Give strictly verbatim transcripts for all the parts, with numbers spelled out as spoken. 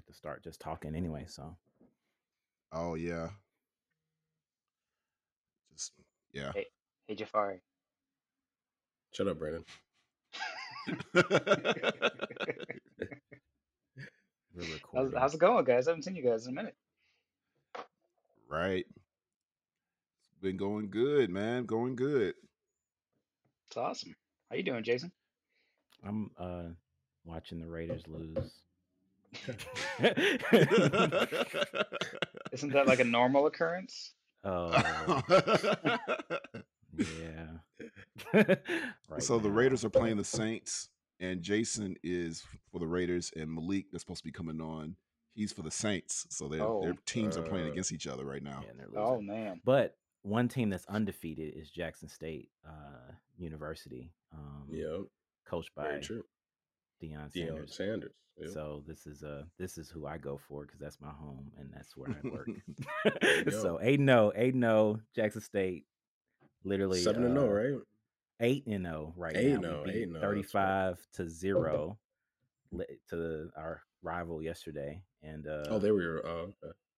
like to start just talking anyway, so. Oh, yeah. Just, yeah. Hey, hey Jahfari. Shut up, Brandon. how's, how's it going, guys? I haven't seen you guys in a minute. Right. It's been going good, man. Going good. It's awesome. How you doing, Jason? I'm uh, watching the Raiders lose. Isn't that like a normal occurrence? Oh. Yeah. Right so now. The Raiders are playing the Saints, and Jason is for the Raiders, and Malique that's supposed to be coming on, he's for the Saints. So oh, their teams uh, are playing against each other right now. Yeah, oh man! But one team that's undefeated is Jackson State uh, University. Um, yep. Coached by Deion Sanders. Deion Sanders. Yep. So this is uh this is who I go for because that's my home and that's where I work. So eight and oh, eight and oh, Jackson State. Literally seven and uh, zero, right? Eight and zero, right? Eight and zero, eight and zero. Thirty-five to zero to our rival yesterday, and uh, oh, they were uh, okay.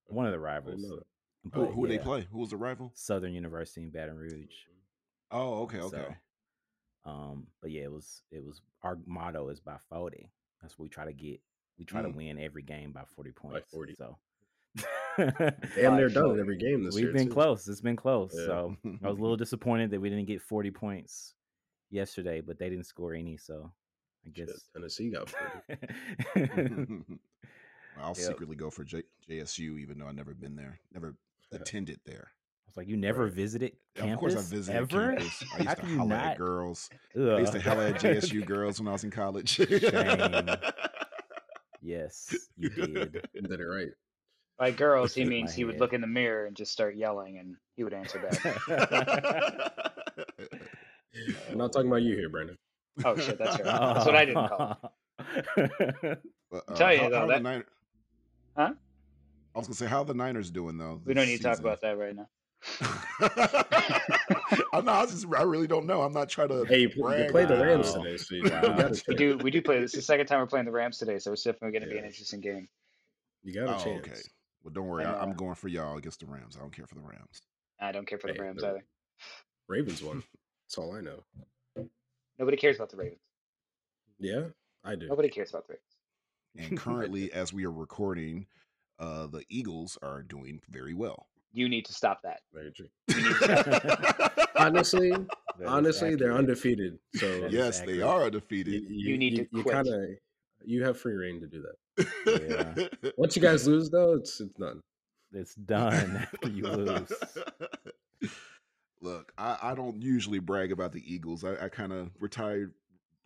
one of the rivals. But, oh, who yeah, they play? Who was the rival? Southern University in Baton Rouge. Oh, okay, okay. So, um, but yeah, it was it was our motto is by forty. That's what we try to get. We try mm. to win every game by forty points. By forty, so. And they're done every game this we've year. We've been too. close. It's been close. Yeah. So I was a little disappointed that we didn't get forty points yesterday, but they didn't score any. So I guess Tennessee got forty. I'll yep. secretly go for J- J S U, even though I've never been there, never yeah. attended there. I was like, you never right. visited campus? Of course I visited ever? campus. I used How to holler not? at girls. Ugh. I used to holler at J S U girls when I was in college. Shame. Yes, you did. You did it right. By girls, he means he would look in the mirror and just start yelling, and he would answer back. I'm not talking about you here, Brandon. Oh, shit, that's right. That's what I didn't call it. But, uh, tell you, how, though. How that... Niners... Huh? I was going to say, how are the Niners doing, though? We don't need season? to talk about that right now. I'm not, I, just, I really don't know. I'm not trying to. Hey, you play, you play the Rams today. So you wow. we, do, we do play. This is the second time we're playing the Rams today, so it's definitely going to yeah. be an interesting game. You got a oh, chance. Okay. Well, don't worry. I, I'm going for y'all against the Rams. I don't care for the Rams. I don't care for hey, the Rams the either. Ravens won. That's all I know. Nobody cares about the Ravens. Yeah, I do. Nobody cares about the Ravens. And currently, as we are recording, uh, the Eagles are doing very well. You need to stop that. Very true. That. honestly, that honestly, they're undefeated. So yes, accurate. they are undefeated. You, you, you need you, to you quit. Kinda, you have free reign to do that. Yeah. Once you guys lose, though, it's it's done. It's done after you lose. Look, I, I don't usually brag about the Eagles. I, I kind of retired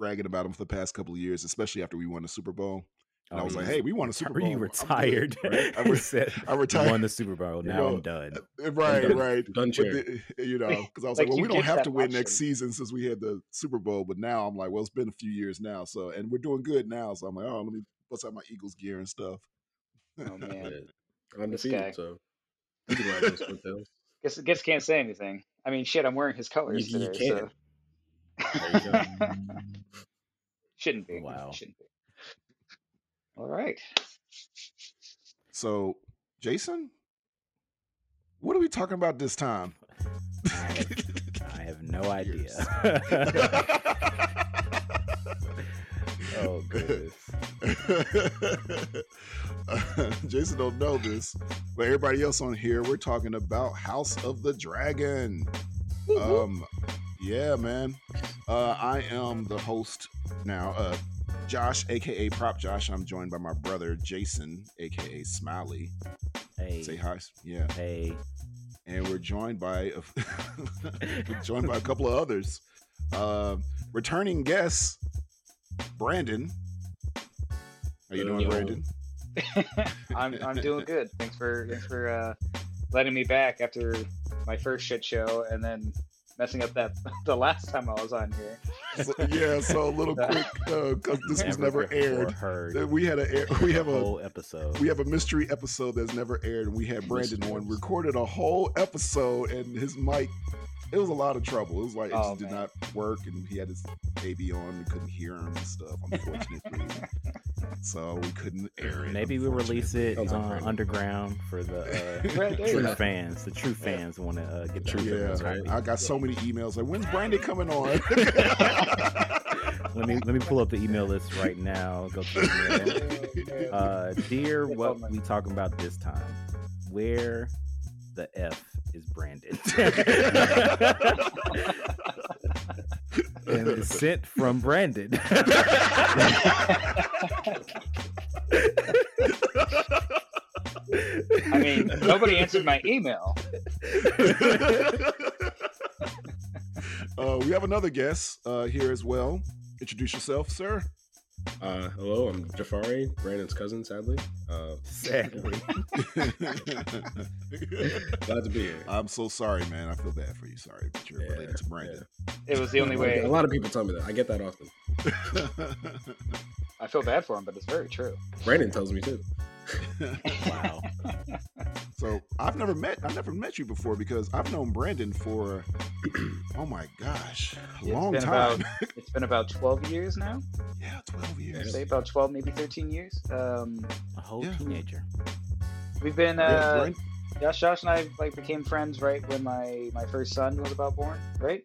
bragging about them for the past couple of years, especially after we won the Super Bowl. And oh, I was like, hey, we won a Super Bowl. You retired. Right? I, re- said, I retired. won the Super Bowl. Now you know, I'm done. Right, I'm done. right. Done the, you know, because I was like, like well, we don't have to win option. next season since we had the Super Bowl. But now I'm like, well, it's been a few years now. So, and we're doing good now. So I'm like, oh, let me bust out my Eagles gear and stuff. Oh, man. I'm defeated, so. Guess, guess can't say anything. I mean, shit, I'm wearing his colors you, today. You can't. So. There you go. Shouldn't be. Wow. Shouldn't be. All right. So, Jason, what are we talking about this time? I have, I have no idea. Oh, goodness. uh, Jason don't know this, but everybody else on here, we're talking about House of the Dragon. Um, yeah, man. Uh, I am the host now, uh, Josh, aka Prop Josh. I'm joined by my brother Jason, aka Smiley. Hey, say hi. Yeah. Hey. And we're joined by a, we're joined by a couple of others. Uh, returning guests, Brandon. How you doing, Brandon? I'm I'm doing good. Thanks for thanks for uh, letting me back after my first shit show, and then. Messing up that the last time I was on here. So, yeah, so a little quick because uh, this was never aired. Heard. We had a air, we have a whole episode. We have a mystery episode that's never aired, and we had Brandon on recorded a whole episode, and his mic it was a lot of trouble. It was like, it oh, just did man. not work, and he had his baby on. We couldn't hear him and stuff, unfortunately. So we couldn't air it. Maybe we'll release it uh, underground for the uh, true fans. The true fans yeah. want to uh, get true yeah, fans. Right? I got so many emails like, when's Brandon coming on? Let me let me pull up the email list right now. Go through the email. Uh, dear, what we talking about this time? Where the F is Brandon? And it's sent from Brandon. I mean, nobody answered my email. Uh, we have another guest uh, here as well. Introduce yourself, sir. Uh, hello, I'm Jahfari, Brandon's cousin, sadly. Uh, sadly. Glad to be here. I'm so sorry, man. I feel bad for you. Sorry, but you're yeah, related to Brandon. Yeah. It was the only way. A lot of people tell me that. I get that often. I feel bad for him, but it's very true. Brandon tells me too. Wow. So I've never met I've never met you before, because I've known Brandon for oh my gosh, a it's long time. About, it's been about twelve years now. Yeah, twelve years. I'd say about twelve, maybe thirteen years. Um, a whole yeah. teenager. We've been. Uh, yeah, Josh, Josh and I like became friends right when my, my first son was about born, right?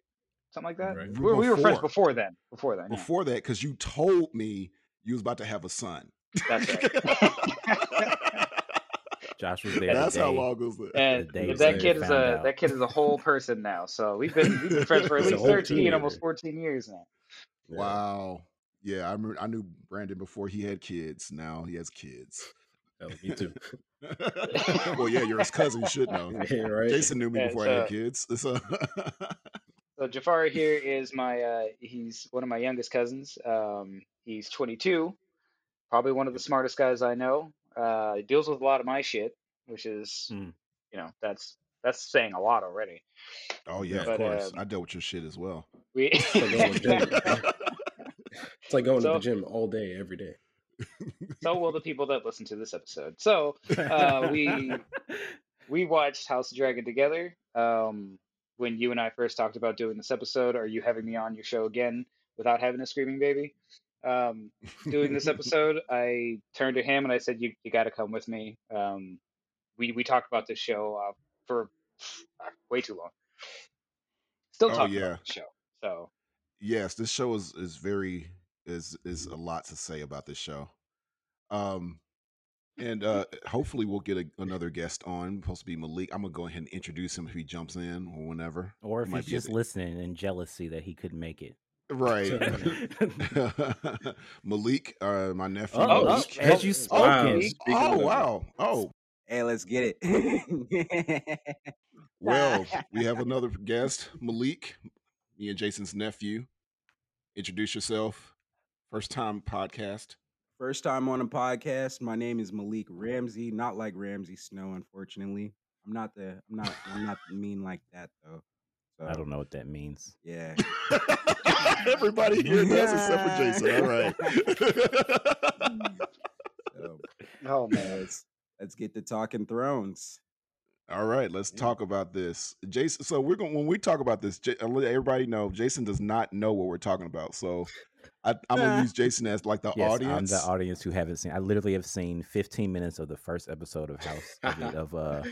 Something like that. Right. We, were, we were friends before then. Before then. Before yeah. that, because you told me you was about to have a son. That's right. Josh was there. That's how long it was. And that kid is a out. that kid is a whole person now. So we've been we've been friends for at least thirteen, almost fourteen years now. Wow. Yeah, I remember, I knew Brandon before he had kids. Now he has kids. Oh, me too. Well, yeah, you're his cousin. You should know. Yeah, right? Jason knew me yeah, before so, I had kids. So, so Jahfari here is my uh, he's one of my youngest cousins. Um, he's twenty-two. Probably one of the smartest guys I know. Uh, he deals with a lot of my shit, which is, mm. you know, that's that's saying a lot already. Oh yeah, but, of course. Uh, I deal with your shit as well. We... It's like going, to the, gym. It's like going so, to the gym all day, every day. So will the people that listen to this episode. So uh, we we watched House of the Dragon together. Um, when you and I first talked about doing this episode, are you having me on your show again without having a screaming baby? Um, doing this episode, I turned to him and I said, you, you got to come with me. Um, we, we talked about this show uh, for uh, way too long. Still talking oh, yeah. about the show. So yes, this show is, is very, is, is a lot to say about this show. Um, and uh, hopefully we'll get a, another guest on. It's supposed to be Malique. I'm going to go ahead and introduce him if he jumps in or whenever. Or if he he's just it. listening in jealousy that he couldn't make it. Right. Malique, uh, my nephew. Oh, oh, as you spoken. Oh, oh wow. Oh. Hey, let's get it. Well, we have another guest, Malique, me and Jason's nephew. Introduce yourself. First time podcast. First time on a podcast. My name is Malique Ramsey, not like Ramsey Snow, unfortunately. I'm not the I'm not I'm not mean like that though. So, I don't know what that means. Yeah. Everybody here yeah. does except for Jason. All right. So, oh, man. Let's, let's get to talking Thrones. All right. Let's yeah. talk about this. Jason. So we're going when we talk about this, J- let everybody know Jason does not know what we're talking about. So I, I'm going to use Jason as like the yes, audience. I'm the audience who haven't seen. I literally have seen fifteen minutes of the first episode of House of, of uh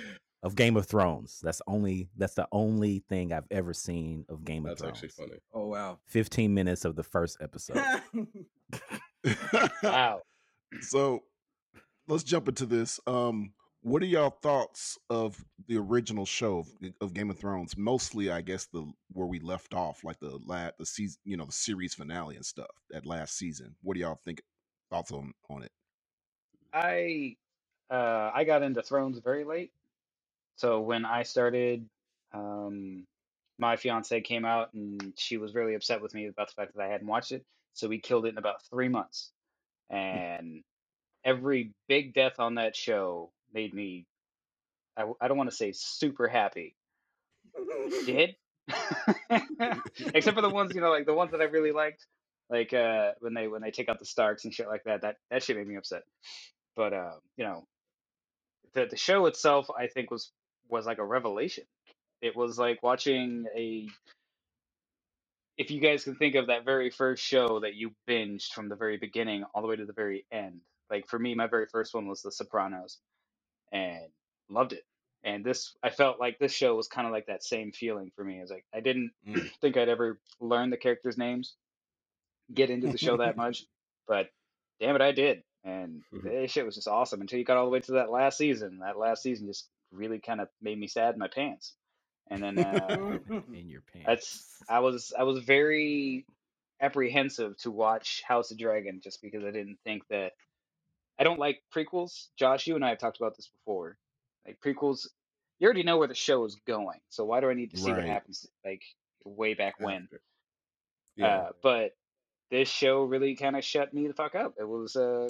Of Game of Thrones. That's only that's the only thing I've ever seen of Game of that's Thrones. That's actually funny. Oh wow. fifteen minutes of the first episode. Wow. So let's jump into this. Um, what are y'all thoughts of the original show of, of Game of Thrones? Mostly, I guess, the where we left off, like the la- the season, you know, the series finale and stuff, that last season. What do y'all think thoughts on, on it? I uh, I got into Thrones very late. So when I started, um, my fiance came out and she was really upset with me about the fact that I hadn't watched it. So we killed it in about three months. And every big death on that show made me, I, I don't want to say super happy. Did? Except for the ones, you know, like the ones that I really liked. Like uh, when they when they take out the Starks and shit like that, that, that shit made me upset. But, uh, you know, the the show itself, I think, was... was like a revelation. It was like watching a, if you guys can think of that very first show that you binged from the very beginning all the way to the very end. Like for me, my very first one was The Sopranos and loved it. And this, I felt like this show was kind of like that same feeling for me. I was like, I didn't mm. think I'd ever learn the characters' names, get into the show that much, but damn it, I did. And this shit was just awesome until you got all the way to that last season. That last season just really kind of made me sad in my pants. And then uh, in your pants. That's I was I was very apprehensive to watch House of Dragon just because I didn't think that I don't like prequels. Josh, you and I have talked about this before. Like prequels, you already know where the show is going, so why do I need to see right. what happens like way back when? Yeah. Uh, but this show really kind of shut me the fuck up. It was uh,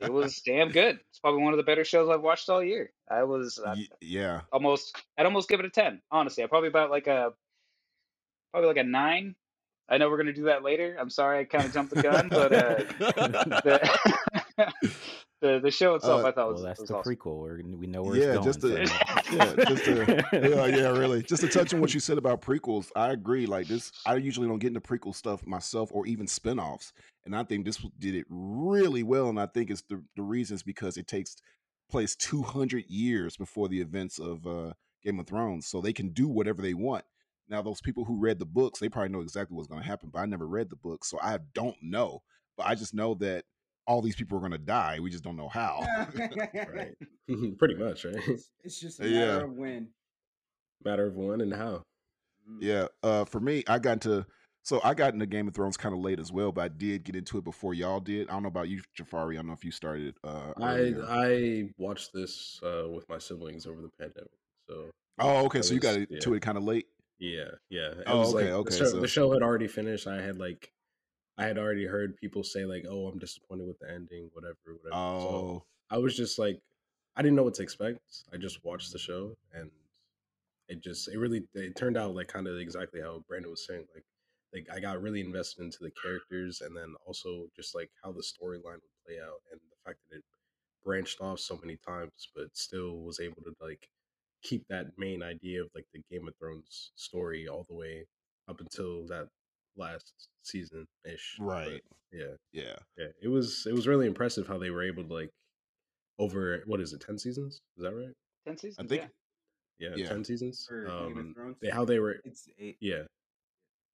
it was damn good. It's probably one of the better shows I've watched all year. I was uh, y- yeah almost I'd almost give it a ten. Honestly, I probably about like a probably like a nine. I know we're gonna do that later. I'm sorry, I kind of jumped the gun, but uh, the, the the show itself uh, I thought was well, that's was the awesome. Prequel. We're, we know where yeah, it's going. Just to, yeah, just to, yeah, yeah, really. Just to touch on what you said about prequels, I agree. Like this, I usually don't get into prequel stuff myself or even spinoffs, and I think this did it really well. And I think it's the the reason is because it takes place two hundred years before the events of uh, Game of Thrones, so they can do whatever they want. Now, those people who read the books, they probably know exactly what's going to happen, but I never read the book, so I don't know. But I just know that all these people are going to die. We just don't know how. Right. Pretty much, right? It's, it's just a matter yeah. of when. Matter of when and how. Yeah. Uh, for me, I got into, so I got into Game of Thrones kind of late as well, but I did get into it before y'all did. I don't know about you, Jahfari. I don't know if you started. Uh, I, I watched this uh, with my siblings over the pandemic. So. Oh, okay. Was, so you got into yeah. it kind of late? Yeah, yeah. It oh, was okay, like, okay. The show, so. the show had already finished. I had like, I had already heard people say like, "Oh, I'm disappointed with the ending," whatever, whatever. Oh, so I was just like, I didn't know what to expect. I just watched the show, and it just, it really, it turned out like kind of exactly how Brandon was saying. Like, like I got really invested into the characters, and then also just like how the storyline would play out, and the fact that it branched off so many times, but still was able to like keep that main idea of like the Game of Thrones story all the way up until that last season ish. Right. But yeah. Yeah. Yeah. It was, it was really impressive how they were able to like over, what is it? ten seasons? Is that right? ten seasons. I think. Yeah. yeah, yeah. ten seasons. For um, Game of Thrones. They, how they were. It's eight. Yeah.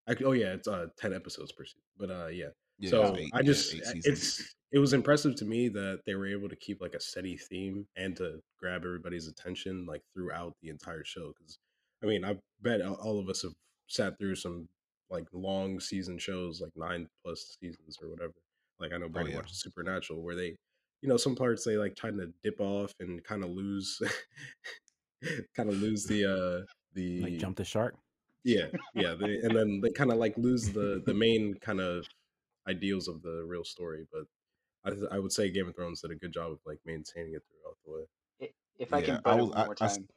I, oh yeah. It's uh ten episodes per season. But uh, yeah. yeah so eight, I just, yeah, it's, it was impressive to me that they were able to keep like a steady theme and to grab everybody's attention like throughout the entire show. Because I mean, I bet all of us have sat through some like long season shows, like nine plus seasons or whatever. Like I know Brandon oh, yeah. watches Supernatural, where they, you know, some parts they like trying to dip off and kind of lose, kind of lose the uh the like jump the shark. Yeah, yeah, they, and then they kind of like lose the the main kind of ideals of the real story, but. I, th- I would say Game of Thrones did a good job of like maintaining it throughout the way. If I yeah, can, butt I was, one more I, time.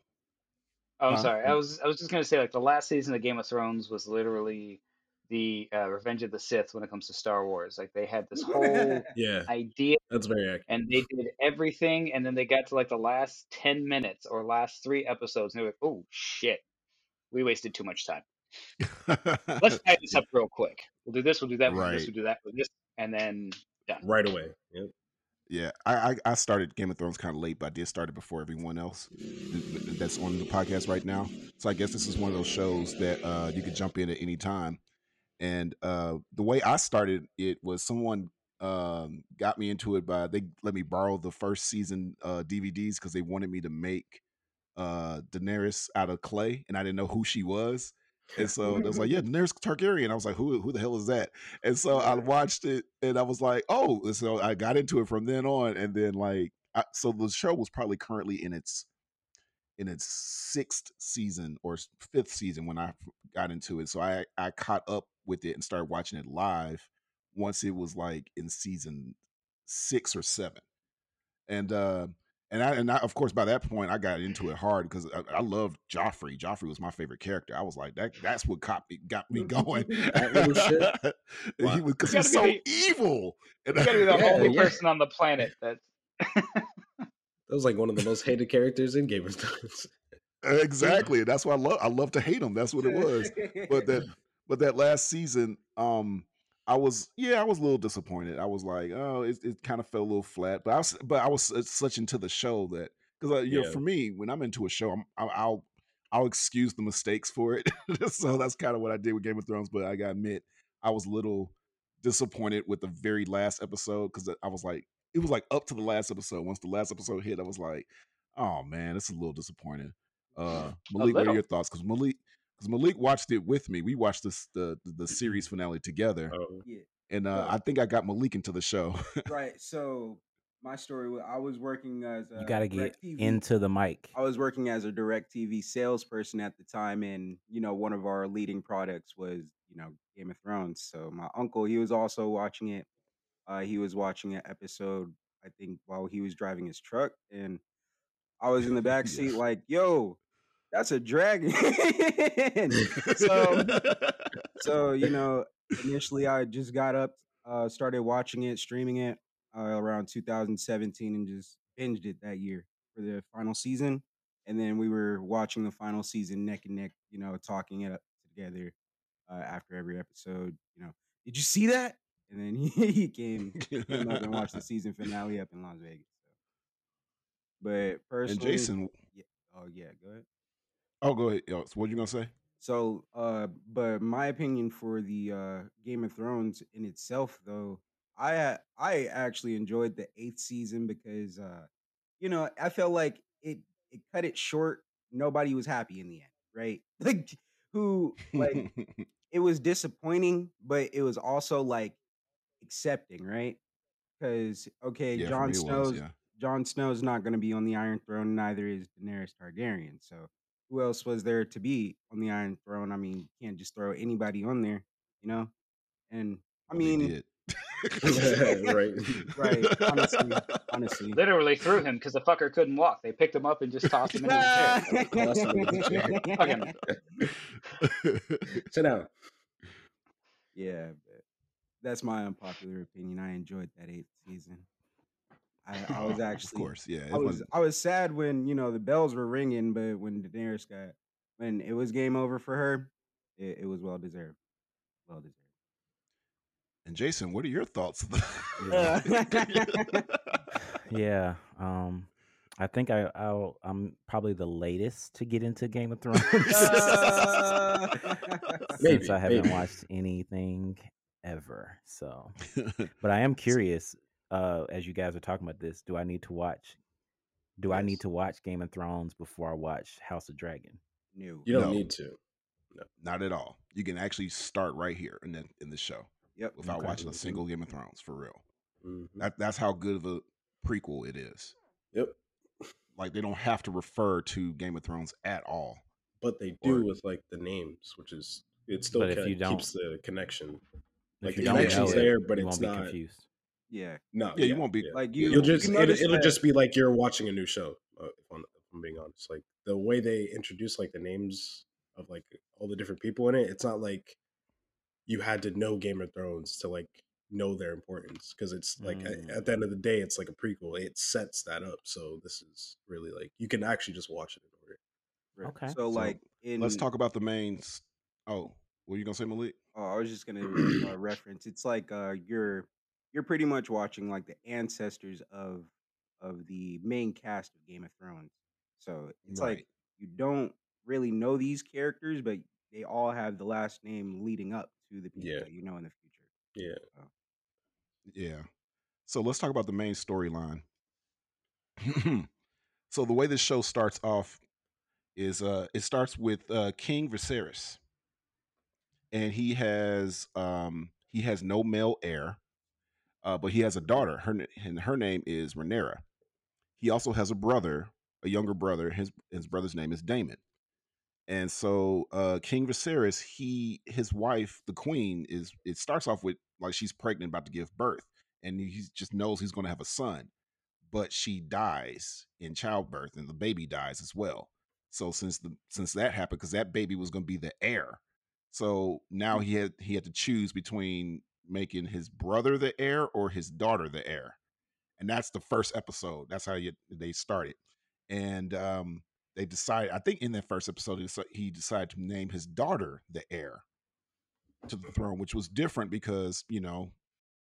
I, I, oh, I'm uh, sorry. I was I was just gonna say like the last season of Game of Thrones was literally the uh, Revenge of the Sith when it comes to Star Wars. Like they had this whole yeah, idea. That's very accurate. And they did everything, and then they got to like the last ten minutes or last three episodes, and they were like, "Oh shit, we wasted too much time. Let's tie this up real quick. We'll do this. We'll do that. We'll right. do this. We'll do that. We'll do this, and then." Right away. Yep. Yeah, I, I I started Game of Thrones kind of late, but I did start it before everyone else that's on the podcast right now. So I guess this is one of those shows that uh, you could jump in at any time. And uh, the way I started it was someone um, got me into it by they let me borrow the first season uh, D V Ds because they wanted me to make uh, Daenerys out of clay, and I didn't know who she was. And so I was like, yeah, Daenerys Targaryen. I was like, who who the hell is that? And so I watched it and I was like, oh, and so I got into it from then on. And then like, I, so the show was probably currently in its, in its sixth season or fifth season when I got into it. So I, I caught up with it and started watching it live once it was like in season six or seven. And, uh, And I, and I, of course, by that point, I got into it hard because I, I loved Joffrey. Joffrey was my favorite character. I was like, that that's what got me, got me going. That shit. Wow. He was, cause he's so be, evil. You got to be the yeah, only yeah. person on the planet. That's... that was like one of the most hated characters in Game of Thrones. Exactly. That's why I love I love to hate him. That's what it was. But that but that last season, um, I was yeah, I was a little disappointed. I was like, oh, it, it kind of fell a little flat. But I was but I was such into the show that because uh, you yeah. know, for me, when I'm into a show, I'm I, I'll I'll excuse the mistakes for it. So that's kind of what I did with Game of Thrones. But I gotta admit, I was a little disappointed with the very last episode because I was like, it was like up to the last episode. Once the last episode hit, I was like, oh man, it's a little disappointing. Uh, Malique, what are your thoughts? Because Malique, because Malique watched it with me. We watched this the the series finale together, oh. yeah. and uh, oh. I think I got Malique into the show. Right. So my story was I was working as a you gotta get into the mic. I was working as a DirecTV salesperson at the time, and you know one of our leading products was you know Game of Thrones. So my uncle, he was also watching it. Uh, he was watching an episode, I think, while he was driving his truck, and I was in the back seat, yeah. like, yo. That's a dragon. so, so, you know, initially I just got up, uh, started watching it, streaming it uh, around two thousand seventeen and just binged it that year for the final season. And then we were watching the final season neck and neck, you know, talking it up together uh, after every episode. You know, did you see that? And then he, he came, came up and watched the season finale up in Las Vegas. So. But personally. And Jason. Yeah, oh, yeah. Go ahead. Oh, go ahead. So what are you going to say? So, uh, but my opinion for the uh, Game of Thrones in itself, though, I I actually enjoyed the eighth season because, uh, you know, I felt like it it cut it short. Nobody was happy in the end, right? Like, who, like, it was disappointing, but it was also, like, accepting, right? Because, okay, yeah, Jon Snow's, yeah. Jon Snow's not going to be on the Iron Throne, neither is Daenerys Targaryen, so... Who else was there to be on the Iron Throne? I mean, you can't just throw anybody on there, you know? And I mean, yeah, right, right. Honestly, honestly, literally threw him because the fucker couldn't walk. They picked him up and just tossed him into the chair. Okay. So no, yeah, but that's my unpopular opinion. I enjoyed that eighth season. I, I was actually, of course, yeah. I was, was, I was sad when you know the bells were ringing, but when Daenerys got, when it was game over for her, it, it was well deserved, well deserved. And Jason, what are your thoughts? Yeah, yeah um, I think I, I'll, I'm probably the latest to get into Game of Thrones uh, since maybe, I haven't maybe. watched anything ever. So, but I am curious. Uh, as you guys are talking about this, do I need to watch? Do yes. I need to watch Game of Thrones before I watch House of Dragon? No, you don't no. need to. No. Not at all. You can actually start right here in the in the show. Yep. Without okay. watching a single Game of Thrones, for real. Mm-hmm. That that's how good of a prequel it is. Yep. Like they don't have to refer to Game of Thrones at all, but they do or, with like the names, which is it still kind of keeps the connection. Like the connection's there, it, but it's not confused. Yeah. No. Yeah, yeah, you won't be like you. You'll just you it, it'll that. just be like you're watching a new show. Uh, if, I'm, if I'm being honest, like the way they introduce like the names of like all the different people in it, it's not like you had to know Game of Thrones to like know their importance because it's like mm. at, at the end of the day, it's like a prequel. It sets that up, so this is really like you can actually just watch it in order. Right? Okay. So, so like, in... let's talk about the main. Oh, what were you gonna say, Malique? Oh, I was just gonna uh, reference. It's like uh, your. You're pretty much watching like the ancestors of of the main cast of Game of Thrones. So it's right. like you don't really know these characters, but they all have the last name leading up to the people yeah. that you know in the future. Yeah. So. Yeah. So let's talk about the main storyline. So the way this show starts off is uh, it starts with uh, King Viserys. And he has um, he has no male heir. Uh, but he has a daughter, her, and her name is Rhaenyra. He also has a brother, a younger brother. His his brother's name is Daemon. And so uh, King Viserys, he his wife, the queen, is. It starts off with like she's pregnant, about to give birth, and he just knows he's going to have a son. But she dies in childbirth, and the baby dies as well. So since the since that happened, because that baby was going to be the heir, so now he had he had to choose between. Making his brother the heir or his daughter the heir, and that's the first episode. That's how you, they started, and um, they decided, I think in that first episode, he decided to name his daughter the heir to the throne, which was different because, you know,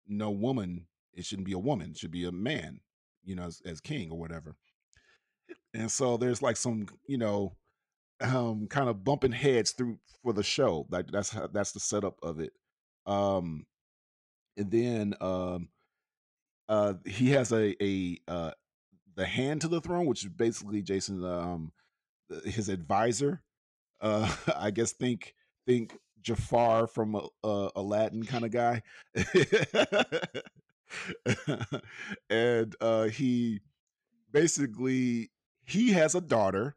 no woman, it shouldn't be a woman, it should be a man, you know, as, as king or whatever. And so there's like some, you know, um, kind of bumping heads through for the show. Like that's how, that's the setup of it. Um, and then um, uh, he has a, a uh, the hand to the throne, which is basically Jason, um, his advisor. Uh, I guess think think Jafar from uh, Aladdin kind of guy. And uh, he basically he has a daughter,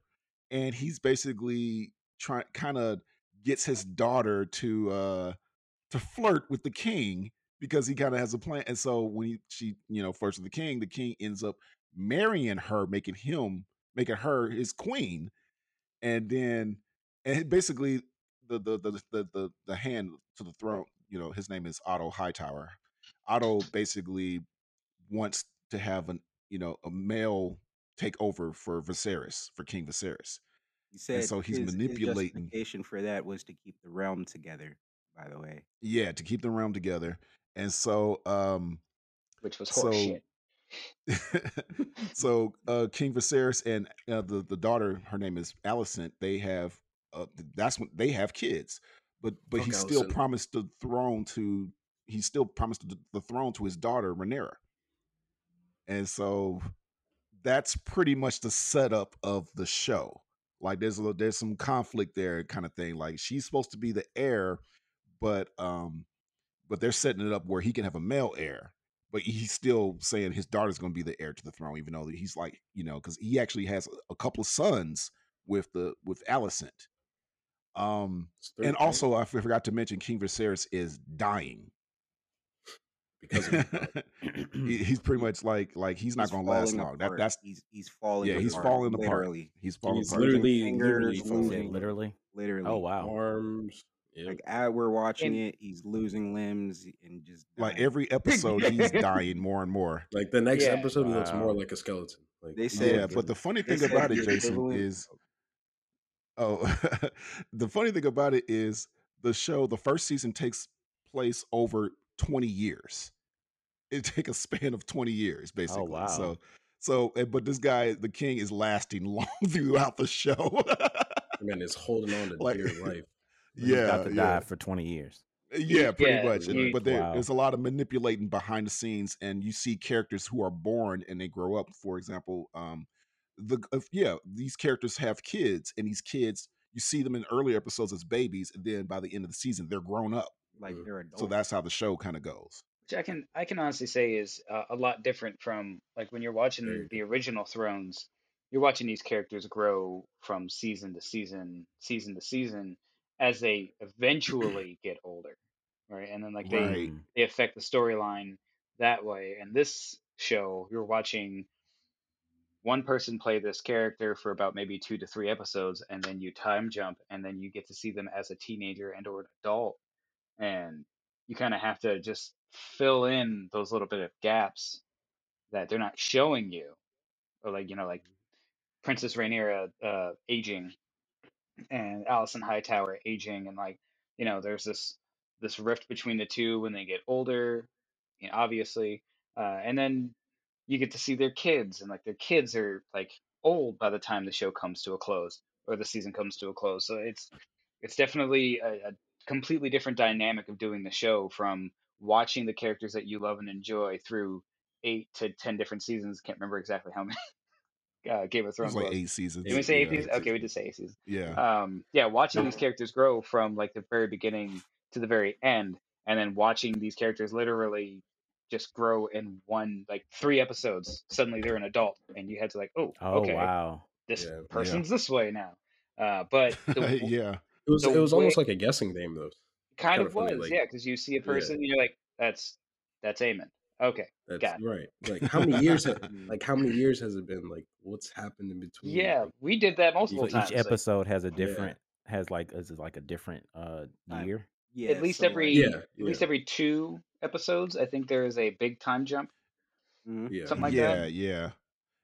and he's basically trying kind of gets his daughter to uh, to flirt with the king because he kind of has a plan. And so when he, she, you know, flirts with the king, the king ends up marrying her, making him making her his queen. And then and basically the the the the the, the hand to the throne, you know, his name is Otto Hightower. Otto basically wants to have an you know a male take over for Viserys, for King Viserys. He said, and so he's his, manipulating. His justification for that was to keep the realm together. By the way, yeah, to keep the realm together, and so um, which was horseshit. So, so uh, King Viserys and uh, the the daughter, her name is Alicent. They have uh, that's when they have kids, but but okay, he still so. promised the throne to. He still promised the throne to his daughter, Rhaenyra. And so that's pretty much the setup of the show. Like there's a, there's some conflict there kind of thing. Like she's supposed to be the heir, but um, but they're setting it up where he can have a male heir. But he's still saying his daughter's going to be the heir to the throne, even though he's like, you know, because he actually has a couple of sons with the with Alicent. Um, and also, I forgot to mention, King Viserys is dying. Because of he, he's pretty much like like he's, he's not gonna last long. That, that's he's he's falling. Yeah, he's apart, falling apart. Literally. He's falling he's apart. Literally, fingers, literally, literally, literally. Oh wow! Arms. Yep. Like as we're watching and, it, he's losing limbs and just dying. Like every episode, he's dying more and more. Like the next yeah. episode, he looks wow. more like a skeleton. Like, they say, yeah, but the funny thing about it, Jason, is oh, the funny thing about it is the show. The first season takes place over twenty years. It take a span of twenty years basically. Oh, wow. So so but this guy, the king, is lasting long throughout the show. Man is holding on to like, dear life. Yeah, got to yeah. die for twenty years. Yeah, pretty yeah, much. Yeah. But there, wow. there's a lot of manipulating behind the scenes, and you see characters who are born and they grow up. For example, um the uh, yeah, these characters have kids, and these kids, you see them in earlier episodes as babies, and then by the end of the season, they're grown up. Like they're adults. So that's how the show kind of goes. Which I can I can honestly say is uh, a lot different from like when you're watching mm. the original Thrones. You're watching these characters grow from season to season, season to season, as they eventually get older, right? And then like they right. they affect the storyline that way. And this show, you're watching one person play this character for about maybe two to three episodes, and then you time jump, and then you get to see them as a teenager and or an adult. And you kind of have to just fill in those little bit of gaps that they're not showing you, or like you know, like Princess Rhaenyra uh, aging, and Alicent Hightower aging, and like you know, there's this this rift between the two when they get older, you know, obviously, uh, and then you get to see their kids, and like their kids are like old by the time the show comes to a close or the season comes to a close. So it's it's definitely a, a completely different dynamic of doing the show from watching the characters that you love and enjoy through eight to ten different seasons. Can't remember exactly how many uh, Game of Thrones. It was like eight seasons. Did we say eight yeah, seasons? Okay, we did say eight seasons. Yeah. Um, yeah, watching these characters grow from like the very beginning to the very end, and then watching these characters literally just grow in one, like three episodes. Suddenly they're an adult, and you had to like, oh, oh okay, wow. this yeah, person's yeah. this way now. Uh, but the, yeah. It was, it was way, almost like a guessing game, though. Kind, kind of, of was, like, yeah, because you see a person, yeah. and you're like, "That's that's Aemond." Okay, that's, got it. Right. Like how many years? Have, like how many years has it been? Like what's happened in between? Yeah, like, we did that multiple each, times. Each episode like, has a different, yeah. has like is it like a different uh, year. Yeah, at least so every yeah, at yeah. least every two episodes, I think there is a big time jump. Mm-hmm. Yeah, something like yeah, that. Yeah,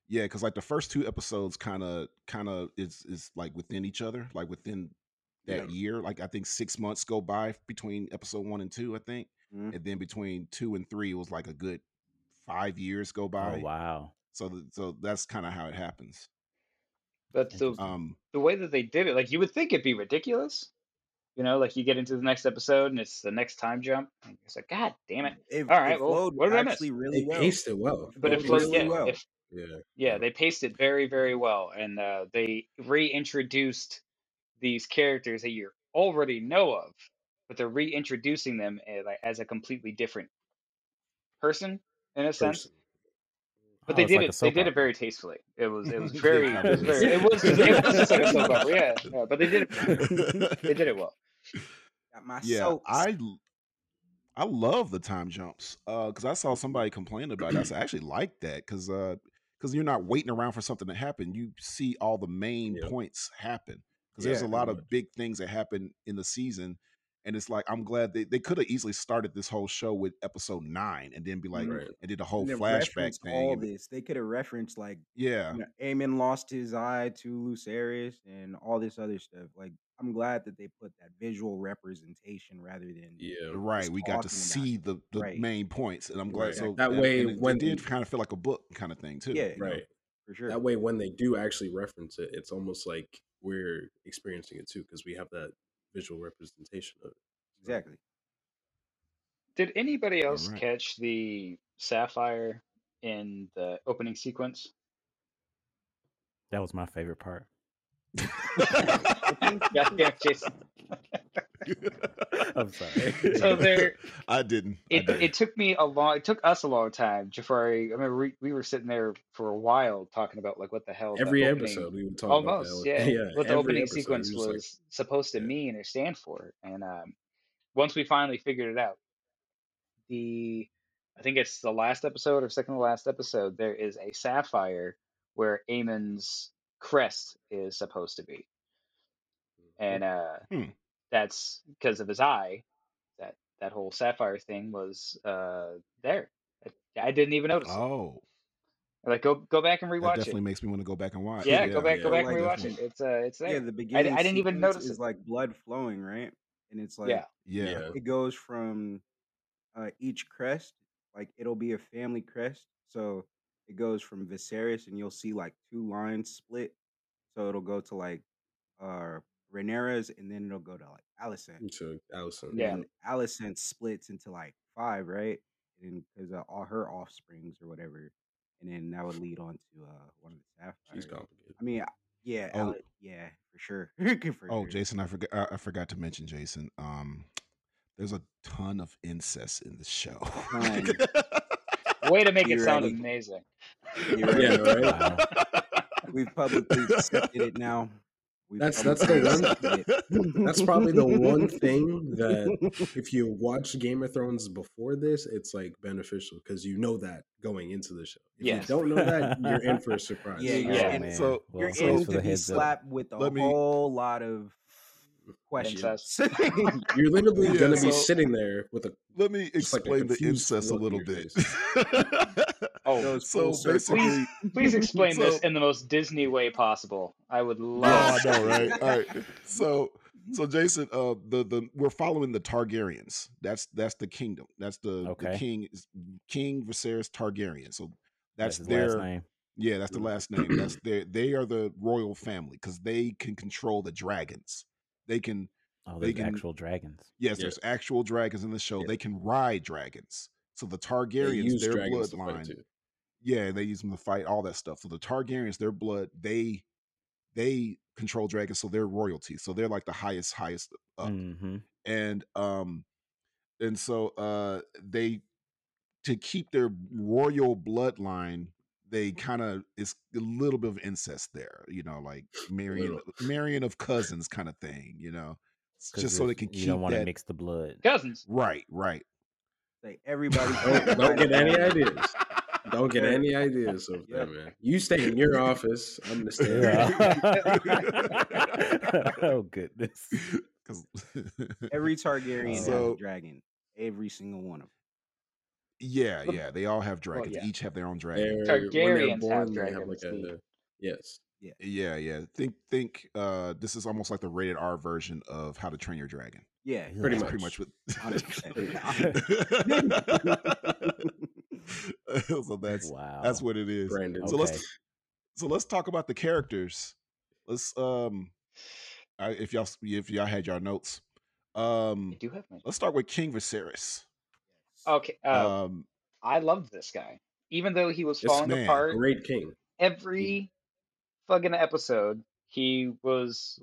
yeah. Yeah, because like the first two episodes kind of kind of is is like within each other, like within that yeah. year. Like I think six months go by between episode one and two, I think. Mm-hmm. And then between two and three it was like a good five years go by. Oh, wow. So th- so that's kind of how it happens. But the, um, the way that they did it, like you would think it'd be ridiculous. You know, like you get into the next episode and it's the next time jump. And it's like, God damn it. it All right. It well, what did I miss? Really they well. paced it well. But it flowed really yeah, well. If, yeah. yeah, they paced it very, very well. And uh, they reintroduced these characters that you already know of, but they're reintroducing them as, as a completely different person in a person. sense. But oh, they did like it. They did it very tastefully. It was. It was very. It was. Very, it was just, it was just like a soap opera. Yeah, yeah. But they did it. They did it well. Got my yeah, soaps. I. I love the time jumps because uh, I saw somebody complain about it. I said, I actually like that because because uh, you're not waiting around for something to happen. You see all the main yeah. points happen because yeah, there's a lot of big things that happen in the season. And it's like, I'm glad they, they could have easily started this whole show with episode nine and then be like, right. and did a whole flashback thing. All this. They could have referenced like, yeah, you know, Aemond lost his eye to Lucerys and all this other stuff. Like, I'm glad that they put that visual representation rather than yeah, right. We got to see the, the right. main points, and I'm glad right. so that and, way and it, when it did kind of feel like a book kind of thing too. Yeah, right, you know, for sure. That way when they do actually reference it, it's almost like we're experiencing it too because we have that visual representation of it. Exactly. Did anybody else right. catch the sapphire in the opening sequence? That was my favorite part. Yeah, Jason. I'm sorry. So there, I didn't. It, I didn't. It took me a long. It took us a long time, Jahfari. I remember we, we were sitting there for a while talking about like what the hell. Every opening, episode we would talk almost, about that. Yeah, yeah. What the opening episode, sequence was like, supposed to yeah. mean or stand for, and um, once we finally figured it out, the I think it's the last episode or second to last episode. There is a sapphire where Aemon's crest is supposed to be, and uh, hmm. that's because of his eye. That that whole sapphire thing was uh there. I, I didn't even notice. Oh, it. Like go go back and rewatch. That definitely it. Makes me want to go back and watch. Yeah, yeah go back, yeah. go back like and rewatch it. It's uh, it's there. Yeah, the beginning. I, I didn't even notice. It's like blood flowing, right? And it's like yeah, yeah. It goes from uh each crest. Like it'll be a family crest, so it goes from Viserys, and you'll see like two lines split. So it'll go to like uh. Rhaenyra's, and then it'll go to like Alicent. Sure. Alicent. Yeah. And Alicent splits into like five, right? And because uh, all her offsprings or whatever, and then that would lead on to uh, one of the sapphires. She's complicated. I mean, yeah, oh. Alec, yeah, for sure. for oh, sure. Jason, I forgot. I, I forgot to mention Jason. Um, there's a ton of incest in the show. Way to make You're it sound ready. amazing. You're ready, yeah, right. Wow. We've publicly accepted it now. We've that's that's the one. That's probably the one thing that if you watch Game of Thrones before this, it's like beneficial because you know that going into the show. If yes. you don't know that, you're in for a surprise. Yeah, you're oh, in. So well, you're in to be slapped up. with a Let whole me... lot of questions. You're literally yeah, gonna so... be sitting there with a. Let me explain like the incest a little bit. Oh, so basically, please, please explain so, this in the most Disney way possible. I would love. Oh, I know, right? All right. So, so Jason, uh, the the we're following the Targaryens. That's that's the kingdom. That's the, okay. the king, King Viserys Targaryen. So that's, that's their last name. Yeah, that's the last name. That's their. They are the royal family because they can control the dragons. They can. Oh, there's they can, actual dragons. Yes, yeah. There's actual dragons in the show. Yeah. They can ride dragons. So the Targaryens, their bloodline. Yeah, they use them to fight, all that stuff. So the Targaryens, their blood, they they control dragons, so they're royalty. So they're like the highest, highest up. Mm-hmm. And um, and so uh, they to keep their royal bloodline, they kind of it's a little bit of incest there, you know, like marrying marrying of cousins kind of thing, you know, just so they can keep. You don't want to mix the blood, cousins. Right, right. Like everybody, don't, don't get any ideas. Don't get any ideas of that, man. You stay in your office. I'm gonna stay. Yeah. Oh goodness! Every Targaryen so, has a dragon. Every single one of them. Yeah, yeah, they all have dragons. Oh, yeah. Each have their own dragon. They're, Targaryens born, have dragons. They have like a, yes. Yeah, yeah, yeah. Think, think. Uh, this is almost like the rated R version of How to Train Your Dragon. Yeah, pretty much. Pretty much. With... so that's wow. that's what it is. Brandon. So okay. let's so let's talk about the characters. Let's um, I, if y'all if y'all had your notes, um, I do have my... let's start with King Viserys. Okay, uh, um, I loved this guy, even though he was falling man, apart. Great king. Every fucking episode, he was.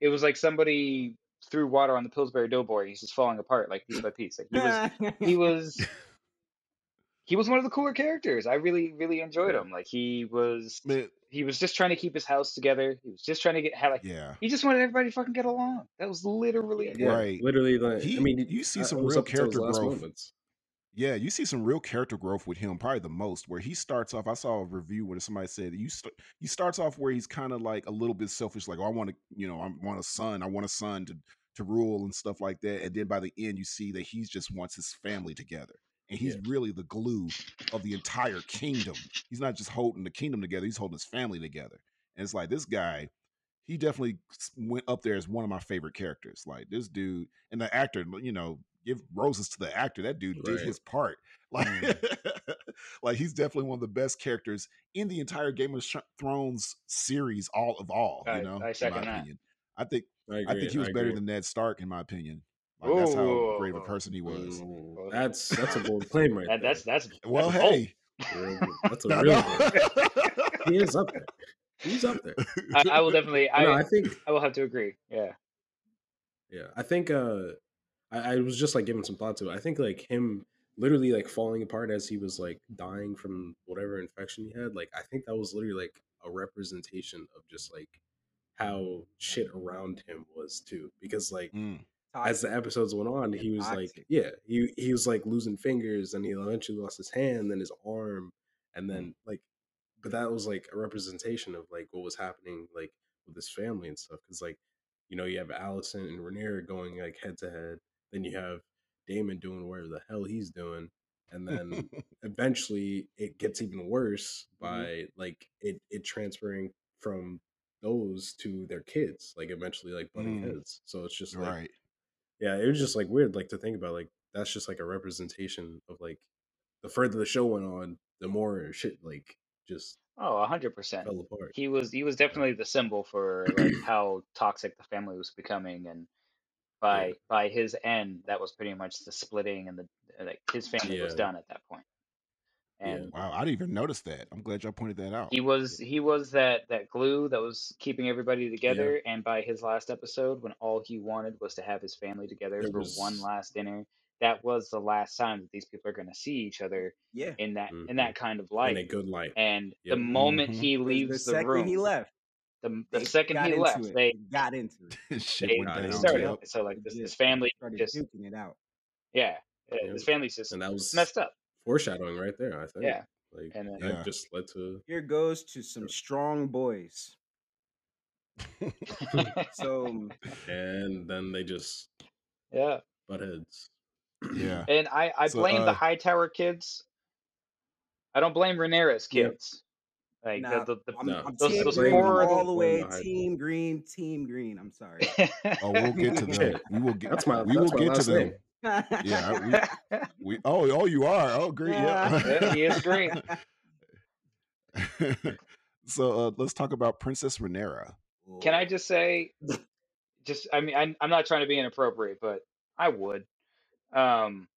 It was like somebody threw water on the Pillsbury Doughboy. He's just falling apart, like piece by piece. Like he was, he was, he was one of the cooler characters. I really, really enjoyed him. Like he was, but, he was just trying to keep his house together. He was just trying to get, like, yeah. He just wanted everybody to fucking get along. That was literally yeah, right. Literally, like he, I mean, you see some uh, real character growth. Yeah, you see some real character growth with him, probably the most, where he starts off, I saw a review where somebody said, you st- he starts off where he's kind of like a little bit selfish, like, oh, I want to, you know, I want a son, I want a son to, to rule and stuff like that. And then by the end, you see that he just wants his family together. And he's yeah. really the glue of the entire kingdom. He's not just holding the kingdom together, he's holding his family together. And it's like, this guy, he definitely went up there as one of my favorite characters. Like, this dude, and the actor, you know, give roses to the actor. That dude right. did his part. Like, mm. like he's definitely one of the best characters in the entire Game of Thrones series, all of all. I, you know, I second that. I think I, I think he was I better agree. than Ned Stark, in my opinion. Like, that's how great of a person he was. Ooh. That's that's a bold claim, right? that, that's that's well, that's hey, that's a no, real. No. He is up there. He's up there. I, I will definitely. I, no, I think I will have to agree. Yeah. Yeah, I think. uh I was just like giving some thought to it. I think like him literally like falling apart as he was like dying from whatever infection he had. Like, I think that was literally like a representation of just like how shit around him was too. Because like mm. as the episodes went on, he was like, yeah, he, he was like losing fingers and he eventually lost his hand and his arm. And then like, but that was like a representation of like what was happening like with his family and stuff. Cause like, you know, you have Alicent and Rhaenyra going like head to head. Then you have Daemon doing whatever the hell he's doing. And then eventually it gets even worse by mm-hmm. like it, it transferring from those to their kids, like eventually like butting mm. heads. So it's just like, right. yeah, it was just like weird, like to think about like, that's just like a representation of like the further the show went on, the more shit like just. Oh, a hundred percent. He was, he was definitely the symbol for like how toxic the family was becoming. And, By yeah. by his end, that was pretty much the splitting, and the like his family yeah. was done at that point. And yeah. wow, I didn't even notice that. I'm glad y'all pointed that out. He was yeah. he was that, that glue that was keeping everybody together. Yeah. And by his last episode, when all he wanted was to have his family together it for was... one last dinner, that was the last time that these people are going to see each other. Yeah. in that mm-hmm. in that kind of life, in a good life. And yep. the moment mm-hmm. he leaves the, the room, he left. The, the second he left, it. they got into it. Shit they, they started out. So like this, this family just duking it out. Yeah, yeah, this family just and that was messed up. Foreshadowing right there, I think. Yeah, like and then, that yeah. just led to. Here goes to some strong boys. so and then they just yeah butt heads. Yeah, and I I so, blame uh, the Hightower kids. I don't blame Rhaenyra's kids. Yep. Like nah, the, the, the, I'm, no. I'm those, those four all the way, team green, team green. I'm sorry. oh, we'll get to that. We will get. That's my. We that's will my get to them. yeah. We, we. Oh, oh, you are. Oh, green. Yeah, yeah. He is green. so uh, let's talk about Princess Rhaenyra. Can I just say, just I mean, I'm, I'm not trying to be inappropriate, but I would. Um,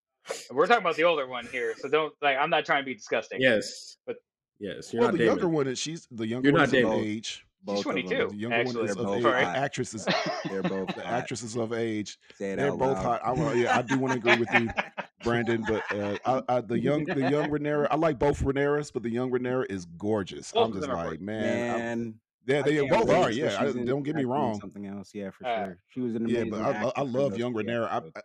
we're talking about the older one here, so don't like. I'm not trying to be disgusting. Yes, but. Yes, you're well, not the Daemon. Younger one is she's the younger one is of age. She's twenty-two. The younger actually, one is of age. Right. Actresses, they're both the actresses of age. They're both loud. hot. I will, yeah, I do want to agree with you, Brandon. But uh, I, I, the young, the young Rhaenyra, I like both Rhaenyras, but the young Rhaenyra is gorgeous. Both I'm just like, man, man yeah, they both are. Yeah, I, in, don't get me wrong. Something else, yeah, for uh, sure. She was an amazing. Yeah, but I, I love young Rhaenyra. I, I,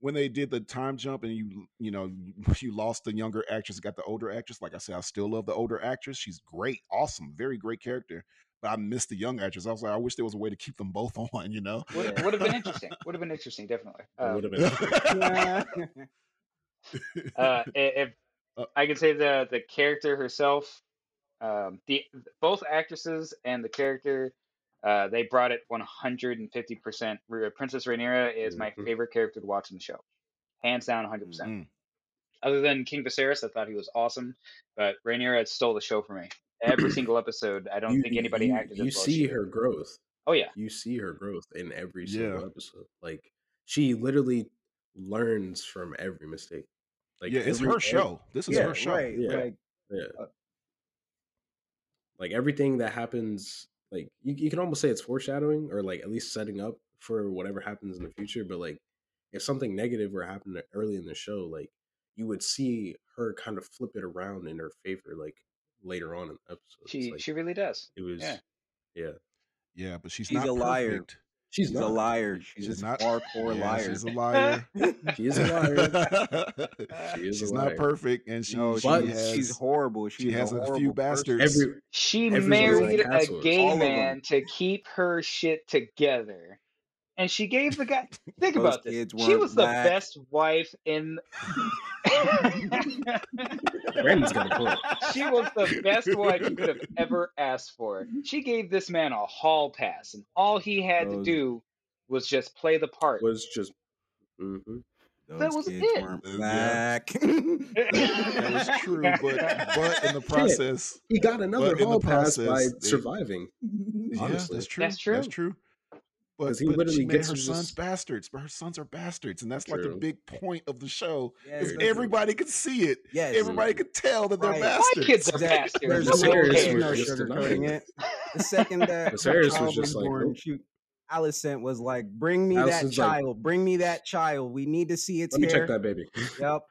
When they did the time jump and you, you know, you lost the younger actress, got the older actress. Like I said, I still love the older actress. She's great, awesome, very great character. But I missed the young actress. I was like, I wish there was a way to keep them both on, you know? Would, would have been interesting. Would have been interesting, definitely. Um, would have been interesting. uh, if I can say the the character herself, um, the both actresses and the character, uh, they brought it one hundred fifty percent. Princess Rhaenyra is my favorite character to watch in the show, hands down, one hundred percent. Mm-hmm. Other than King Viserys, I thought he was awesome, but Rhaenyra stole the show for me. Every single episode, I don't you, think anybody you, acted. You as well see as her did. growth. Oh yeah, you see her growth in every single yeah. episode. Like she literally learns from every mistake. Like yeah, it's every, her show. Every, this is yeah, her show. Right, yeah, like, yeah. Uh, like everything that happens, like you, you can almost say it's foreshadowing, or like at least setting up for whatever happens in the future. But like, if something negative were happening early in the show, like you would see her kind of flip it around in her favor, like later on in the episode. She like, she really does. It was yeah. yeah. Yeah, but she's, she's not a liar. Perfect. She's, she's not. a liar. She's, she's a not, hardcore yeah, liar. She's a liar. She is a liar. She is she's a liar. Not perfect, and she, no, she has, she's horrible. She, she has a, a few person. bastards. Every, she married a gay All man to keep her shit together, and she gave the guy. Think about this. She was the black. best wife in. Brandon's gonna pull it. She was the best wife you could have ever asked for. She gave this man a hall pass, and all he had those, to do was just play the part. Was just mm-hmm. that was it. Black. That was true, but but in the process, he got another hall pass by they, surviving. Honestly, yeah, that's true. That's true. That's true. But, he but literally she gets made her sons just... bastards, but her sons are bastards, and that's True. like the big point of the show. Because yes, everybody could see it. Yes, everybody could tell that right. they're bastards. My kids are bastards. The second that Viserys was just like, born, she, Alicent was like, "Bring me Allison's that child. Like, Bring me that child. We need to see its Let hair." Let me check that baby. Yep.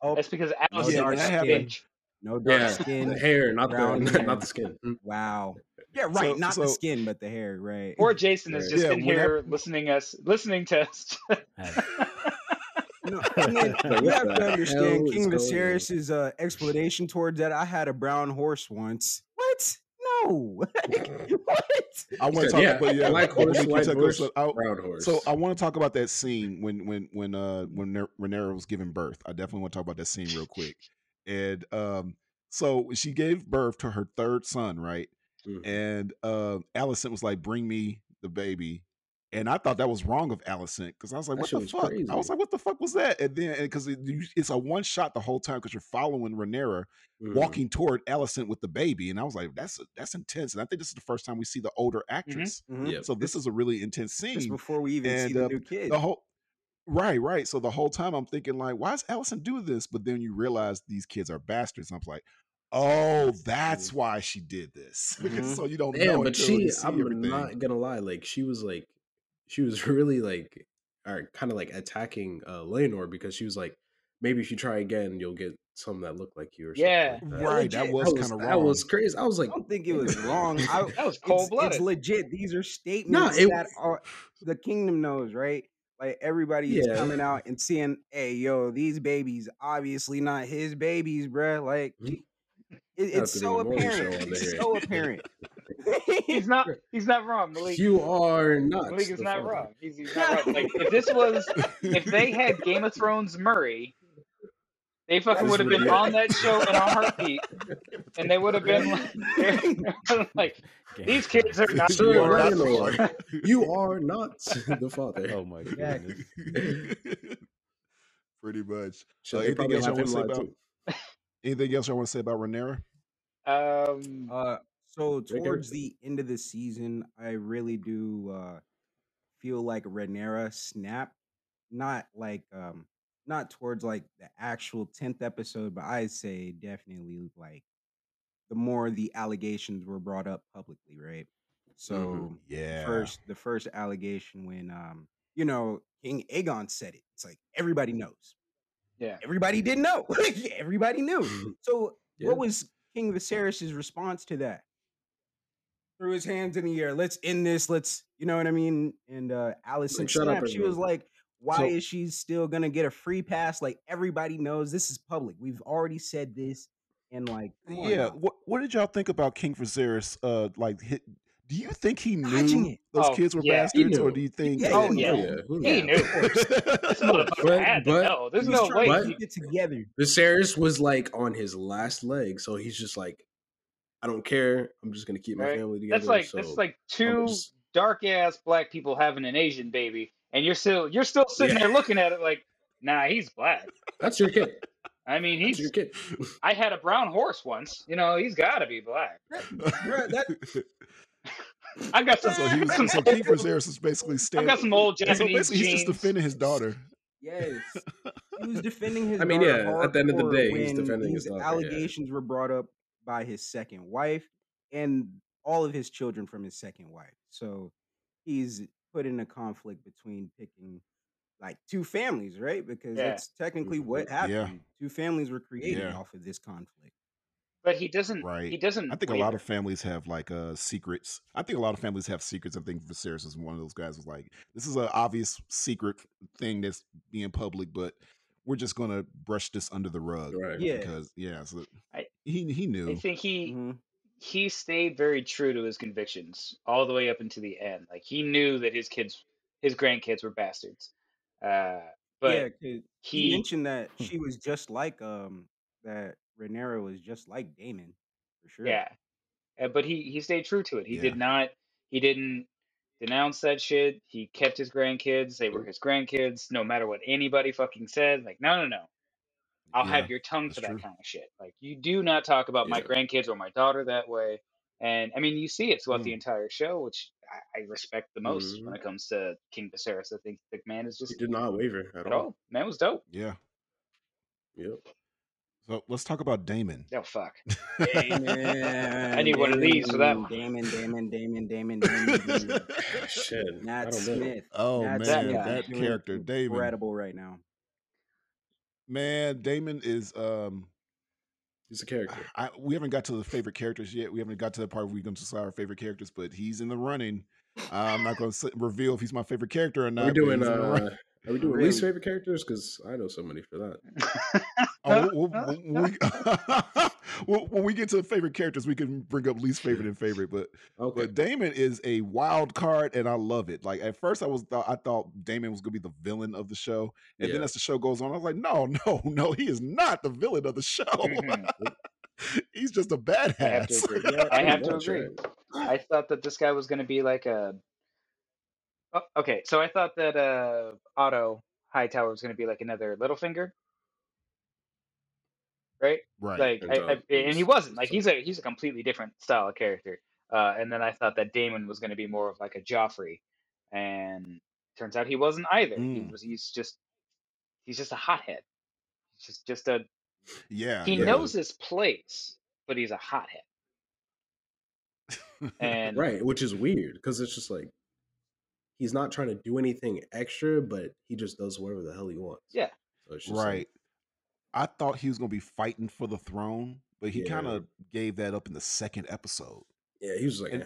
Oh, that's because Alicent no dark skin. No dark yeah. skin. The hair, not the hair. not the skin. Wow. Yeah, right. So, Not so, the skin, but the hair, right? Or Jason has just yeah, been here I... listening us, listening to us. No, and then, you have to understand King Viserys' uh, explanation towards that. I had a brown horse once. What? No. What? I want to talk yeah, about yeah, like horse, white horse, horse, I, brown horse. So I want to talk about that scene when when when uh when Rhaenyra was giving birth. I definitely want to talk about that scene real quick. And um, so she gave birth to her third son, right? And uh, Alicent was like, "Bring me the baby," and I thought that was wrong of Alicent because I was like, "What the fuck?" Crazy. I was like, "What the fuck was that?" And then because it, it's a one shot the whole time because you're following Rhaenyra mm. walking toward Alicent with the baby, and I was like, "That's that's intense." And I think this is the first time we see the older actress, mm-hmm. Mm-hmm. so this, this is a really intense scene. Just before we even and, see the uh, new kid, the whole right, right. So the whole time I'm thinking like, "Why does Alicent do this?" But then you realize these kids are bastards. I'm like. Oh, that's why she did this. Mm-hmm. So you don't Damn, know. But she, I'm everything. not gonna lie. Like she was like, she was really like, or kind of like attacking uh, Laenor because she was like, maybe if you try again, you'll get some that look like you. Or yeah, something like that. right. That was, was kind of wrong. That was crazy. I was like, I don't think it was wrong. I, that was cold blooded. It's legit. These are statements no, it, that are the kingdom knows, right? Like everybody yeah. is coming out and seeing, hey, yo, these babies obviously not his babies, bruh. Like. Mm-hmm. It, it's so apparent. It's so apparent. He's not. He's not wrong, Malique. You are not. Malique is not wrong. He's, he's not wrong. Like if this was, if they had Game of Thrones Murray, they fucking would have been on that show in a heartbeat, and they would have been like, like, these kids are not. You are not, you are not the father. Oh my goodness. Pretty much. So uh, anything else I want to say about? Anything else I want to say about Rhaenyra? Um, uh, so towards the end of the season, I really do uh, feel like Rhaenyra snapped. Not like, um, not towards like the actual tenth episode, but I'd say definitely like the more the allegations were brought up publicly, right? So mm-hmm. yeah, first the first allegation when um, you know, King Aegon said it. It's like everybody knows. Yeah, everybody didn't know. Everybody knew. So, yeah. what was King Viserys' response to that? Threw his hands in the air. Let's end this. Let's, you know what I mean. And uh, Alicent like, snapped. She was like, "Why so, is she still gonna get a free pass? Like everybody knows this is public. We've already said this." And like, yeah. What What did y'all think about King Viserys? Uh, like, hit, Do you think he knew those oh, kids were yeah, bastards, or do you think? Yeah, oh yeah, yeah. yeah. he knew. This motherfucker had to know. There's no way to get together. Viserys was like on his last leg, so he's just like, I don't care. I'm just gonna keep right. my family together. That's like so that's like two just... dark ass black people having an Asian baby, and you're still you're still sitting yeah. there looking at it like, nah, he's black. That's your kid. I mean, he's. Your kid. I had a brown horse once. You know, he's got to be black. that... I got some. So, he was, so King Viserys is basically standing. I got some old Japanese. So basically, he's just defending his daughter. Yes, he was defending his. I mean, daughter yeah. At the end of the day, he's defending his daughter. Allegations yeah. were brought up by his second wife and all of his children from his second wife. So he's put in a conflict between picking like two families, right? Because yeah. that's technically what happened. Yeah. Two families were created yeah. off of this conflict. But he doesn't. Right. He doesn't. I think wait. a lot of families have like uh, secrets. I think a lot of families have secrets. I think Viserys is one of those guys who's like, this is an obvious secret thing that's being public, but we're just gonna brush this under the rug, right? Yeah. Because yeah, so I, he he knew. I think he mm-hmm. he stayed very true to his convictions all the way up into the end. Like he knew that his kids, his grandkids, were bastards. Uh, but yeah, he, he mentioned that she was just like um that. Rhaenyra was just like Daemon, for sure. Yeah, uh, but he, he stayed true to it. He yeah. did not. He didn't denounce that shit. He kept his grandkids. They were his grandkids, no matter what anybody fucking said. Like, no, no, no. I'll yeah, have your tongue for that true. kind of shit. Like, you do not talk about yeah. my grandkids or my daughter that way. And I mean, you see it throughout mm. the entire show, which I, I respect the most mm. when it comes to King Viserys. I think the man is just he did not waver at, at all. all. Man was dope. Yeah. Yep. So let's talk about Daemon. Oh, fuck. Daemon. I need one of these for that one. Daemon, Daemon, Daemon, Daemon, Daemon. Shit. Nat Smith. Oh, Nat man. Smith. That Daemon character, Daemon. Incredible right now. Man, Daemon is. um, He's a character. I, we haven't got to the favorite characters yet. We haven't got to the part where we're going to decide our favorite characters, but he's in the running. I'm not going to reveal if he's my favorite character or not. We're doing. Uh, Are we doing really? least favorite characters? Because I know somebody for that. oh, we'll, we'll, we'll, we, well, when we get to favorite characters, we can bring up least favorite and favorite. But okay. but Daemon is a wild card, and I love it. Like at first, I was th- I thought Daemon was gonna be the villain of the show, and yeah. then as the show goes on, I was like, no, no, no, he is not the villain of the show. He's just a badass. I have to agree. Yeah, I, have to agree. I thought that this guy was gonna be like a. Oh, okay, so I thought that uh, Otto Hightower was going to be like another Littlefinger, right? Right. Like, and, I, uh, I, and he wasn't. Like, he's a he's a completely different style of character. Uh, and then I thought that Daemon was going to be more of like a Joffrey, and turns out he wasn't either. Mm. He was. He's just. He's just a hothead. He's just just a. Yeah. He yeah. knows his place, but he's a hothead. And right, which is weird because it's just like. He's not trying to do anything extra, but he just does whatever the hell he wants. Yeah. So it's just right. Like, I thought he was going to be fighting for the throne, but he yeah. kind of gave that up in the second episode. Yeah, he was like...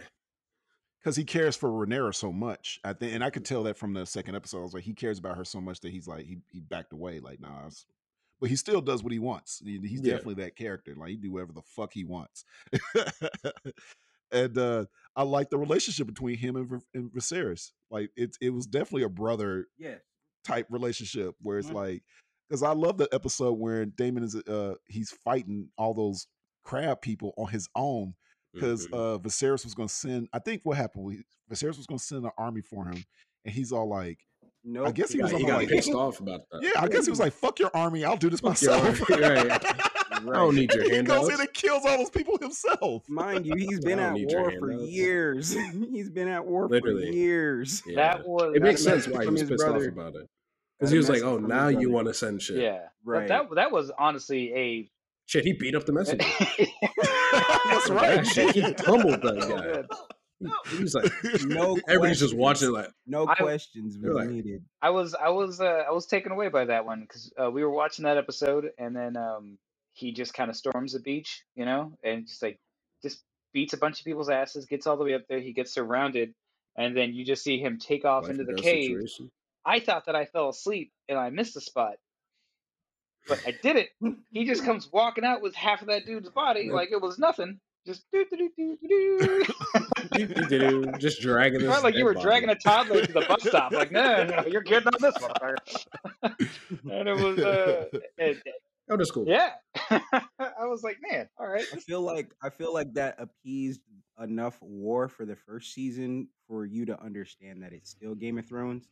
Because he cares for Rhaenyra so much. I think, and I could tell that from the second episode. I was like, he cares about her so much that he's like, he he backed away. Like, nah. But he still does what he wants. He, he's yeah. definitely that character. Like, he do whatever the fuck he wants. And uh, I like the relationship between him and, and Viserys. Like it, it was definitely a brother yeah. type relationship where it's mm-hmm. like, because I love the episode where Daemon is uh, he's fighting all those crab people on his own because mm-hmm. uh, Viserys was going to send. I think what happened, Viserys was going to send an army for him, and he's all like, "No, nope. I guess he, he was got, he got like, pissed he, off about that." Yeah, I guess he was like, "Fuck your army, I'll do this Fuck myself." Right. I don't need your handouts. He goes in and kills all those people himself. Mind you, he's been at war for years. he's been at war Literally. for years. Yeah. That was it makes sense why he was pissed brother. off about it because he was like, "Oh, now you want to send shit." Yeah, right. But that that was honestly a shit. He beat up the messenger. That's right. Shit, he tumbled that guy. He was like, "No." Everybody's just watching like, "No questions were needed." I was, I was, uh, I was taken away by that one because uh, we were watching that episode and then. um He just kind of storms the beach, you know, and just like just beats a bunch of people's asses, gets all the way up there. He gets surrounded. And then you just see him take off Life into the cave. Situation. I thought that I fell asleep and I missed the spot, but I didn't. He just comes walking out with half of that dude's body. Like it was nothing. Just do, do, do, do, do. do, just dragging this. It's not like you were body. dragging a toddler to the bus stop. Like, no, no, no you're getting on this motherfucker. And it was, uh, it, go to school. Yeah, I was like, man, all right. I feel like I feel like that appeased enough war for the first season for you to understand that it's still Game of Thrones,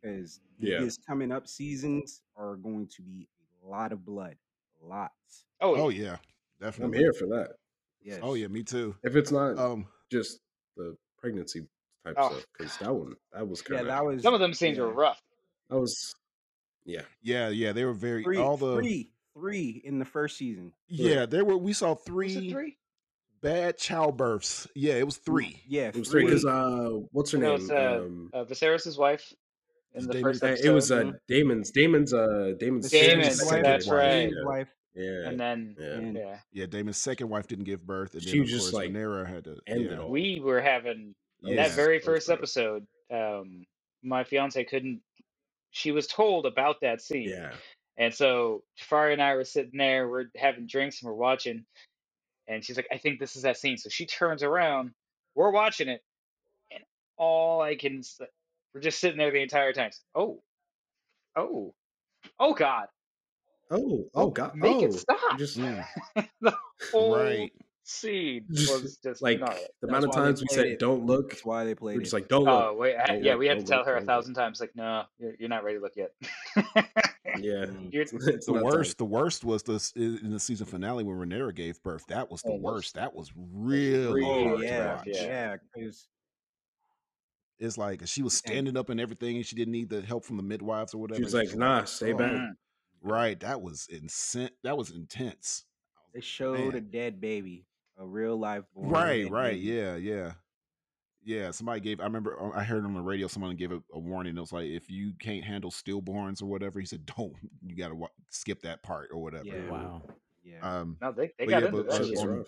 because yeah. these coming up seasons are going to be a lot of blood, lots. Oh, oh yeah, definitely. I'm here for that. Yes. Oh yeah, me too. If it's not um, just the pregnancy type oh. stuff, because that one that was kind of yeah, that was some of them scenes yeah. were rough. That was yeah, yeah, yeah. They were very free, all the. Free. Three in the first season. Yeah, there were. We saw three, three? bad childbirths. Yeah, it was three. Yeah, it was three. Because uh, what's her no, name? Was, uh, um, uh, Viserys' wife in the Daemon, first episode. It was uh, Daemon's. Daemon's. Uh, Daemon's. Daemon's wife. That's right. Wife. Yeah. yeah. And then yeah. And, yeah, yeah. Daemon's second wife didn't give birth, and she then of just course like Rhaenyra had to. End yeah. it all. We were having yeah. that very first episode. Um, my fiance couldn't. She was told about that scene. Yeah. And so Jahfari and I were sitting there, we're having drinks and we're watching. And she's like, I think this is that scene. So she turns around, we're watching it. And all I can, we're just sitting there the entire time. Oh, oh, oh God. Oh, oh God. Make oh, it stop. Just, yeah. The whole right. scene was just like not, the amount of times we said, it. don't look. That's why they played we're just it. Like, don't look. Oh, wait. Don't yeah, look, we had to tell look, her a thousand look. times, like, no, you're, you're not ready to look yet. Yeah, it's, it's the worst. Time. The worst was this in the season finale when Rhaenyra gave birth. That was the oh, worst. That was really hard yeah, to watch. Yeah, cause it's like she was standing up and everything, and she didn't need the help from the midwives or whatever. She was like, "Nah, stay oh, back." Right. That was insane. That was intense. They showed Man. a dead baby, a real life born. Right. Right. Baby. Yeah. Yeah. Yeah, somebody gave, I remember I heard on the radio, someone gave a, a warning. It was like, if you can't handle stillborns or whatever, he said, don't, you got to w- skip that part or whatever. Yeah, wow. Yeah. Um, no, they, they got yeah, into that. Uh, on,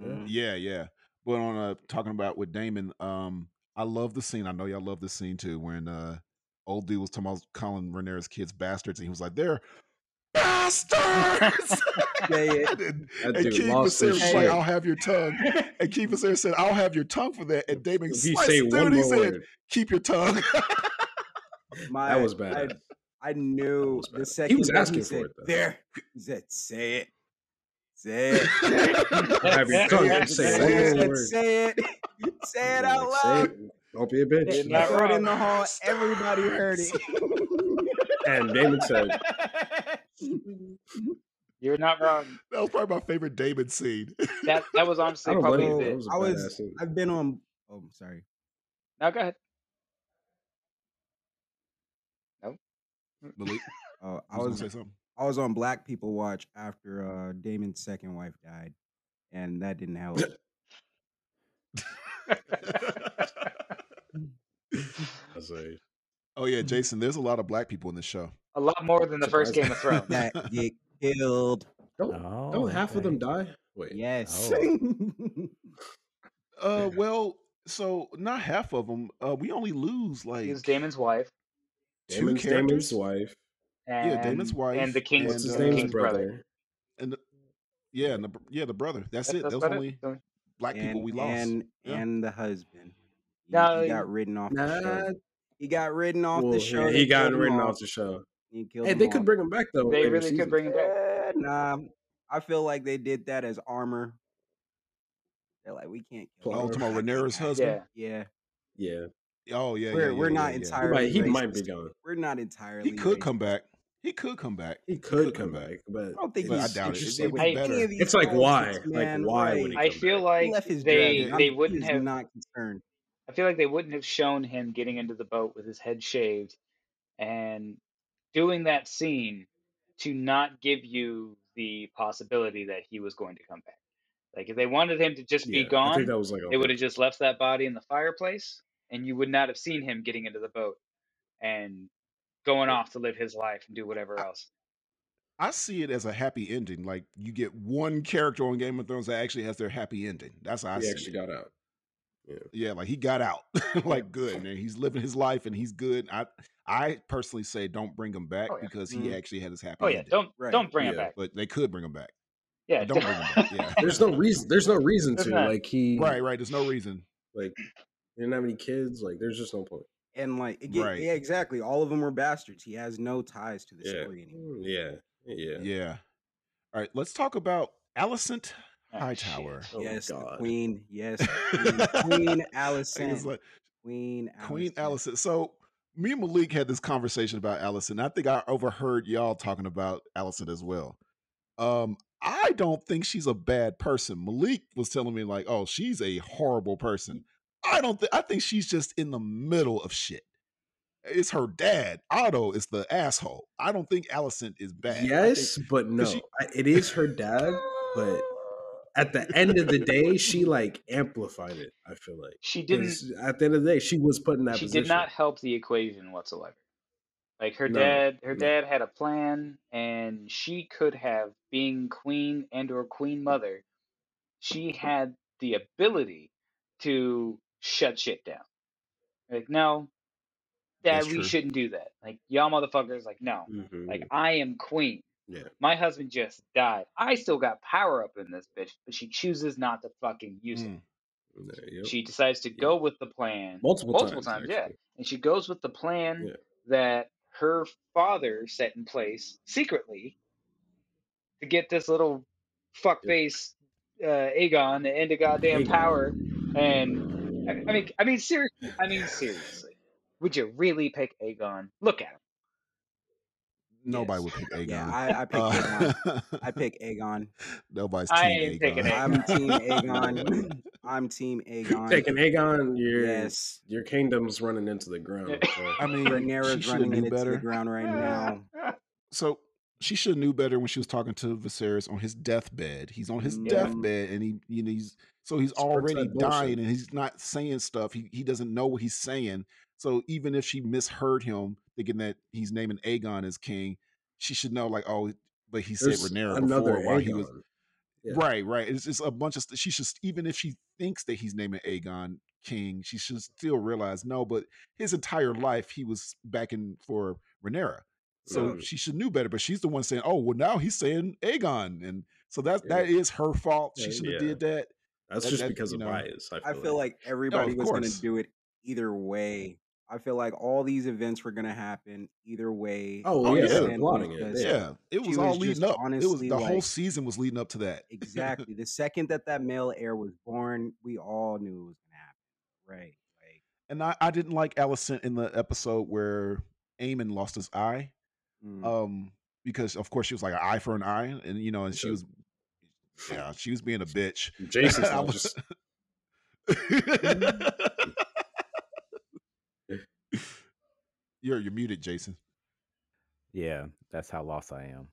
mm. Yeah, yeah. But on uh, talking about with Daemon, um, I love the scene. I know y'all love this scene too, when uh, old dude was talking about calling Rhaenyra's kids bastards, and he was like, they're bastards! Yeah, yeah. and, and King Viserys said, like, I'll have your tongue. And King Viserys said, I'll have your tongue for that. And Daemon sliced it, and he said, keep your tongue. My, that was bad. I, I knew the second he was asking he said, for it. Though. There. He said, say it. Say it. Have your tongue. Say it. Say it. Say it out loud. Don't be a bitch. I heard it in the hall. Everybody heard it. And Daemon said, you're not wrong. That was probably my favorite Daemon scene. That that was honestly probably know, it. Was I was scene. I've been on oh sorry. No, go ahead. No. Malique. Uh, I was, was say something. I was on Black People Watch after uh Damon's second wife died, and that didn't help. I say. Oh yeah, Jason, there's a lot of black people in this show. A lot more than the first Game of Thrones. That get killed. Don't, oh, don't half okay. of them die? Wait. Yes. Oh. uh, well, so not half of them. Uh, we only lose like. It's Daemon's wife. Two Daemon's, characters. Daemon's wife. And, yeah, Daemon's wife. And the king's, and, his uh, name's king's brother. brother. And the, yeah, and the yeah the brother. That's, That's it. Those only it. black and, people we lost. And yeah. and the husband. He, no, he got ridden off nah, the show. He got ridden off well, the show. Yeah, he got ridden off the show. He hey, they all. could bring him back though. They really could bring him back. Yeah, nah, I feel like they did that as armor. They're like, we can't kill him. Ultimo Rhaenyra's husband. Yeah, yeah, yeah. Oh yeah, we're, yeah, we're yeah, not yeah, entirely. Yeah. He, might, he might be gone. We're not entirely. He could racist. come back. He could come back. He could, he could come back. back. But I don't think. But I doubt it. It I, it's like why? Man, like why would he? I feel like they they wouldn't have not concerned. I feel like they wouldn't have shown him getting into the boat with his head shaved, and. Doing that scene to not give you the possibility that he was going to come back. Like if they wanted him to just yeah, be gone, that was like, okay. they would have just left that body in the fireplace, and you would not have seen him getting into the boat and going yeah. off to live his life and do whatever I, else. I see it as a happy ending. Like you get one character on Game of Thrones that actually has their happy ending. That's how I he see it. He actually got out. Yeah. yeah, like he got out, like good, man. He's living his life and he's good. I, I personally say don't bring him back oh, yeah. because he mm. actually had his happy. Oh yeah, ending. don't right. don't bring yeah. him back. But they could bring him back. Yeah, don't bring him back. Yeah. There's no reason. There's no reason to not. like he. Right, right. There's no reason. Like, he didn't have any kids. Like, there's just no point. And like, yeah, right. yeah, exactly. All of them were bastards. He has no ties to the yeah. story anymore. Yeah, yeah, yeah. All right, let's talk about Alicent oh, Hightower. Oh, yes, the Queen. Yes, the Queen, Queen Alicent. Like, Queen Alicent. Queen Alicent. So me and Malique had this conversation about Alicent. I think I overheard y'all talking about Alicent as well. Um, I don't think she's a bad person. Malique was telling me like, oh, she's a horrible person. I don't think, I think she's just in the middle of shit. It's her dad. Otto is the asshole. I don't think Alicent is bad. Yes, think, but no, she... it is her dad. But at the end of the day, she like amplified it. I feel like she didn't, at the end of the day, she was put in that she position. She did not help the equation whatsoever. Like her no, dad, her no. dad had a plan, and she could have, being queen and or queen mother, she had the ability to shut shit down. Like, no, dad, we shouldn't do that. Like, y'all motherfuckers, like, no. Mm-hmm. Like, I am queen. Yeah. My husband just died. I still got power up in this bitch, but she chooses not to fucking use mm. it. Yeah, yep. She decides to yeah. go with the plan. Multiple, Multiple times, times yeah. And she goes with the plan yeah. that her father set in place secretly to get this little fuckface uh, Aegon into goddamn Aegon. power. And I mean, I mean, seriously, I mean, seriously, would you really pick Aegon? Look at him. Nobody yes. would pick Aegon. Yeah, I, I pick uh, Aegon. I pick Aegon. Nobody's team I ain't Aegon. Aegon. I'm team Aegon. I'm team Aegon. Taking Aegon, your, yes. your kingdom's running into the ground. So. I mean, Rhaenyra's running into better. the ground right now. So she should have knew better when she was talking to Viserys on his deathbed. He's on his yeah. deathbed, and he, you know, he's so he's Sports already dying, and he's not saying stuff. He he doesn't know what he's saying. So even if she misheard him, thinking that he's naming Aegon as king, she should know, like, oh, but he There's said Rhaenyra before Aegon. While he was yeah. right, right. It's just a bunch of. St- she should, even if she thinks that he's naming Aegon king, she should still realize no. But his entire life, he was backing for Rhaenyra, so yeah. she should knew better. But she's the one saying, oh, well, now he's saying Aegon, and so that yeah. that is her fault. She should have yeah. did that. That's that, just that, because of know, bias. I feel, I feel like. like everybody no, was going to do it either way. I feel like all these events were going to happen either way. Oh, yeah. It. Yeah. It was all was leading up. Honestly, it was, the like, whole season was leading up to that. Exactly. The second that that male heir was born, we all knew it was going to happen. Right. Like, and I, I didn't like Alicent in the episode where Aemond lost his eye. Mm. Um, because, of course, she was like an eye for an eye. And, you know, and she was, yeah, she was being a bitch. Jason Sanders. You're you're muted, Jason. Yeah, that's how lost I am.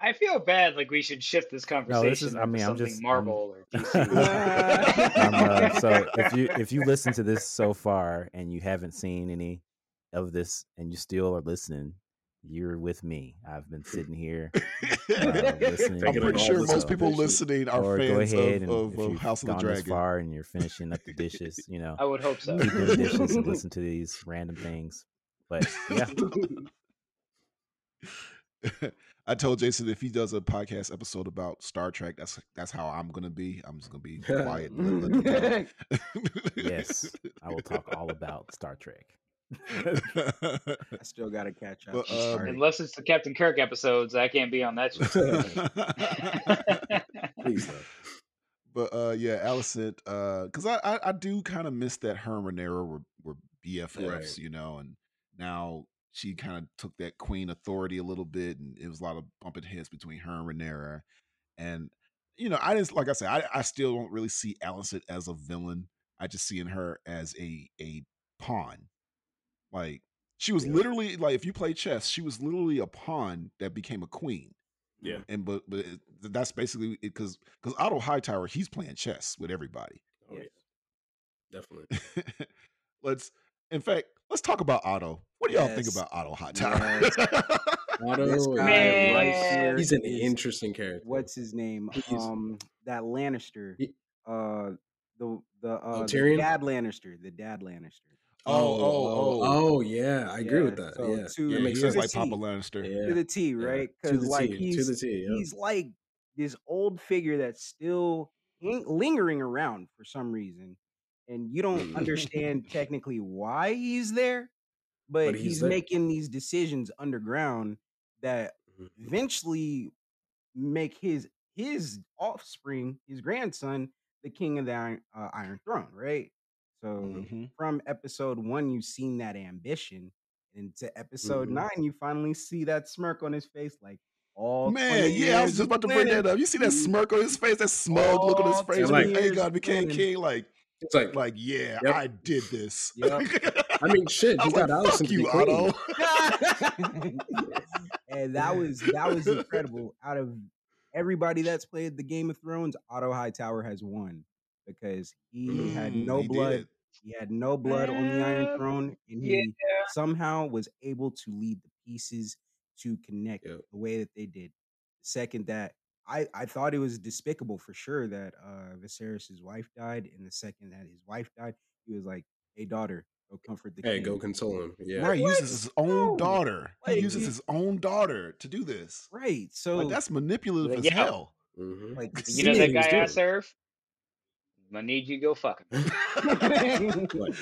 I feel bad. Like we should shift this conversation. No, this is. I mean, I'm just Marvel I'm, or D C. I'm, uh, so if you if you listen to this so far and you haven't seen any of this and you still are listening, you're with me. I've been sitting here uh, listening. I'm pretty sure most people listening are fans of, of, of House of the Dragon. If you've gone this far and you're finishing up the dishes, you know. I would hope so. Keep doing dishes and listen to these random things. But, yeah. I told Jason if he does a podcast episode about Star Trek, that's that's how I'm going to be. I'm just going to be quiet. And let him talk. Yes, I will talk all about Star Trek. I still gotta catch up. But, uh, unless it's the Captain Kirk episodes, I can't be on that show. Please, but uh, yeah, Alicent, uh, because I, I I do kind of miss that her and Rhaenyra were were B F Fs, right. You know, and now she kind of took that queen authority a little bit, and it was a lot of bumping heads between her and Rhaenyra, and you know, I just like I said, I I still don't really see Alicent as a villain. I just see in her as a a pawn. Like she was yeah. literally like if you play chess, she was literally a pawn that became a queen. Yeah, and but but it, that's basically because because Otto Hightower he's playing chess with everybody. Oh yeah, definitely. let's in fact let's talk about Otto. What do yes. y'all think about Otto Hightower? Yes. Otto, this guy right here, he's an interesting character. What's his name? Um, that Lannister. Uh, the the uh, the dad Lannister. The dad Lannister. Oh, oh, oh, oh, yeah. I yeah. agree with that. So yeah, to, yeah, it makes sense. Like Papa Lannister, yeah. to the T, right? Because yeah. like T. he's to the T, yeah. he's like this old figure that's still lingering around for some reason, and you don't understand technically why he's there, but, but he's, he's there. making these decisions underground that eventually make his his offspring, his grandson, the king of the Iron, uh, Iron Throne, right? So mm-hmm. from episode one, you've seen that ambition, and to episode mm-hmm. nine, you finally see that smirk on his face, like all man, yeah, I was just about to bring that up. You see that smirk on his face, that smug all look on his face when Aegon became king, like it's like, like yeah, yep. I did this. Yep. I mean, shit, you got like, Alicent to be queen. And that was that was incredible. Out of everybody that's played the Game of Thrones, Otto Hightower has won. Because he mm, had no he blood, did. he had no blood on the Iron Throne, and he yeah. somehow was able to lead the pieces to connect yep. the way that they did. Second, that I, I thought it was despicable for sure that uh, Viserys' wife died, and the second that his wife died, he was like, "Hey, daughter, go comfort the king." Hey, go console him. Yeah, right. He uses his own no. daughter. Like, he uses his own daughter to do this. Right. So like, that's manipulative as yeah. hell. Mm-hmm. Like you know that guy I serve. I need you to go fuck him. like,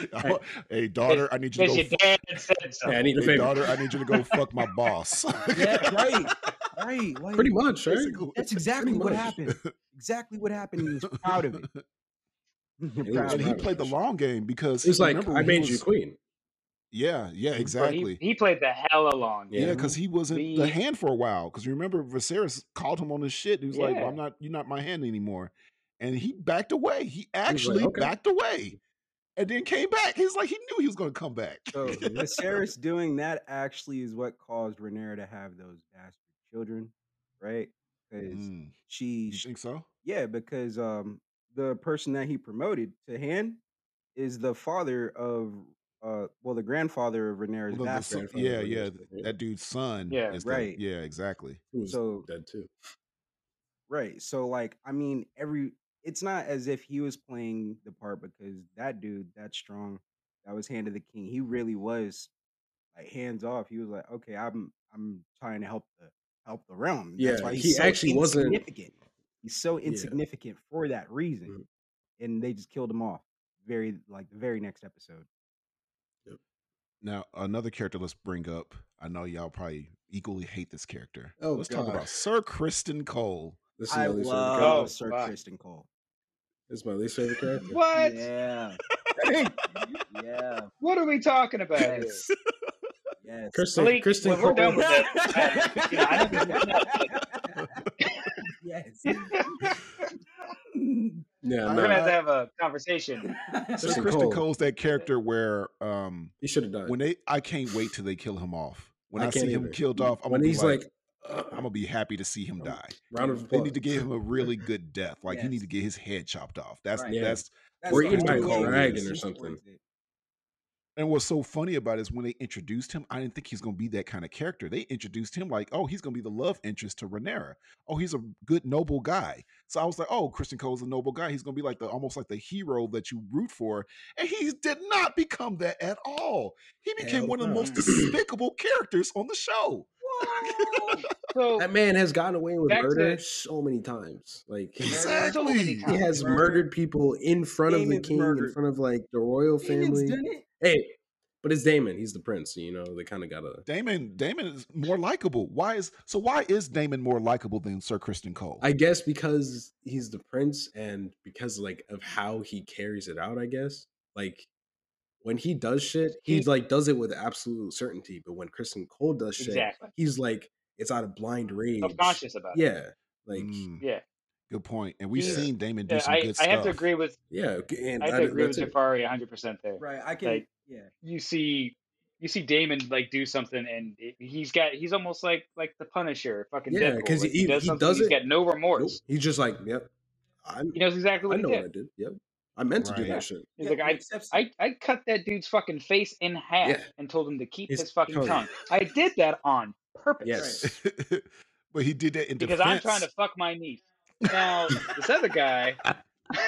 hey, daughter, I need you to go fuck dad said so. yeah, I need Hey, daughter, I need you to go fuck my boss. yeah, right. Right. Like, pretty much, right? That's exactly what much. happened. Exactly what happened. He was proud of it. He, proud and he played the long game because... It's like, I made was, you queen. Yeah, yeah, exactly. He, he played the hella long game. Yeah, because he wasn't the... the hand for a while. Because you remember, Viserys called him on his shit. He was yeah. like, well, I'm not, you're not my hand anymore. And he backed away. He actually like, okay. backed away, and then came back. He's like he knew he was going to come back. So Viserys doing that actually is what caused Rhaenyra to have those bastard children, right? Because mm. she, you think so? Yeah, because um, the person that he promoted to hand is the father of, uh, well, the grandfather of Rhaenyra's well, bastard. The, yeah, yeah, yeah, that dude's son. Yeah, is right. The, yeah, exactly. He was so dead too. Right. So, like, I mean, every. It's not as if he was playing the part because that dude, that strong, that was hand of the king. He really was like hands off. He was like, okay, I'm I'm trying to help the help the realm. Yeah, that's why he's he so actually insignificant. wasn't. He's so insignificant yeah. for that reason, mm-hmm. and they just killed him off. Very like the very next episode. Yep. Now another character let's bring up. I know y'all probably equally hate this character. Oh, let's God. talk about Ser Criston Cole. This is I love oh, Ser Criston Cole. This is my least favorite character. What? Yeah. yeah. What are we talking about? Yes. yes. Kristen, Malique, Kristen well, Cole. We're done with that. you know, I didn't yes. yeah, we're no. gonna have to have a conversation. Ser Criston Cole. Cole's that character where um, he should have done. When they, I can't wait till they kill him off. When I, I see either. him killed off, I'm when he's like. like I'm gonna be happy to see him die. Round of they need to give him a really good death. Like yes. he need to get his head chopped off. That's right. that's, that's or even like dragon or something. And what's so funny about it is when they introduced him, I didn't think he's gonna be that kind of character. They introduced him like, oh, he's gonna be the love interest to Rhaenyra. Oh, he's a good noble guy. So I was like, oh, Criston Cole's a noble guy. He's gonna be like the almost like the hero that you root for. And he did not become that at all. He became Hell one no. of the most despicable characters on the show. So that man has gotten away with murder to, so many times. Like exactly. he has murder. murdered people in front Daemon's of the king, murdered. in front of like the royal family. Hey, but it's Daemon. He's the prince. You know, they kind of gotta. Daemon. Daemon is more likable. Why is so? Why is Daemon more likable than Ser Criston Cole? I guess because he's the prince, and because like of how he carries it out. I guess like. When he does shit, he like does it with absolute certainty. But when Criston Cole does shit, exactly. he's like it's out of blind rage. I'm conscious about yeah, it. Yeah, like mm, yeah. Good point. And we've yeah. seen Daemon do yeah, some I, good I stuff. I have to agree with yeah. And I have to I, agree with Jahfari one hundred percent there. Right. I can. Like, yeah. You see, you see Daemon like do something, and it, he's got he's almost like like the Punisher, fucking yeah. Because like, he, he does, he does he's it. He's got no remorse. Nope. He's just like, yep. I'm, he knows exactly what I he know did. What I did. Yep. I meant to right. do that yeah. shit. He's yeah, like, I, I, I cut that dude's fucking face in half yeah. and told him to keep his, his fucking tongue. tongue. I did that on purpose. Yes. Right. But he did that in because defense. I'm trying to fuck my niece. Now, this other guy,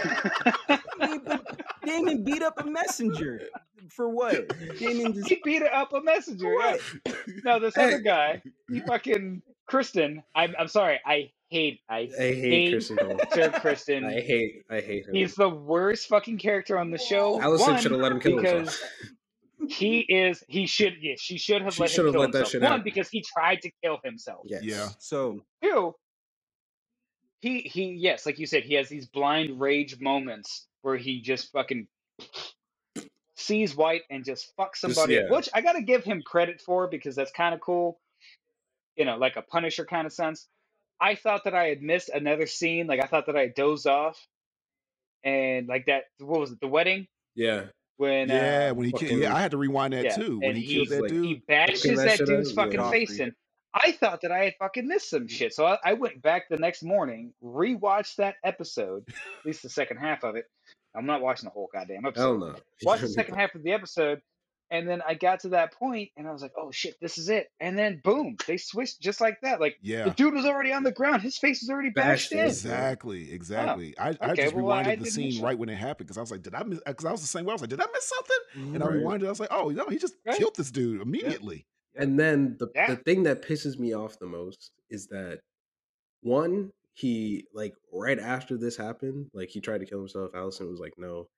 I mean, but Daemon beat up a messenger. For what? Daemon just... He beat up a messenger. Right. No, this hey. other guy, he fucking... Kristen, I'm, I'm sorry, I hate... I, I hate, hate Ser Criston. I hate I hate him. He's the worst fucking character on the show. Alicent should have let him kill himself. He is... He should... Yeah, she should have she let him kill let himself. That shit One, out. because he tried to kill himself. Yes. Yeah. So... Two, he, he... Yes, like you said, he has these blind rage moments where he just fucking... sees white and just fucks somebody. Just, yeah. Which I gotta give him credit for, because that's kind of cool. You know, like a Punisher kind of sense. I thought that I had missed another scene. Like, I thought that I had dozed off. And, like, that, what was it, the wedding? Yeah. When, yeah, uh, when he killed, yeah, I had to rewind that, yeah. too. When and he, he killed that like, dude. He bashes that, that dude's fucking yeah. face in. I thought that I had fucking missed some shit. So I, I went back the next morning, rewatched that episode, at least the second half of it. I'm not watching the whole goddamn episode. Hell no. Watched the second half of the episode. And then I got to that point, and I was like, oh, shit, this is it. And then, boom, they switched just like that. Like, yeah. the dude was already on the ground. His face was already bashed, bashed in. Exactly, exactly. Oh, I, okay, I just well, rewinded I the scene right when it happened, because I was like, did I miss? Because I was the same way. I was like, did I miss something? And right. I rewinded. I was like, oh, no, he just right. killed this dude immediately. Yeah. And then the, yeah. the thing that pisses me off the most is that, one, he, like, right after this happened, like, he tried to kill himself. Alicent was like, no.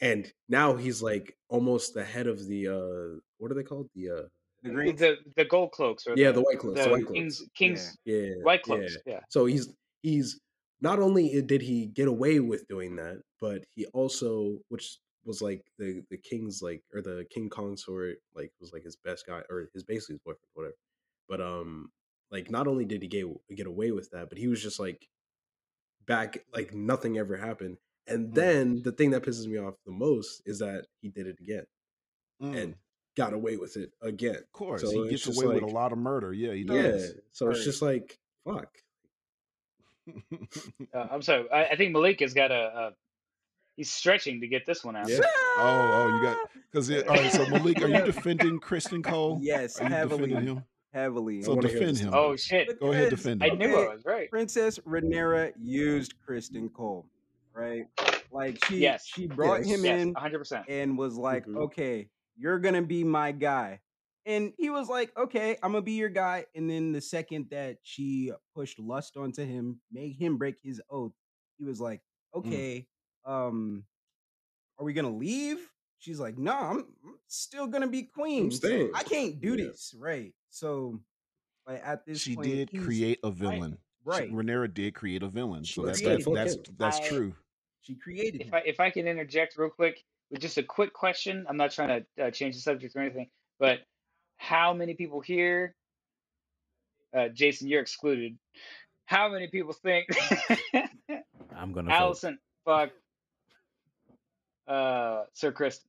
And now he's like almost the head of the uh, what are they called? The uh, the green, the, the gold cloaks, or yeah, the, the white cloaks, the, the white kings, cloaks. kings, yeah, yeah white cloaks. Yeah. yeah. So he's he's not only did he get away with doing that, but he also, which was like the, the king's like or the king consort, like was like his best guy or his basically his boyfriend, whatever. But um, like not only did he get get away with that, but he was just like back like nothing ever happened. And then mm. the thing that pisses me off the most is that he did it again mm. and got away with it again. Of course, so he gets away like, with a lot of murder. Yeah, he does. Yeah, so right. it's just like, fuck. uh, I'm sorry. I, I think Malique has got a, a... He's stretching to get this one out. Yeah. oh, oh, you got... Cause it, all right, so Malique, are you defending Kristen Cole? Yes, are you heavily. defending him? Heavily. So defend him. Oh, shit. Go ahead, defend him. I knew I was right. Princess Rhaenyra used Kristen Cole. Right, like she yes. she brought yes. him yes. in one hundred percent and was like, mm-hmm. okay, you're gonna be my guy, and he was like, okay, I'm gonna be your guy. And then the second that she pushed lust onto him, made him break his oath, he was like, okay, mm. um are we gonna leave? She's like, no, I'm, I'm still gonna be queen, so I can't do yeah. this. Right, so like at this she point, did create a villain. Right. Right, so Rhaenyra did create a villain, so that's that's, that's that's that's true. I, she created. If I, if I can interject real quick with just a quick question, I'm not trying to uh, change the subject or anything, but how many people here? Uh, Jason, you're excluded. How many people think? I'm gonna Alicent fuck uh, Ser Criston.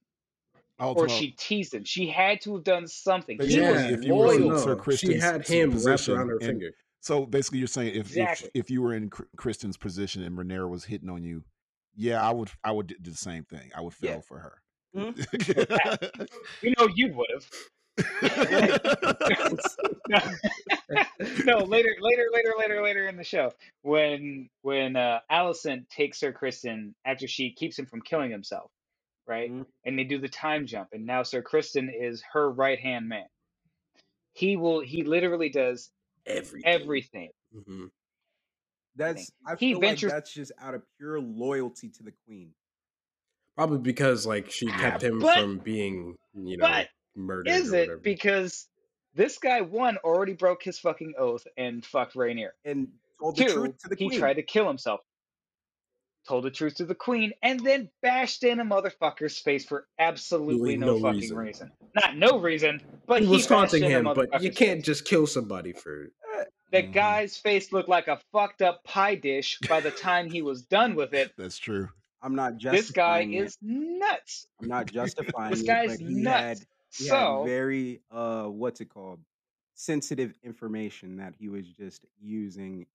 I'll or talk. She teased him. She had to have done something. But she yeah, was if you loyal. Ser Criston's she had him wrapped around her and, finger. So basically, you're saying if, exactly. if if you were in Kristen's position and Rhaenyra was hitting on you, yeah, I would I would do the same thing. I would fail yeah. for her. Mm-hmm. We know you would have. no, later, later, later, later, later in the show, when when uh, Alicent takes Ser Criston after she keeps him from killing himself, right? Mm-hmm. And they do the time jump, and now Ser Criston is her right hand man. He will. He literally does. Everything. Everything. Mm-hmm. That's. I he feel ventures- like that's just out of pure loyalty to the queen. Probably because, like, she kept him but, from being, you know, but murdered. Is or whatever. It because this guy one already broke his fucking oath and fucked Rhaenyra and told Two, the truth to the queen. He tried to kill himself. Told the truth to the queen and then bashed in a motherfucker's face for absolutely no, no fucking reason. reason. Not no reason, but he, he was taunting him. But you can't face. just kill somebody for uh, the mm. guy's face looked like a fucked up pie dish by the time he was done with it. That's true. I'm not justifying. This guy it. is nuts. I'm not justifying. This guy's it, nuts. Had, he so had very uh, what's it called? sensitive information that he was just using.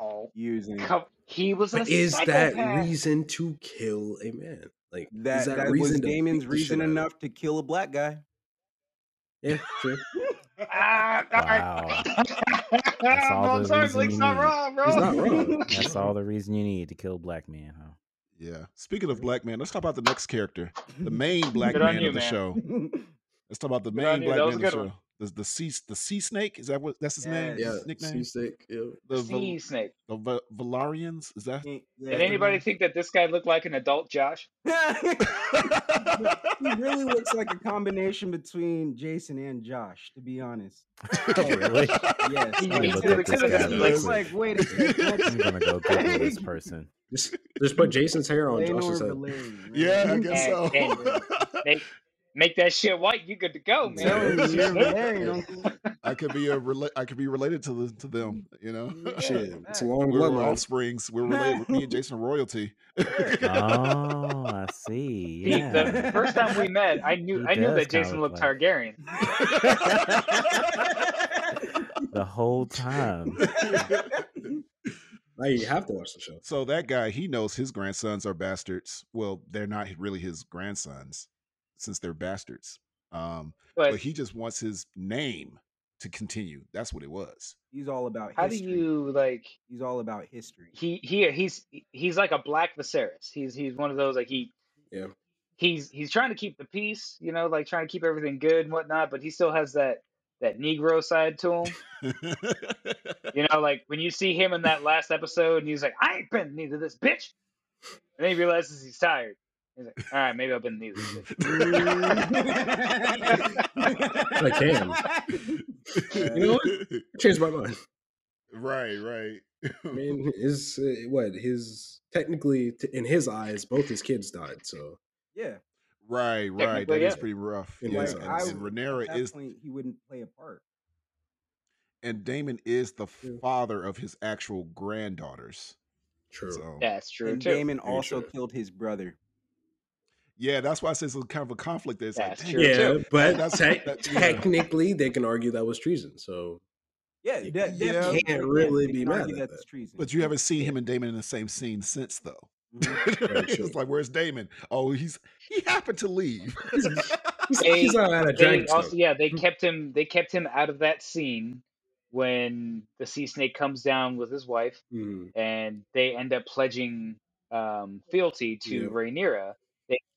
Oh, using he was. But a is psychopath. That reason to kill a man? Like that, is that, that reason was Damon's reason enough to kill a black guy? Yeah, true. ah, wow. That's all the reason you need. That's all the reason you need to kill a black man, huh? Yeah. Speaking of black men, let's talk about the next character, the main black man you, of the man. show. Let's talk about the main black man of the show. The, the sea the sea snake is that what that's his yeah, name? Yeah, his nickname. Sea snake. Yeah. The sea snake. The v- Valarians is that? Yeah, Did anybody think that this guy looked like an adult Josh? He really looks like a combination between Jason and Josh, to be honest. Oh, really? Yes. He looks like wait a second. I'm gonna go Google this person. Just, just put Jason's hair on Josh's head. Yeah, I guess so. And, and, they, Make that shit white, you good to go, man. I could be a rela- I could be related to the, to them, you know. Yeah, shit, it's a long we're offsprings. We're related. Me and Jason are royalty. Oh, I see. Yeah. The, the first time we met, I knew he I knew that Jason looked like Targaryen. The whole time. Now you have to watch the show. So that guy, he knows his grandsons are bastards. Well, they're not really his grandsons, since they're bastards. Um, but, but he just wants his name to continue. That's what it was. He's all about history. How do you like he's all about history. He he he's he's like a black Viserys. He's he's one of those like he yeah. he's he's trying to keep the peace, you know, like trying to keep everything good and whatnot, but he still has that that Negro side to him. You know, like when you see him in that last episode and he's like, I ain't been neither this bitch. And then he realizes he's tired. He's like, all right, maybe I've been needed. I can. Uh, you know what? I changed my mind. Right, right. I mean, is uh, what his technically t- in his eyes, both his kids died. So yeah, right, right. That yeah. is pretty rough. Yeah. Like, yeah. I, and Rhaenyra at that is point, he wouldn't play a part. And Daemon is the yeah. father of his actual granddaughters. True. So. That's true. And too. Daemon Pretty also true. killed his brother. Yeah, that's why I said it's kind of a conflict. There's like, true. yeah, but that's, te- that's, yeah. technically they can argue that was treason. So yeah, you that, yeah, can't really be mad at that. Treason. But you haven't seen him and Daemon in the same scene since, though. It's like, where's Daemon? Oh, he's he happened to leave. he's, they, he's not out of they also, yeah, they kept him. They kept him out of that scene when the sea snake comes down with his wife, mm. and they end up pledging um, fealty to yeah. Rhaenyra.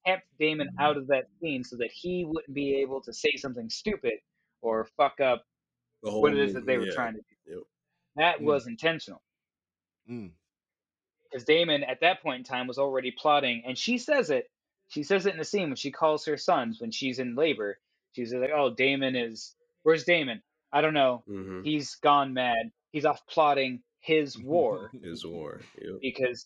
Kept Daemon out of that scene so that he wouldn't be able to say something stupid or fuck up what it is that they were yeah. trying to do. Yep. That mm. was intentional. Because mm. Daemon, at that point in time, was already plotting, and she says it. She says it in the scene when she calls her sons when she's in labor. She's like, oh, Daemon is... Where's Daemon? I don't know. Mm-hmm. He's gone mad. He's off plotting his war. his war, yep. Because...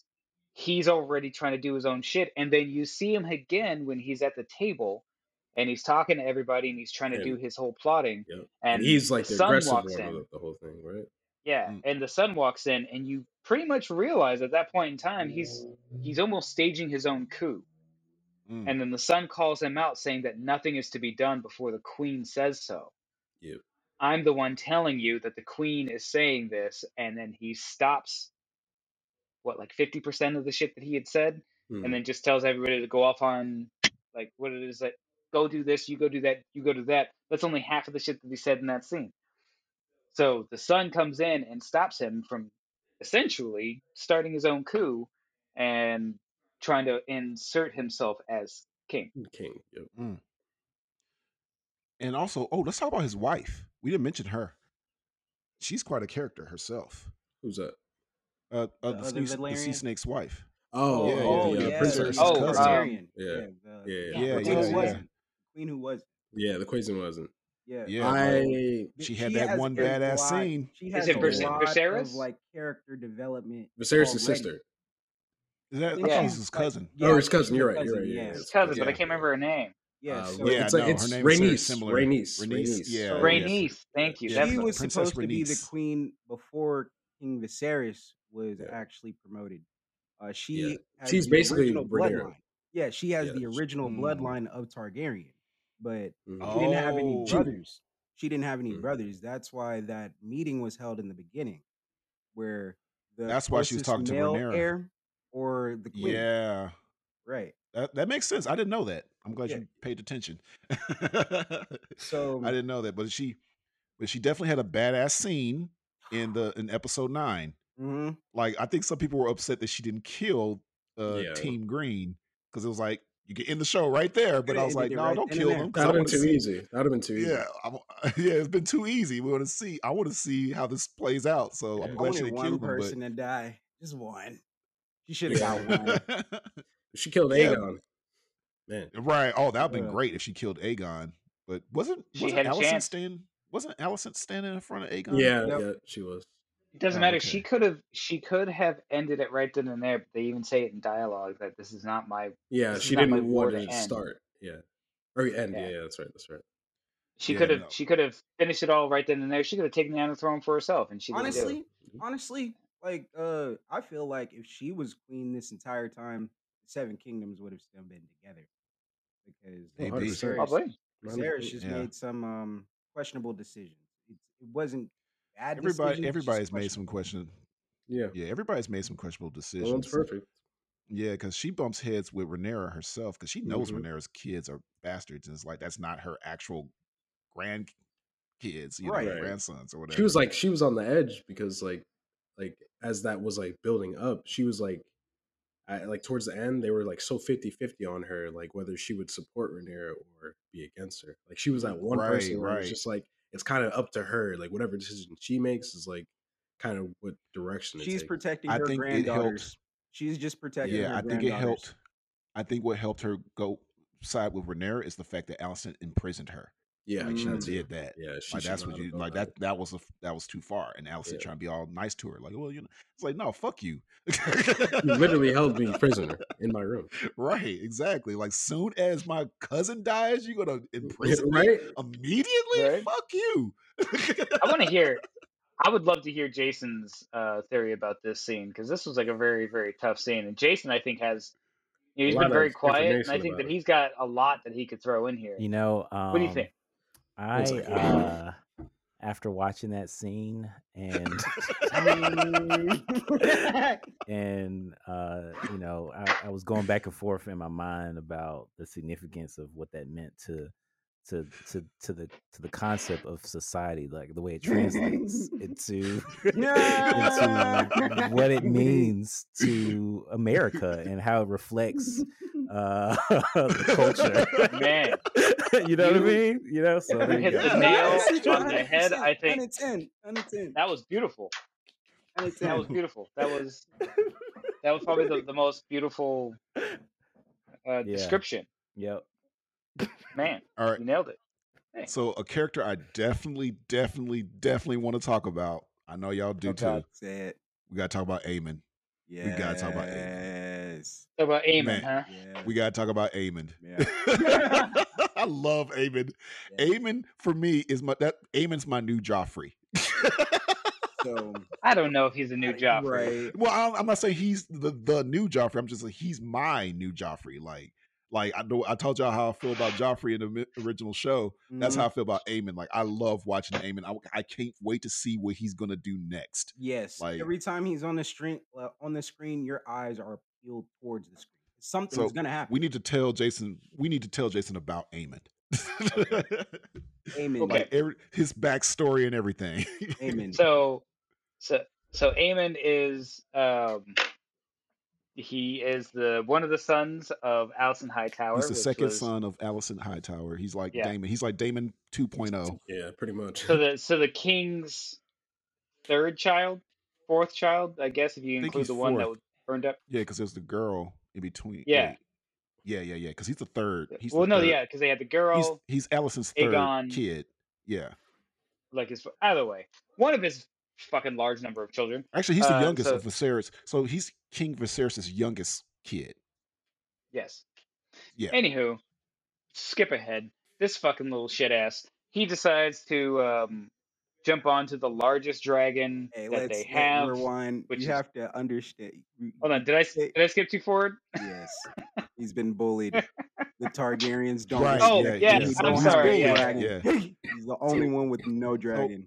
he's already trying to do his own shit. And then you see him again when he's at the table and he's talking to everybody and he's trying to yeah. do his whole plotting. Yeah. And, and he's like the, the aggressive one in. The whole thing, right? Yeah. Mm. And the son walks in and you pretty much realize at that point in time, he's he's almost staging his own coup. Mm. And then the son calls him out saying that nothing is to be done before the queen says so. Yeah. I'm the one telling you that the queen is saying this. And then he stops what, like fifty percent of the shit that he had said, mm. and then just tells everybody to go off on, like, what it is that, like, go do this, you go do that, you go do that. That's only half of the shit that he said in that scene. So the son comes in and stops him from essentially starting his own coup and trying to insert himself as king. King, yep. Mm. And also, oh, let's talk about his wife. We didn't mention her. She's quite a character herself. Who's that? Uh, uh, the, the, sne- the sea snake's wife. Oh, yeah, oh, yeah, yeah. Princess oh, cousin. Yeah, yeah, yeah, yeah. yeah, yeah, yeah. Queen who wasn't. Yeah, the queen wasn't. Yeah, yeah. I, she had she that one badass lot, scene. She has is it Viserys? Of, like, character development. Viserys' sister. Is that? Yeah. I thought it was his cousin. Like, yeah, oh, his cousin. You're right. You're right. Yeah, his cousin, but I can't remember her name. Yeah, uh, so yeah, it's like no, it's Rhaenys. Rhaenys. Rhaenys. Yeah, Rhaenys. Thank you. She was supposed to be the queen before King Viserys was yeah. actually promoted. Uh, she yeah. has she's the basically bloodline. Yeah, she has yeah, the original she, bloodline mm. of Targaryen, but oh. she didn't have any brothers. She didn't have any mm. brothers. That's why that meeting was held in the beginning, where the that's why she was talking to Rhaenyra heir or the queen. Yeah, right. That that makes sense. I didn't know that. I'm glad yeah. you paid attention. So I didn't know that, but she, but she definitely had a badass scene in the in episode nine. Mm-hmm. Like, I think some people were upset that she didn't kill uh, yeah. Team Green, because it was like, you can end the show right there. But I was like, no, right don't kill them. That would have been too see. easy. That would have been too easy. Yeah, I'm, yeah, it's been too easy. We want to see. I want to see how this plays out. So yeah. I'm glad she didn't kill them. Only one person but... to die. Just one. She should have yeah. got one. She killed yeah. Aegon. Man. Right. Oh, that would have been yeah. great if she killed Aegon. But wasn't, wasn't Alicent standing? Wasn't Alicent standing in front of Aegon? Yeah, no. yeah, she was. It doesn't matter. Okay. She could have. She could have ended it right then and there. But they even say it in dialogue that this is not my. Yeah, she didn't want to start. Yeah, or end. Yeah. yeah, that's right. That's right. She yeah, could have. No. She could have finished it all right then and there. She could have taken down the throne for herself, and she honestly, didn't do it. honestly, like uh, I feel like if she was queen this entire time, the Seven Kingdoms would have still been together, because hey, Viserys, probably Viserys just yeah. made some um, questionable decisions. It, it wasn't. Bad Everybody, decision, everybody's made some question. Yeah, yeah. Everybody's made some questionable decisions. Well, that's perfect. Yeah, because she bumps heads with Rhaenyra herself, because she knows mm-hmm. Rhaenyra's kids are bastards, and it's like that's not her actual grandkids, you right. know, grandsons or whatever. She was like, she was on the edge because, like, like as that was like building up, she was like, I, like towards the end, they were like so fifty-fifty on her, like whether she would support Rhaenyra or be against her. Like she was that one right, person where right. it was just like. It's kind of up to her. Like whatever decision she makes is like kind of what direction it she's takes. protecting her granddaughters. She's just protecting. Yeah, her I think it helped. I think what helped her go side with Rhaenyra is the fact that Alicent imprisoned her. Yeah, like she mm-hmm. did that. Yeah, she like that's what you like. That that was a, that was too far. And Alicent yeah. trying to be all nice to her, like, well, you know, it's like, no, fuck you. You literally held me prisoner in my room. Right, exactly. Like, soon as my cousin dies, you're gonna imprison yeah, right? me immediately. Right? Fuck you. I want to hear. I would love to hear Jason's uh, theory about this scene, because this was like a very very tough scene, and Jason I think has. You know, he's been very quiet, and I think that it. he's got a lot that he could throw in here. You know, um, what do you think? I, uh, after watching that scene and, and, uh, you know, I, I was going back and forth in my mind about the significance of what that meant to, to, to, to the, to the concept of society, like the way it translates into, into what it means to America and how it reflects, uh, the culture. Man. You know what I mean? You know, so there you go. The nail on the head, I think. one hundred ten, one hundred ten That was beautiful. one hundred ten That was beautiful. That was that was probably the, the most beautiful uh, yeah. description. Yep. Man, all right. You nailed it. Man. So a character I definitely, definitely, definitely want to talk about. I know y'all do okay. too. Say it. We gotta talk about Aemond. Yes. We gotta talk about Aemond. Talk about Aemond, huh? Yeah. We gotta talk about Aemond. Yeah. I love Aemond. Yeah. Aemond for me is my that Aemon's my new Joffrey. So I don't know if he's a new Joffrey. Right. Well, I'm, I'm not saying he's the, the new Joffrey. I'm just like he's my new Joffrey. Like, like I know I told y'all how I feel about Joffrey in the original show. Mm-hmm. That's how I feel about Aemond. Like I love watching Aemond. I, I can't wait to see what he's gonna do next. Yes. Like, every time he's on the screen, on the screen, your eyes are peeled towards the screen. Something's so gonna happen. We need to tell Jason. We need to tell Jason about Aemond. Aemond, like every, his backstory and everything. Aemond. So, so, so Aemond is um, he is the one of the sons of Alicent Hightower. He's the second was, son of Alicent Hightower. He's like yeah. Daemon. He's like Daemon two point oh Yeah, pretty much. So the so the king's third child, fourth child, I guess, if you include the one fourth. that was burned up. Yeah, because there's the girl. In between, yeah, wait. yeah, yeah, yeah, because he's the third. He's well, the no, third. yeah, because they had the girl. He's, he's Allison's third Aegon, kid. Yeah, like his either way, one of his fucking large number of children. Actually, he's the uh, youngest so, of Viserys, so he's King Viserys' youngest kid. Yes. Yeah. Anywho, skip ahead. This fucking little shit ass. He decides to um, jump onto the largest dragon hey, that they have. Rewind. Which you is, have to understand. Hold on, did I did I skip too forward? Yes, he's been bullied. The Targaryens don't. Right. Oh yeah, yes, yeah. I'm sorry. Yeah. yeah, he's the only one with no dragon. So,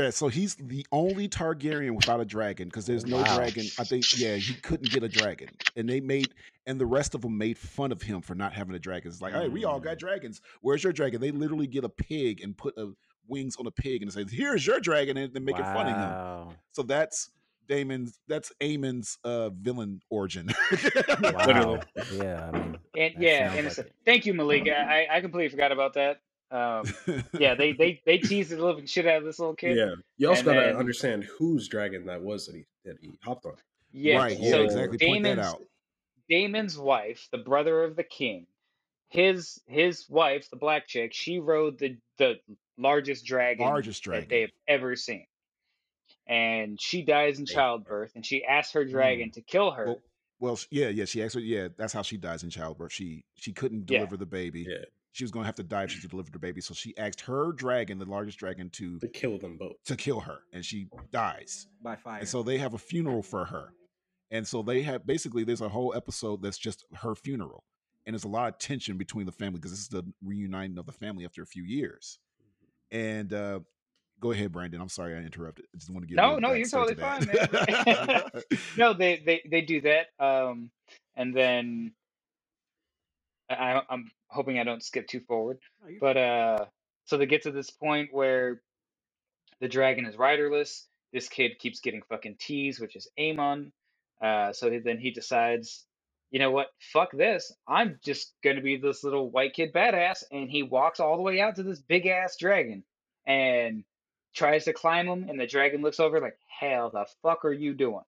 yeah, so he's the only Targaryen without a dragon because there's no wow. dragon. I think yeah, he couldn't get a dragon, and they made and the rest of them made fun of him for not having a dragon. It's like, hey, we all got dragons. Where's your dragon? They literally get a pig and put a wings on a pig and say, "Here's your dragon," and then making wow. fun of him. So that's Daemon's that's Aemon's uh villain origin. Wow. Literally. Yeah, I mean, and yeah, and like it's a, thank you, Malique. I, I completely forgot about that. Um, yeah, they they they teased the living shit out of this little kid. Yeah, you also and gotta then, understand whose dragon that was that he that he hopped on. Yeah, right. Yeah, so exactly. Daemon's, point that out. Daemon's wife, the brother of the king, his his wife, the black chick, she rode the the largest dragon, largest dragon that they have ever seen. And she dies in childbirth, and she asks her dragon mm. to kill her. Well, well, yeah, yeah, she asked her, yeah, that's how she dies in childbirth. She she couldn't deliver yeah. the baby. Yeah. She was going to have to die if she delivered the baby. So she asked her dragon, the largest dragon, to, to kill them both. To kill her, and she dies by fire. And so they have a funeral for her. And so they have basically there's a whole episode that's just her funeral, and there's a lot of tension between the family because this is the reuniting of the family after a few years, and. uh Go ahead, Brandon. I'm sorry I interrupted. I just want to get no, no, you're totally fine, man. No, they, they they do that, um, and then I, I'm hoping I don't skip too forward. But uh, so they get to this point where the dragon is riderless. This kid keeps getting fucking teased, which is Aemond. Uh, so then he decides, you know what? Fuck this. I'm just gonna be this little white kid badass, and he walks all the way out to this big ass dragon, and tries to climb him, and the dragon looks over like, hell the fuck are you doing?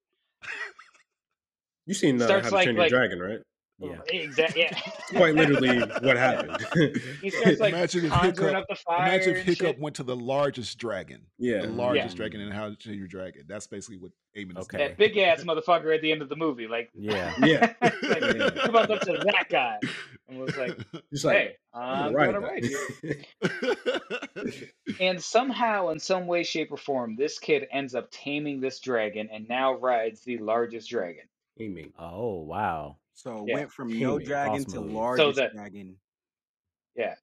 You seen uh, How to like, Train Your like, Dragon, right? Yeah. Exactly. Yeah. Quite literally what happened. He starts like imagine if Hiccup, up the fire imagine if Hiccup went to the largest dragon. Yeah. The largest yeah. dragon in How to Train Your Dragon. That's basically what Aemon is okay. doing. That big ass motherfucker at the end of the movie. Like, yeah. Yeah. Like, yeah. Come on up to that guy. And was like, He's like, hey, I'm going to write you. And somehow, in some way, shape, or form, this kid ends up taming this dragon and now rides the largest dragon. Taming. Oh, wow. So yeah. went from no dragon awesome to movie. largest so the, dragon. Yeah.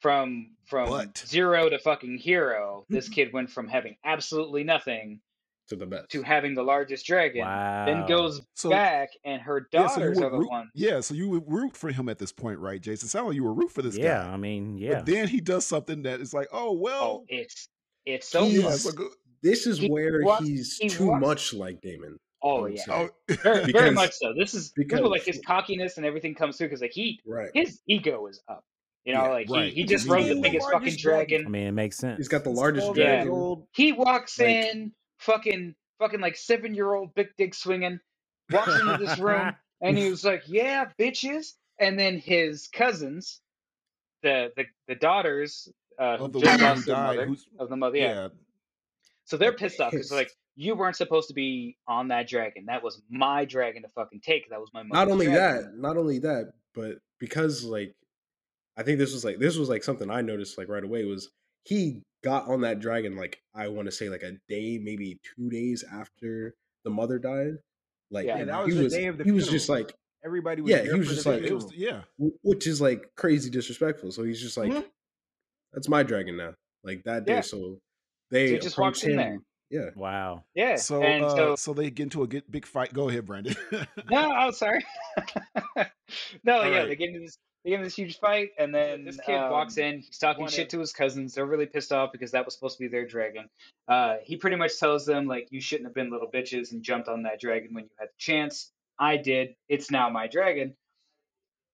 From from but. zero to fucking hero, this kid went from having absolutely nothing to the best. To having the largest dragon. Wow. Then goes so, back and her daughters yeah, so are the root, ones. Yeah, so you would root for him at this point, right, Jason? Sound like you were root for this yeah, guy. Yeah, I mean, yeah. But then he does something that is like, oh well oh, it's it's so good. This is he where walks, he's he too walks. much like Daemon. Oh yeah, oh, very, because, very much so. This is because like his cockiness and everything comes through because like he right. his ego is up. You know, yeah, like right. he, he just rode the biggest the fucking dragon. I mean, it makes sense. He's got the largest yeah. dragon. He walks like, in, fucking, fucking like seven year old big dick swinging, walks into this room, and he was like, "Yeah, bitches." And then his cousins, the the, the daughters uh, who the just lost their mother, of the mother, yeah. yeah. So they're pissed off because like. You weren't supposed to be on that dragon. That was my dragon to fucking take. That was my mother's Not only dragon. that, not only that, but because like, I think this was like, this was like something I noticed like right away was he got on that dragon. Like I want to say like a day, maybe two days after the mother died. Like yeah, that was he the was, day of the he funeral. was just like, everybody was yeah, he was just like, it was, yeah, which is like crazy disrespectful. So he's just like, mm-hmm. that's my dragon now. Like that day. Yeah. So they so just walked in him, there. Yeah. Wow. Yeah. So, and uh, so, so they get into a big fight. Go ahead, Brandon. no, I'm sorry. no, All yeah, right. they get into this, they get into this huge fight, and then this kid um, walks in. He's talking shit it. to his cousins. They're really pissed off because that was supposed to be their dragon. Uh, he pretty much tells them like, "You shouldn't have been little bitches and jumped on that dragon when you had the chance. I did. It's now my dragon."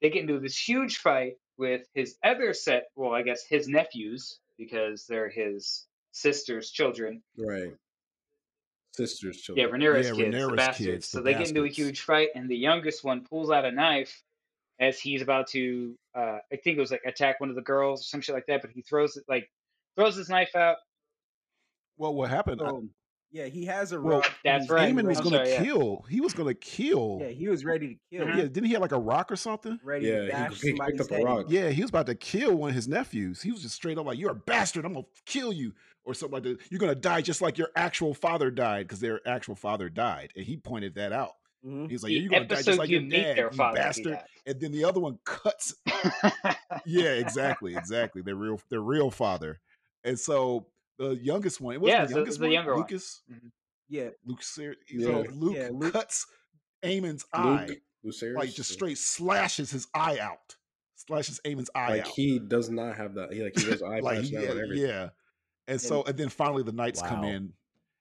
They get into this huge fight with his other set. Well, I guess his nephews because they're his sister's children. Right. Sister's children. Yeah, Rhaenyra's yeah, kids, Rhaenyra's the bastards. Kids, the so they bastards. get into a huge fight, and the youngest one pulls out a knife as he's about to, uh, I think it was like attack one of the girls or some shit like that. But he throws it, like throws his knife out. Well, what happened? Oh, I, yeah, he has a rock. Well, that's right. Daemon was going to kill. Yeah. He was going to kill. Yeah, he was ready to kill. Yeah, didn't he have like a rock or something? Ready yeah, to dash he, he picked up a rock. Yeah, he was about to kill one of his nephews. He was just straight up like, "You're a bastard. I'm going to kill you." Or something like that. You're gonna die just like your actual father died, because their actual father died, and he pointed that out. Mm-hmm. He's like, "You're gonna die just like you your dad, you bastard." And then the other one cuts. yeah, exactly, exactly. Their real, their real father. And so the youngest one, it was yeah, the youngest so the one, younger Lucas. One. Mm-hmm. Yeah, Luke. So yeah. Luke yeah, cuts Aemon's eye, Lucerys, like just straight slashes his eye out, slashes Aemon's eye like, out. Like he does not have that. He like he has eye like, yeah, out and everything. Yeah. And so, and then finally the knights wow. come in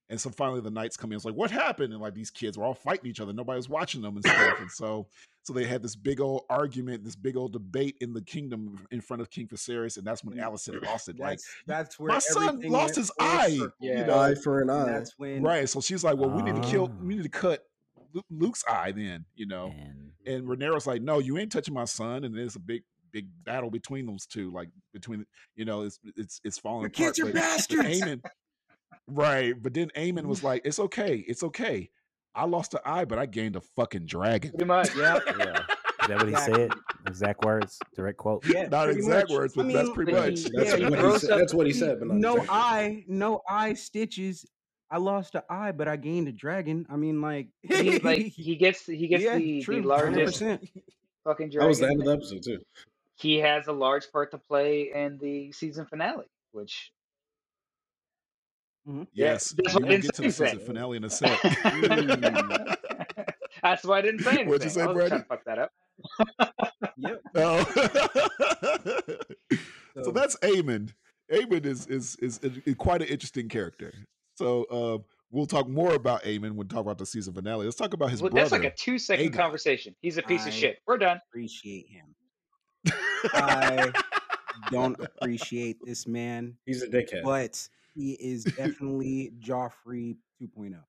And so finally the knights come in. It's like, what happened? And like these kids were all fighting each other. Nobody was watching them and stuff. And so so they had this big old argument, this big old debate in the kingdom in front of King Viserys. And that's when Alicent lost it. Like that's, that's where my son lost his eye. For, yeah. You know? Eye for an eye. That's when, right. So she's like, well, we need to kill, we need to cut Luke's eye then, you know. Man. And Rhaenyra's like, no, you ain't touching my son. And there's a big big battle between those two, like between, you know, it's it's it's falling the apart. Kids are but, bastards. But Aemond, right, but then Aemond was like, "It's okay, it's okay. I lost an eye, but I gained a fucking dragon." Pretty much, yeah. yeah. Is that what he said? Exact words, direct quote. Yeah, not exact much. words, but I mean, that's pretty much. He, that's, yeah, what he said. that's what he said. But no exactly. eye, no eye stitches. I lost an eye, but I gained a dragon. I mean, like, he, like he gets he gets yeah, the, true, the largest one hundred percent fucking dragon. That was the end of the episode too. He has a large part to play in the season finale, which. Mm-hmm. Yes, yeah, we'll get to the season finale in a sec. That's why I didn't say anything. What'd you say, I was trying to fuck that up. Yep. Oh. so, so that's Aemond. Aemond is is is quite an interesting character. So uh, we'll talk more about Aemond when we talk about the season finale. Let's talk about his well, brother. That's like a two-second Aegon. conversation. He's a piece I of shit. We're done. Appreciate him. I don't appreciate this man. He's a dickhead, but. He is definitely Joffrey two point oh.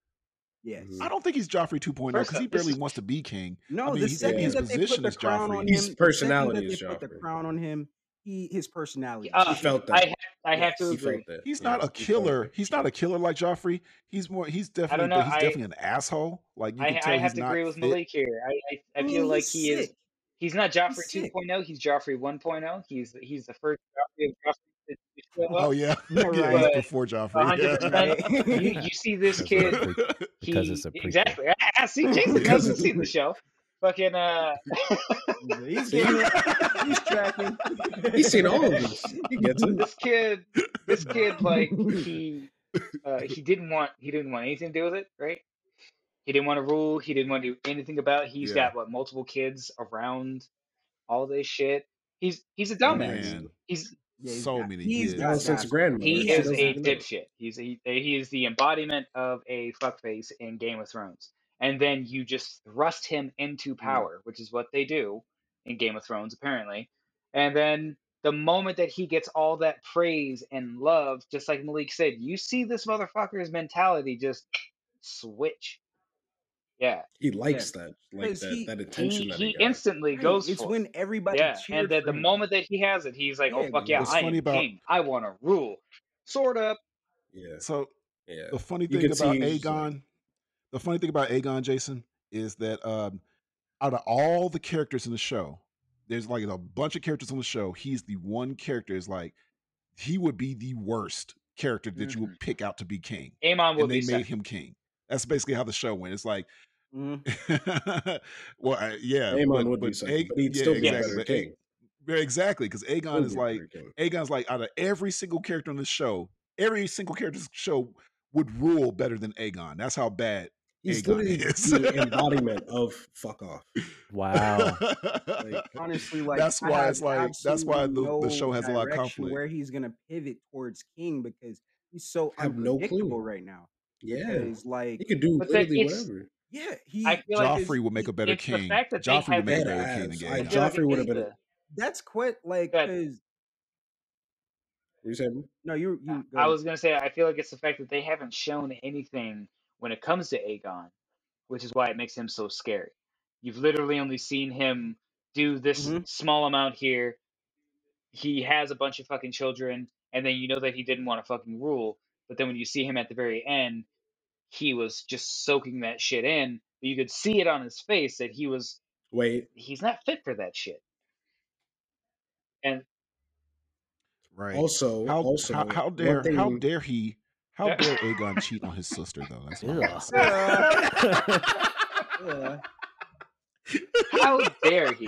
Yes. I don't think he's Joffrey two point oh because he barely wants to be king. No, I mean, the second his that position they put the crown Joffrey. on him, his personality the is they Joffrey. Put the crown on him. He his personality. Uh, he felt that. I, I have to he agree. He's yeah, not a killer. He's not a killer like Joffrey. He's more. He's definitely. Know, he's I, definitely an asshole. Like you I, can tell I have to agree with Malique fit. here. I I, I feel he's like sick. he is. He's not Joffrey he's 2.0. He's Joffrey one point oh. He's he's the first Joffrey of Joffrey. Oh yeah, yeah, yeah before Joffrey. Yeah. You, you see this kid? He, because it's a prequel. Exactly. I, I see Jason doesn't see the show. Fucking uh, he's, he's tracking. He's seen all of this. He gets it. This kid, this kid, like he, uh, he didn't want, he didn't want anything to do with it, right? He didn't want to rule. He didn't want to do anything about it. He's yeah. got what multiple kids around, all this shit. He's he's a dumbass. He's Yeah, so got, many he's kids. Since grandmother. He is a dipshit. He's a, he is the embodiment of a fuckface in Game of Thrones. And then you just thrust him into power, which is what they do in Game of Thrones, apparently. And then the moment that he gets all that praise and love, just like Malique said, you see this motherfucker's mentality just switch. Yeah, he likes yeah. that, like that, he, that attention. He, that he, he instantly right. goes. It's for when everybody. Yeah, and the, the moment that he has it, he's like, yeah, "Oh fuck yeah, I am about... king. I want to rule." Sort of. Yeah. So yeah. the funny thing about Aegon, like... the funny thing about Aegon, Jason, is that um, out of all the characters in the show, there's like a bunch of characters on the show. He's the one character is like he would be the worst character that mm-hmm. you would pick out to be king. Aemon would be. They made second. him king. That's basically how the show went. It's like, mm. well, I, yeah, Aemon would but be second, Aeg- but he'd yeah, still be exactly. better king. Aeg- exactly, because Aegon is be like, Aegon's like, out of every single character on the show, every single character on the show would rule better than Aegon. That's how bad he's Aegon is. The embodiment of fuck off. Wow. Like, honestly, like that's why it's like that's why the, no the show has a lot of conflict. Where he's gonna pivot towards king because he's so I have unpredictable no clue. right now. Yeah, like he could do literally whatever. Yeah, he. I feel Joffrey like would make a better king. Joffrey would make a better ass. king again. Like Joffrey like would have been. A... That's quite like. Cause... What you saying? No, you. you I, I was gonna say I feel like it's the fact that they haven't shown anything when it comes to Aegon, which is why it makes him so scary. You've literally only seen him do this mm-hmm. small amount here. He has a bunch of fucking children, and then you know that he didn't want to fucking rule. But then when you see him at the very end, he was just soaking that shit in. You could see it on his face that he was... Wait. He's not fit for that shit. And... Right. Also, how, also, how, how dare thing... how dare he... How dare Aegon cheat on his sister, though? That's what yeah. I'm saying. Yeah. How dare he?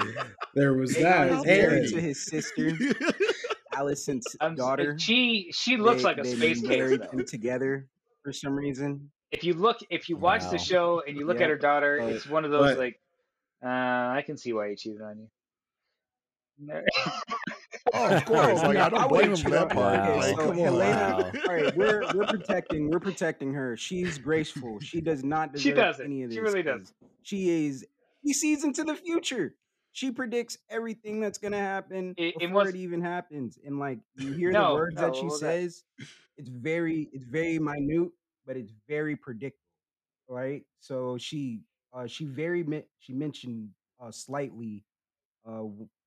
There was that. How dare he to his sister. Alicent's um, daughter. She she looks they, like a space case. Together for some reason. If you look, if you watch wow. the show and you look yeah, at her daughter, but, it's one of those but, like, uh, I can see why he cheated on you. Oh, of course. Like, no, I don't I blame him for that part. Okay, like, so come on. Elena, wow. All right, we're we're protecting we're protecting her. She's graceful. She does not deserve she doesn't. any of this. She really does. She is. She sees into the future. She predicts everything that's gonna happen it, before it, was, it even happens. And like you hear no, the words no, that she well, says, that... it's very it's very minute, but it's very predictable, right? So she uh, she very she mentioned uh, slightly. Uh,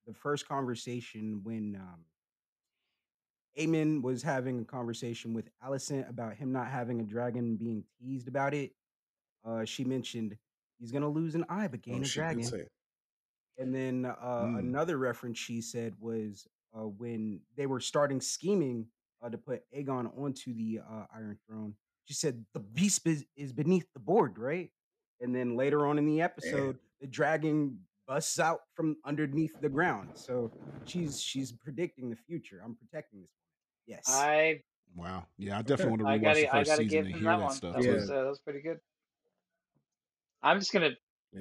the first conversation when um, Aemond was having a conversation with Alicent about him not having a dragon, being teased about it, uh, she mentioned he's going to lose an eye but gain oh, a dragon. And then uh, mm. another reference she said was uh, when they were starting scheming uh, to put Aegon onto the uh, Iron Throne, she said the beast is, is beneath the board, right? And then later on in the episode, yeah. the dragon busts out from underneath the ground. So she's she's predicting the future. I'm protecting this one. Yes. I wow. Yeah, I definitely okay. want to rewatch gotta, the first season and hear that, that stuff. That, yeah. was, uh, that was pretty good. I'm just gonna. Yeah,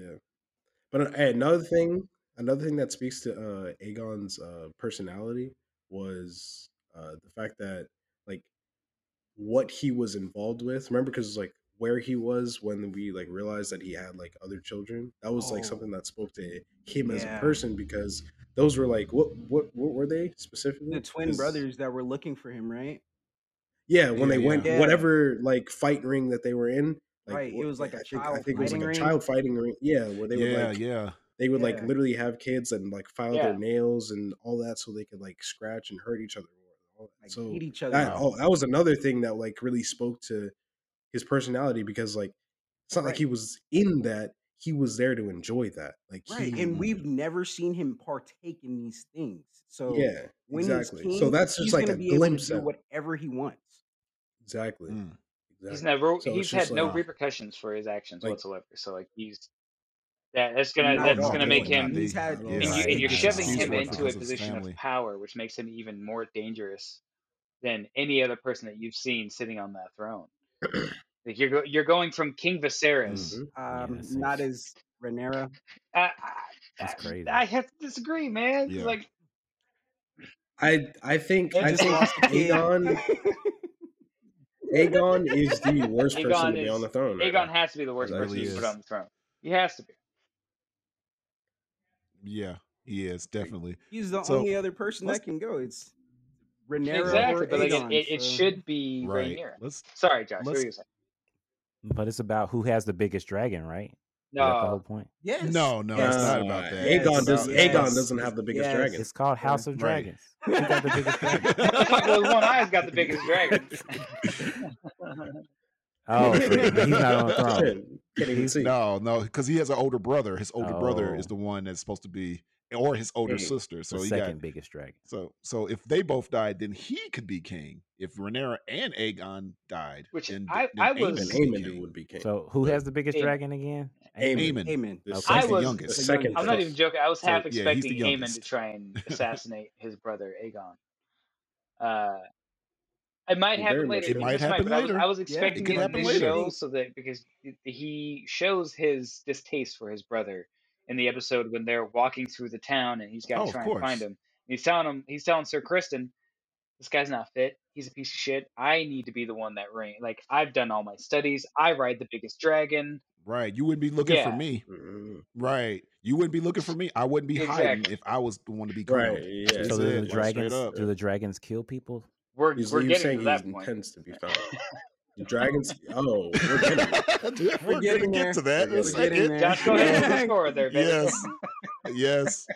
but hey, another thing, another thing that speaks to uh, Aegon's uh, personality was uh, the fact that like what he was involved with. Remember, because like. where he was when we like realized that he had like other children, that was oh. like something that spoke to him yeah. as a person, because those were like what what what were they specifically? The twin His... brothers that were looking for him, right? Yeah, when yeah, they yeah. went yeah. whatever like fight ring that they were in, like, right? What, it was like I a think, child. I think it was like a ring? child fighting ring. Yeah, where they yeah, would like yeah they would yeah. like literally have kids and like file yeah. their nails and all that so they could like scratch and hurt each other. Like, so eat each other. That, oh, that was another thing that like really spoke to his personality, because like it's not right. like he was in that, he was there to enjoy that, like right he, and we've never seen him partake in these things, so yeah when exactly king, so that's just like a glimpse of whatever he wants. Exactly, mm. exactly. he's never so he's had like, no repercussions for his actions like, whatsoever, so like he's that that's gonna that's all, gonna make him he's had, and, yeah, you, and you're shoving him into a position of power, which makes him even more dangerous than any other person that you've seen sitting on that throne. Like you're go- you're going from King Viserys, mm-hmm. um, yeah, not as Rhaenyra. I, I, That's crazy. I, I have to disagree, man. Yeah. Like, I I think I think Aegon Aegon is the worst Aegon person is, to be on the throne. Right Aegon now. has to be the worst person to put on the throne. He has to be. Yeah, he is definitely. He's the so, only other person that can go. It's. Rhaenyra exactly, but like Aegon, it, it, so. it should be right. Rhaenyra. Let's, Sorry, Josh. Let's, what were you saying? But it's about who has the biggest dragon, right? No, is that the whole point. Yes. No, no, yes. it's not about that. Yes. Aegon doesn't. Yes. Aegon doesn't have the biggest yes. dragon. It's called House of Dragons. Who right. got the biggest dragon? The one eye's got the biggest dragon. Oh, he's not on the throne. He's, no, no, because he has an older brother. His older oh. brother is the one that's supposed to be. Or his older hey, sister, so the he second got, biggest dragon. So, so if they both died, then he could be king. If Rhaenyra and Aegon died, which then, I, then I was, Aemond would be king. So, who has the biggest Aemond. dragon again? Aemond. Aemond. Okay. I was the youngest. The second. I'm not even joking. I was half so, expecting yeah, Aemond to try and assassinate his brother Aegon. Uh, it might well, happen later. It might happen might, later. I was, I was expecting yeah, it, it in this later. show, so that because he shows his distaste for his brother. In the episode when they're walking through the town and he's got to oh, try and find him, and he's telling him, he's telling Ser Criston, this guy's not fit. He's a piece of shit. I need to be the one that reigns. Like I've done all my studies. I ride the biggest dragon. Right. You wouldn't be looking yeah. for me. Right. You wouldn't be looking for me. I wouldn't be exactly. hiding if I was the one to be crowned. Right. Yeah. So do the dragons? Do the dragons kill people? We're he's, we're getting to that point. Intends to be found. The dragons. Oh, we're getting, Dude, we're we're getting, getting get to that. We're we're getting Josh, go ahead and score there, baby. Yes, yes.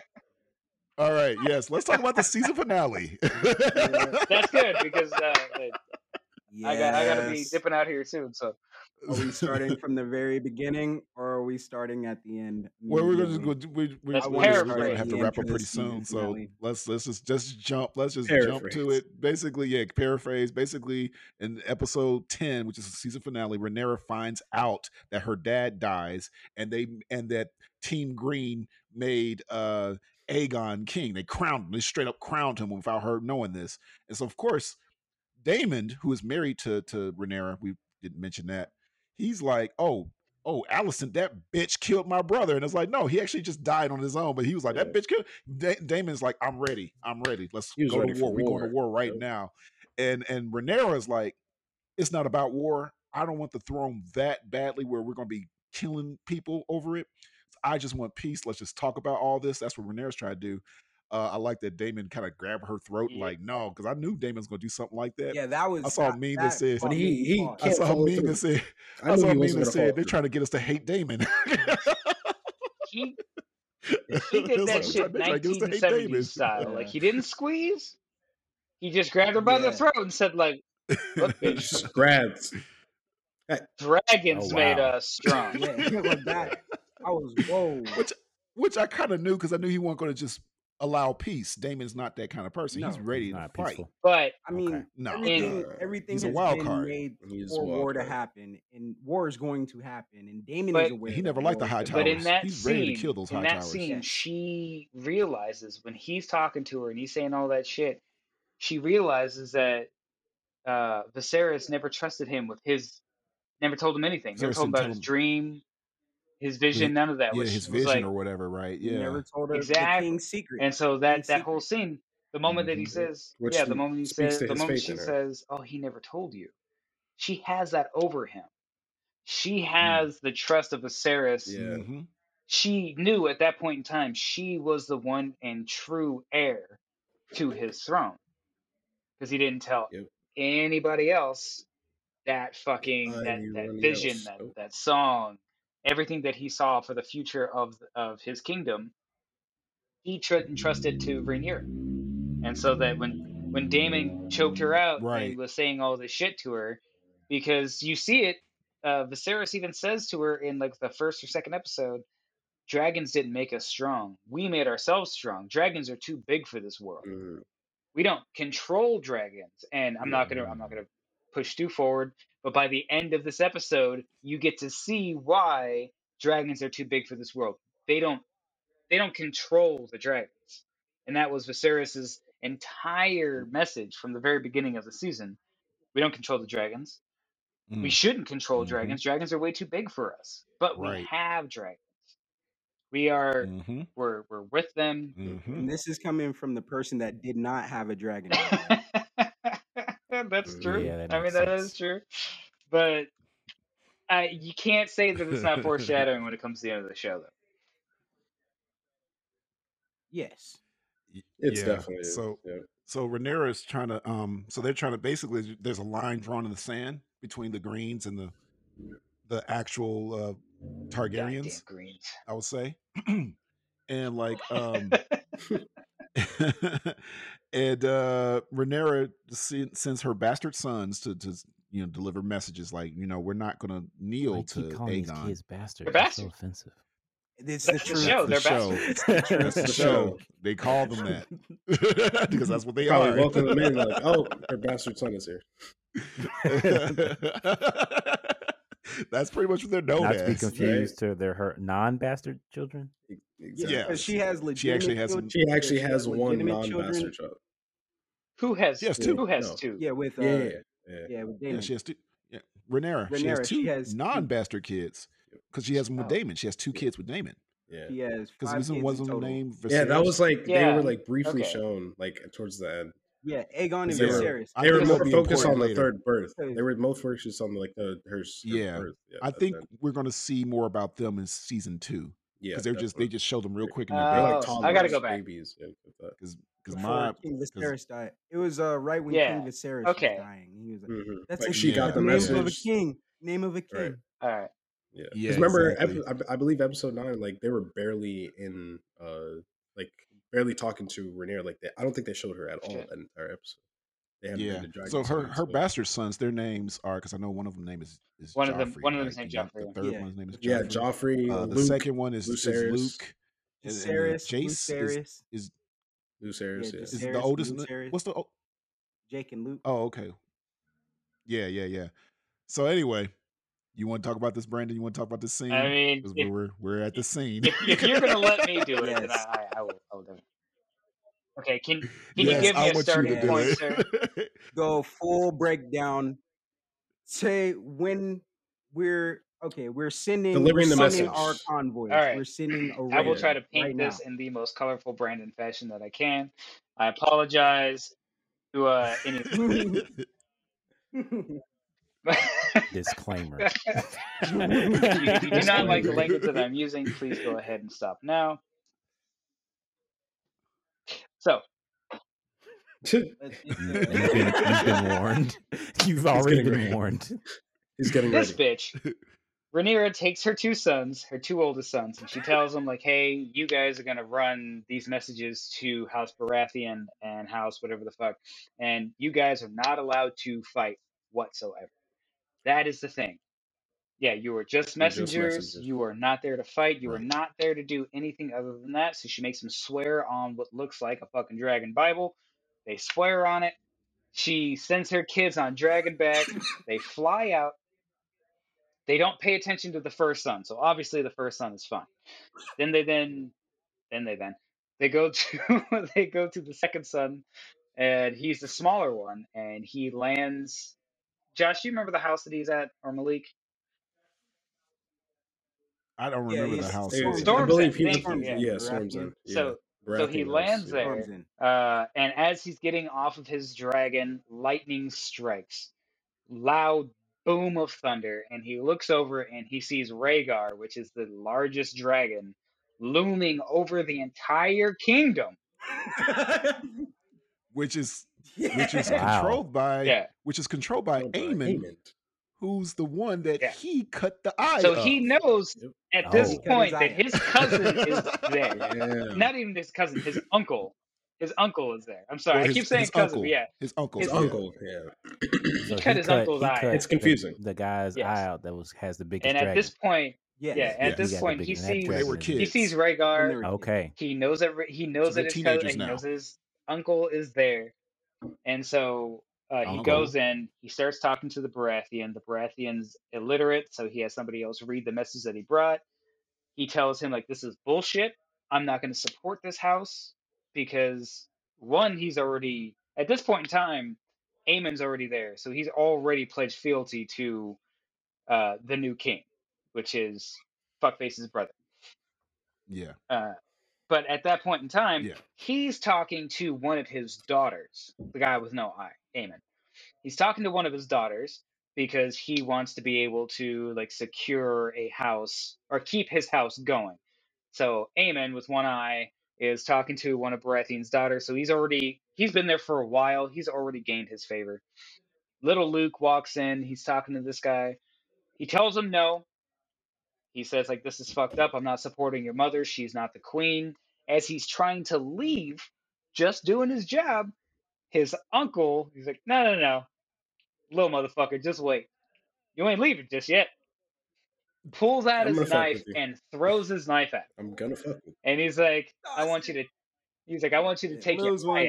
All right, yes. Let's talk about the season finale. That's good because uh, yes. I got I got to be dipping out here soon. So, are we starting from the very beginning, or are we starting at the end? Well, we're going to just, we, we, I we're going to have to wrap up pretty soon. So finale. let's let's just just jump. Let's just paraphrase. jump to it. Basically, yeah, paraphrase. Basically, in episode ten, which is the season finale, Rhaenyra finds out that her dad dies, and they and that Team Green made uh, Aegon king. They crowned him. They straight up crowned him without her knowing this. And so, of course, Daemon, who is married to to Rhaenyra, we didn't mention that. He's like, oh, oh, Alicent, that bitch killed my brother. And it's like, no, he actually just died on his own. But he was like, yeah. that bitch killed. Da- Daemon's like, I'm ready. I'm ready. Let's go ready to war. war. We're going to war right yeah. now. And and Rhaenyra's like, it's not about war. I don't want the throne that badly where we're going to be killing people over it. I just want peace. Let's just talk about all this. That's what Rhaenyra's trying to do. Uh, I like that Daemon kind of grabbed her throat, yeah. like no, because I knew Daemon's gonna do something like that. Yeah, that was. I saw a meme that said, "But he, he I saw a meme that said, I, I saw a meme that said they're trying to get us to hate Daemon." he, he did that shit nineteen seventies style. Like he didn't squeeze. He just grabbed her by yeah. the throat and said, "Like, look, bitch, grabs." Dragons oh, wow. made us strong. Yeah, like that. I was whoa. Which, which I kind of knew because I knew he wasn't going to just allow peace. Daemon's not that kind of person. No, he's ready to fight. Peaceful. But I mean, okay. no, everything, uh, everything he's has a wild been card. Made he's for war card. To happen, and war is going to happen. And Daemon but, is aware. He never liked the Hightowers. But in that he's scene, ready to kill those in Hightowers. That scene, she realizes when he's talking to her and he's saying all that shit. She realizes that uh, Viserys never trusted him with his. Never told him anything. Never told him about his dream, his vision, none of that. Yeah, his vision or whatever, right? Yeah. Never told her the king's secret. And so that that whole scene, the moment that he says, yeah, the moment he says, the moment she says, oh, he never told you. She has that over him. She has the trust of Viserys. Yeah. She knew at that point in time she was the one and true heir to his throne because he didn't tell anybody else. That fucking uh, that, that vision, that, that song, everything that he saw for the future of of his kingdom, he tr- entrusted to Rhaenyra. And so that when when Daemon choked her out, right. he was saying all this shit to her, because you see it. Uh, Viserys even says to her in like the first or second episode, "Dragons didn't make us strong. We made ourselves strong. Dragons are too big for this world. Mm. We don't control dragons." And I'm mm. not gonna. I'm not gonna. push through forward, but by the end of this episode you get to see why dragons are too big for this world. They don't they don't control the dragons, and that was Viserys's entire message from the very beginning of the season. We don't control the dragons. mm. We shouldn't control mm-hmm. dragons dragons are way too big for us, but right. we have dragons. We are mm-hmm. we're we're with them. mm-hmm. And this is coming from the person that did not have a dragon. That's true. Yeah, that I mean, sense. That is true. But uh, you can't say that it's not foreshadowing when it comes to the end of the show, though. Yes. It's yeah. definitely. So, yeah. so Rhaenyra is trying to, um, so they're trying to basically, there's a line drawn in the sand between the Greens and the the actual uh, Targaryens. Greens. I would say. And like, um, and uh, Rhaenyra sends her bastard sons to, to, you know, deliver messages like, you know, we're not going to kneel to Aegon. These bastards. They're bastards. So offensive. It's that's the, the show. They're the bastards. Show. That's the show. They call them that because that's what they probably are. Welcome them in like, oh, her bastard son is here. That's pretty much what they're known as. Not to be confused right? to their her non-bastard children. Exactly. Yeah, she has legitimate. She actually has. Children. She actually has, she has one non-bastard child. Who has? Yes, two. Who has no. two? Yeah, with uh, yeah, yeah, yeah. yeah, with Daemon. Yeah, she has two. Yeah, Rhaenyra. Rhaenyra she has two she has non-bastard two. kids because she has them with oh. Daemon. She has two kids with Daemon. Yeah, he has because wasn't wasn't named. Viserys. Yeah, that was like yeah. they were like briefly okay. shown like towards the end. Yeah, Aegon and Viserys. They were, they were more focused on the later. third birth. They were most focused on like the her. her yeah. birth. Yeah, I think then. we're gonna see more about them in season two. Yeah, because they're definitely. just they just showed them real quick. And they're like toddlers, I gotta go back. Babies, because because my King Viserys died. It was uh right when yeah. King Viserys okay. was dying. He was like, mm-hmm. that's like, she got the message. Name of a king. Name of a king. Right. All right. Yeah. yeah remember, exactly. I, I believe episode nine, like they were barely in, uh, like. barely talking to Rhaenyra like that. I don't think they showed her at all that entire episode. They haven't yeah. the so her her bastard sons, their names are, because I know one of them name is, is one Joffrey, of them. One right? of them is named Joffrey. The third yeah. one's name is Joffrey. Yeah, Joffrey. Uh, the Luke, second one is Lucerys. Is Luke. Lucerys. Jason is, is Lucerys. Yeah, yeah. Is the oldest. Lucerys. What's the oh, Jake and Luke? Oh, okay. Yeah, yeah, yeah. So anyway. You want to talk about this, Brandon? You want to talk about this scene? I mean, because we're we're at the scene. If, if you're gonna let me do it, yes. then I, I, I will. I will do it. Okay, can can yes, you give me I a starting point, it. sir? Go full breakdown. Say when we're Okay, we're sending, Delivering we're the sending message. our convoys. All right. We're sending a I will try to paint right this now. in the most colorful Brandon fashion that I can. I apologize to uh, any... Disclaimer. If you, you do not like the language that I'm using, please go ahead and stop now. So... You've been, you've been warned. You've already been ready. warned. He's getting this ready. bitch. Rhaenyra takes her two sons, her two oldest sons, and she tells them, like, hey, you guys are going to run these messages to House Baratheon and House whatever the fuck, and you guys are not allowed to fight whatsoever. That is the thing. Yeah, you are just messengers. Just messengers. You are not there to fight. You right. are not there to do anything other than that. So she makes them swear on what looks like a fucking dragon Bible. They swear on it. She sends her kids on dragonback. They fly out. They don't pay attention to the first son, so obviously the first son is fine. Then they then, then they then they go to they go to the second son, and he's the smaller one, and he lands. Josh, you remember the house that he's at, or Malique? I don't yeah, remember the house. I believe he was from yeah, yeah Storm's End. Yeah. So. So he lands there, uh, and as he's getting off of his dragon, lightning strikes. Loud boom of thunder, and he looks over and he sees Rhaegar, which is the largest dragon, looming over the entire kingdom. Which is which is wow. controlled by yeah. which is controlled by Aemond, who's the one that yeah. he cut the eye So of. He knows at this oh. point that his cousin is there. Yeah. Not even his cousin, his uncle. His uncle is there. I'm sorry, well, his, I keep saying cousin, uncle. But yeah. His uncle. His uncle, yeah. He so cut he his cut, uncle's eye. It's confusing. The, the guy's yes. eye out that was, has the biggest And at dragon. this point, yes. yeah, at yeah. this he point, he sees, they were kids. he sees Rhaegar. Okay. He knows that, he knows so that his cousin, he knows his uncle is there. And so... Uh, he goes in, he starts talking to the Baratheon. The Baratheon's illiterate, so he has somebody else read the message that he brought. He tells him, like, this is bullshit. I'm not going to support this house because, one, he's already, at this point in time, Aemon's already there. So he's already pledged fealty to uh, the new king, which is Fuckface's brother. Yeah. Uh, but at that point in time, yeah. he's talking to one of his daughters, the guy with no eye. Aemond. He's talking to one of his daughters because he wants to be able to like secure a house or keep his house going. So Aemond with one eye is talking to one of Baratheon's daughters. So he's already, he's been there for a while. He's already gained his favor. Little Luke walks in. He's talking to this guy. He tells him no. He says like, this is fucked up. I'm not supporting your mother. She's not the queen. As he's trying to leave, just doing his job, his uncle, he's like, no, no, no, little motherfucker, just wait. You ain't leaving just yet. Pulls out I'm his knife and throws his knife at him. I'm gonna fuck with you. And he's like, I want you to, he's like, I want you to take Lose your eye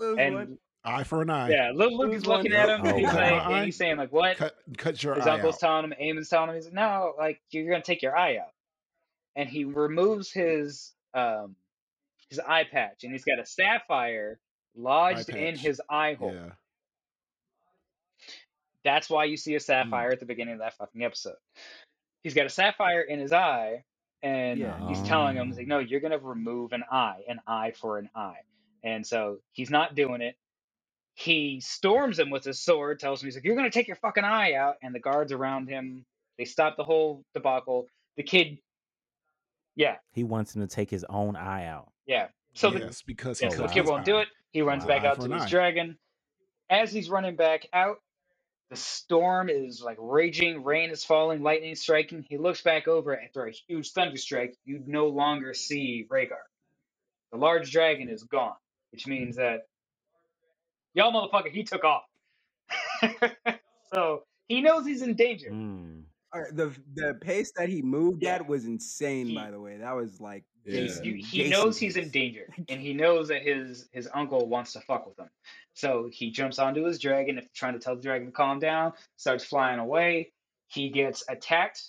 out. And one. Eye for an eye. Yeah, little Luke Lose is looking one. at him, oh, and, he's like, and he's saying, like, what? Cut, cut your his eye out. His uncle's telling him, Aemon's telling him, he's like, no, like, you're gonna take your eye out. And he removes his, um, his eye patch, and he's got a sapphire lodged in his eye hole. Yeah. That's why you see a sapphire mm. at the beginning of that fucking episode. He's got a sapphire in his eye, and yeah. he's telling him, he's like, no, you're going to remove an eye, an eye for an eye. And so he's not doing it. He storms him with his sword, tells him, he's like, you're going to take your fucking eye out. And the guards around him, they stop the whole debacle. The kid, yeah. he wants him to take his own eye out. Yeah. So yes, the, because yes, so the kid won't eye. do it. He runs back out to his dragon. As he's running back out, the storm is like raging. Rain is falling. Lightning striking. He looks back over after a huge thunderstrike. You no longer see Rhaegar. The large dragon is gone, which means that y'all motherfucker, he took off. So he knows he's in danger. Mm. All right, the the pace that he moved yeah. at was insane. He, by the way, that was like. Yeah. He, he knows he's in danger, and he knows that his, his uncle wants to fuck with him. So he jumps onto his dragon, if trying to tell the dragon to calm down, starts flying away. He gets attacked.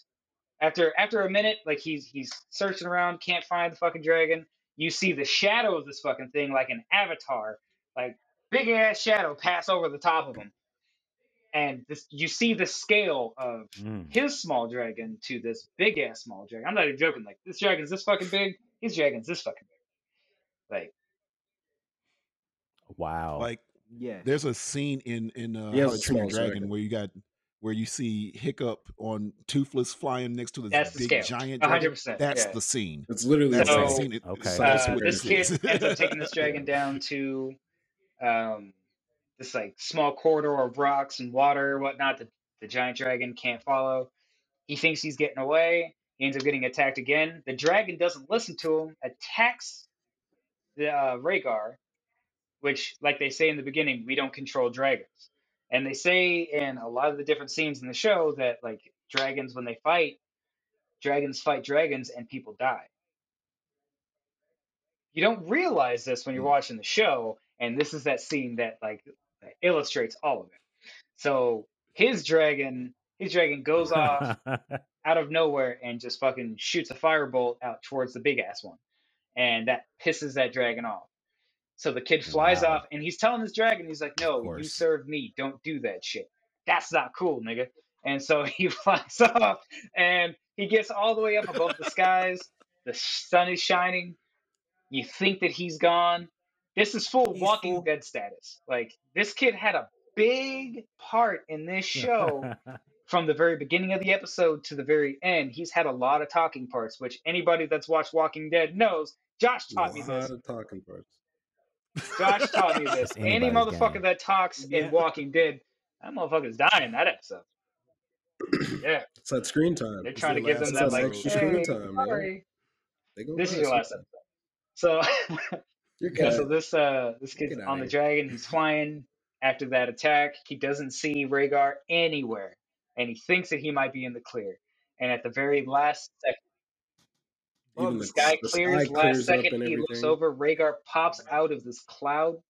After after a minute, like he's he's searching around, can't find the fucking dragon. You see the shadow of this fucking thing, like an avatar, like big ass shadow pass over the top of him. And this, you see the scale of mm. his small dragon to this big ass small dragon. I'm not even joking. Like, this dragon's this fucking big. His dragon's this fucking big. Like, wow. Like, yeah. There's a scene in in uh, How to Train Your Dragon where you got where you see Hiccup on Toothless flying next to this that's big the giant. Dragon. one hundred percent That's yeah. the scene. It's literally that's so, the scene. It, okay. So that's uh, this kid is. ends up taking this dragon down to. Um, This like small corridor of rocks and water and whatnot that the giant dragon can't follow. He thinks he's getting away. He ends up getting attacked again. The dragon doesn't listen to him, attacks the uh, Rhaegar, which, like they say in the beginning, we don't control dragons. And they say in a lot of the different scenes in the show that, like, dragons, when they fight, dragons fight dragons and people die. You don't realize this when you're watching the show, and this is that scene that, like, illustrates all of it. So his dragon, his dragon goes off out of nowhere and just fucking shoots a firebolt out towards the big ass one, and that pisses that dragon off. So the kid flies wow. off, and he's telling his dragon, he's like, "No, you serve me. Don't do that shit. That's not cool, nigga." And so he flies off, and he gets all the way up above the skies. The sun is shining. You think that he's gone. This is full He's Walking full. Dead status. Like, this kid had a big part in this show from the very beginning of the episode to the very end. He's had a lot of talking parts, which anybody that's watched Walking Dead knows. Josh taught me this. A lot of talking parts. Josh taught me this. Any motherfucker game. that talks yeah. in Walking Dead, that motherfucker's dying that episode. Yeah. It's that screen time. They're it's trying to give them that, like, hey, screen time, sorry. This is your last episode. So... Yeah, so this uh this kid's on the dragon. He's flying after that attack. He doesn't see Rhaegar anywhere, and he thinks that he might be in the clear. And at the very last second, well, the, the sky the clears. Sky last clears second, he looks over. Rhaegar pops out of this cloud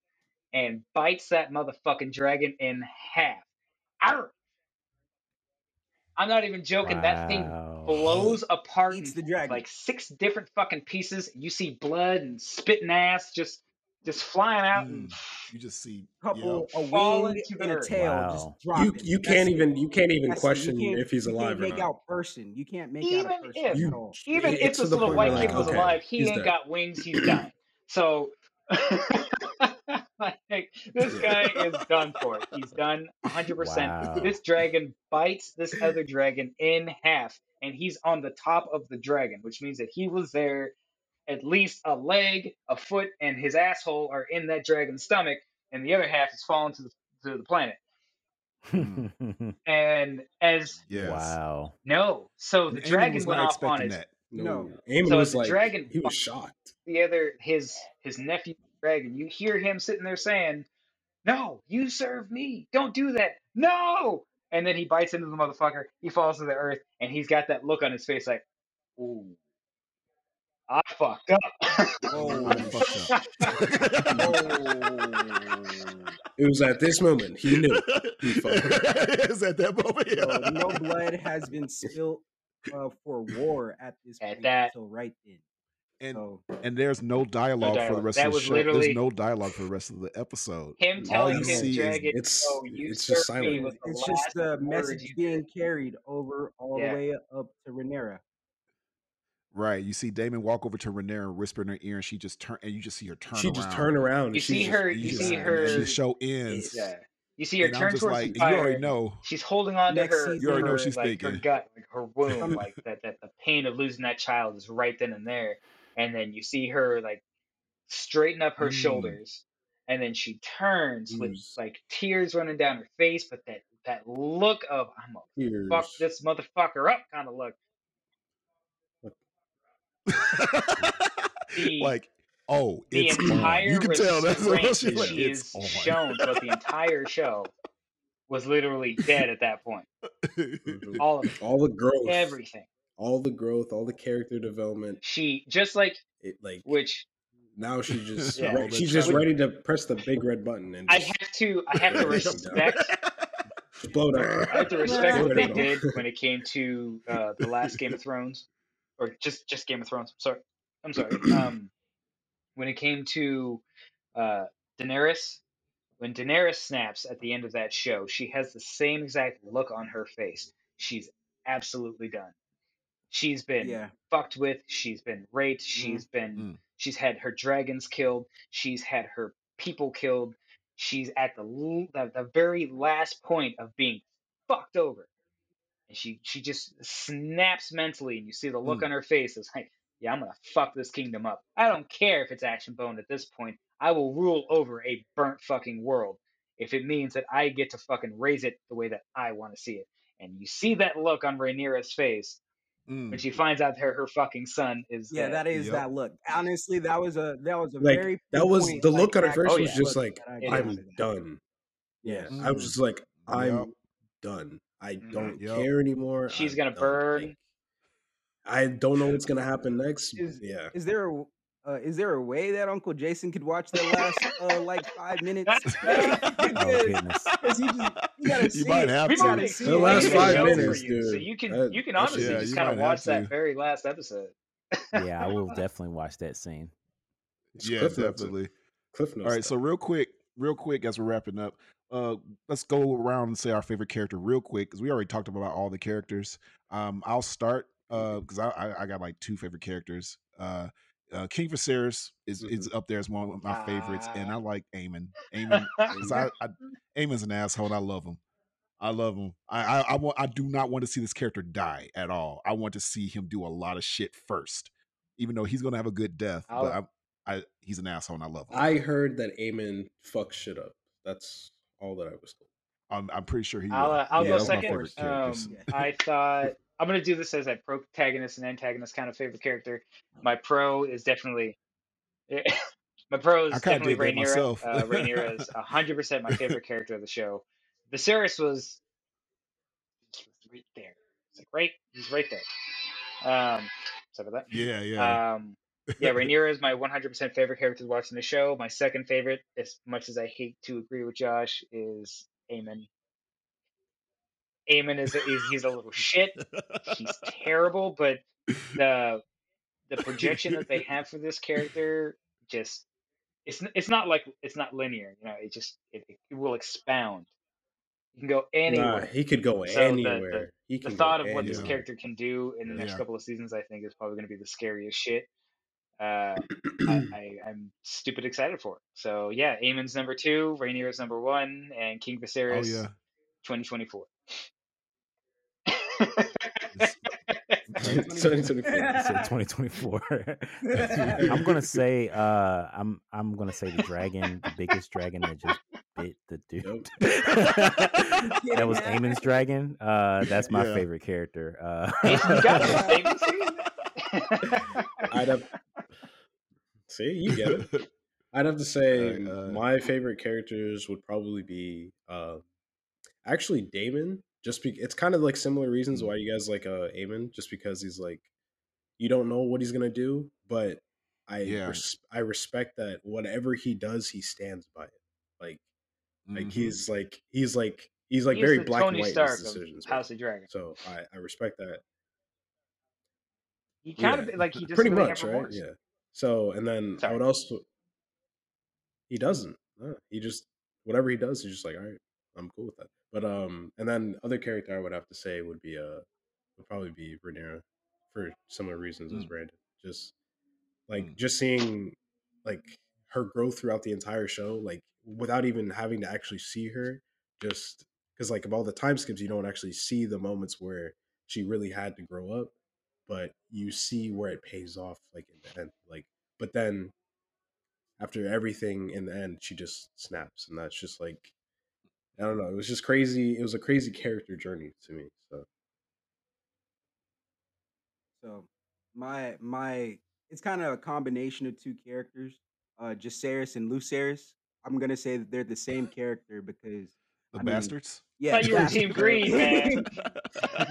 and bites that motherfucking dragon in half. Arr! I'm not even joking. Wow. That thing blows apart the dragon. Like six different fucking pieces. You see blood and spitting ass just just flying out. Mm. And you just see a couple you know, falling to the tail. Wow. Just dropping. You, you can't even you can't even question you can't, if he's alive. You can't make or not. out person. You can't make even out a person. If, you, even it, if this little white kid like, was okay, alive, he ain't dead. got wings. He's done. So like, this guy is done for. He's done one hundred percent. Wow. This dragon bites this other dragon in half, and he's on the top of the dragon, which means that he was there. At least a leg, a foot, and his asshole are in that dragon's stomach, and the other half is falling to the, to the planet. and as yes. wow, no, so the, the dragon went off on his no. no. So was the like, dragon, he was shocked. The other, his his nephew. Dragon, you hear him sitting there saying, "No, you serve me. Don't do that. No!" And then he bites into the motherfucker. He falls to the earth, and he's got that look on his face like, "Ooh, I fucked up." Oh, I fucked up. Oh. It was at this moment he knew. He fucked up. It was at that moment. Yeah. So, no blood has been spilled uh, for war at this at point that- until right then. And, oh. and there's no dialogue, no dialogue for the rest that of the show. There's no dialogue for the rest of the episode. Him telling his dragon, it's, oh, you it's just silent. It's just the message being carried over all yeah. the way up to Rhaenyra. Right. You see Daemon walk over to Rhaenyra and whisper in her ear, and she just turn, and you just see her turn. She around. just turn around. And you see her. You see her. The show ends. Yeah. You see her and turn towards like, the fire. You already know. She's holding on to her. You already know her, she's like, thinking. Her gut, like, her wound, like that. That the pain of losing that child is right then and there. And then you see her, like, straighten up her mm. shoulders. And then she turns mm. with, like, tears running down her face. But that, that look of, I'm going to fuck this motherfucker up kind of look. the, like, oh, the it's entire on. You can tell that's what she like, is on. shown throughout the entire show was literally dead at that point. All of it. All the growth. Everything. All the growth, all the character development. She just like it, like which now she just yeah. re- she's just ready to press the big red button. And I just, have to, I have to respect. Blow it up. I have to respect what they did when it came to uh, the last Game of Thrones, or just just Game of Thrones. I'm sorry, I'm sorry. Um, when it came to uh, Daenerys, When Daenerys snaps at the end of that show, she has the same exact look on her face. She's absolutely done. She's been yeah. fucked with. She's been raped. She's mm. been. Mm. She's had her dragons killed. She's had her people killed. She's at the the, the very last point of being fucked over, and she she just snaps mentally, and you see the look mm. on her face. It's like, yeah, I'm gonna fuck this kingdom up. I don't care if it's action boned at this point. I will rule over a burnt fucking world if it means that I get to fucking raise it the way that I want to see it. And you see that look on Rhaenyra's face mm. when she finds out her her fucking son is yeah. Dead. That is yep. that look. Honestly, that was a that was a like, very that was point, the like, look on her face oh, was yeah. just like I'm done. Yeah, mm. I was just like I'm yep. done. I don't yep. care anymore. She's I gonna burn. Think. I don't know what's gonna happen next. Is, yeah, is there a Uh, is there a way that Uncle Jason could watch the last uh, like five minutes? Oh, goodness. He just, you, you might it. have you to. See the last five minutes, you, dude. So you can that, you can honestly yeah, just kind of watch that to. very last episode. Yeah, I will definitely watch that scene. It's yeah, Cliff definitely. Cliff notes. All right, so real quick, real quick, as we're wrapping up, uh, let's go around and say our favorite character real quick because we already talked about all the characters. Um, I'll start uh because I, I I got like two favorite characters. Uh. Uh, King Viserys is, mm-hmm. is up there as one of my ah. favorites, and I like Aemond. Aemond, I, I, Aemon's an asshole. And I love him. I love him. I, I, I want. I do not want to see this character die at all. I want to see him do a lot of shit first, even though he's going to have a good death. I'll, but I, I, he's an asshole, and I love him. I heard that Aemond fucks shit up. That's all that I was told. I'm, I'm pretty sure he. I'll, uh, I'll yeah, go second. Um, I thought. I'm going to do this as a protagonist and antagonist kind of favorite character. My pro is definitely... my pro is definitely Rhaenyra. uh, Rhaenyra is one hundred percent my favorite character of the show. Viserys was... He was right there. He's like, right? He's right there. Um, sorry about that. Yeah, yeah. Um, yeah, Rhaenyra is my one hundred percent favorite character watching the show. My second favorite, as much as I hate to agree with Josh, is Aemon. Aemon is a, he's, he's a little shit. He's terrible, but the the projection that they have for this character just it's it's not like it's not linear. You know, it just it, it will expound. You can go anywhere. Nah, he could go so anywhere. The, the, he can the thought of anywhere. What this character can do in the next yeah. couple of seasons, I think, is probably going to be the scariest shit. Uh, I, I, I'm stupid excited for it. So yeah, Aemon's number two, Rhaenyra's number one, and King Viserys, oh, yeah. twenty twenty-four. twenty twenty-four. I'm gonna say uh I'm I'm gonna say the dragon, the biggest dragon that just bit the dude. Nope. That was Aemon's dragon. Uh that's my yeah. favorite character. Uh I'd have see, you get it. I'd have to say uh, my favorite characters would probably be uh actually Daemon. Just be, it's kind of like similar reasons why you guys like uh, Aemon, just because he's like, you don't know what he's gonna do, but I yeah. res- I respect that whatever he does, he stands by it. Like, mm-hmm. like he's like he's like he's like he's very black Tony and white Stark in his decisions. Of House of Dragon. So I, I respect that. He kind yeah. of like he just pretty much right, works. yeah. So and then Sorry. I would also he doesn't. He just whatever he does, he's just like all right. I'm cool with that. But um, and then other character I would have to say would be uh, would probably be Rhaenyra, for similar reasons mm. as Brandon. Just like mm. just seeing like her growth throughout the entire show, like without even having to actually see her, just because like of all the time skips, you don't actually see the moments where she really had to grow up, but you see where it pays off, like in the end. Like, but then after everything in the end, she just snaps, and that's just like. I don't know. It was just crazy. It was a crazy character journey to me. So, so my my it's kind of a combination of two characters, uh, Jacerys and Lucerys. I'm gonna say that they're the same character because the I bastards. Mean, yeah, I thought you were Team Green, man.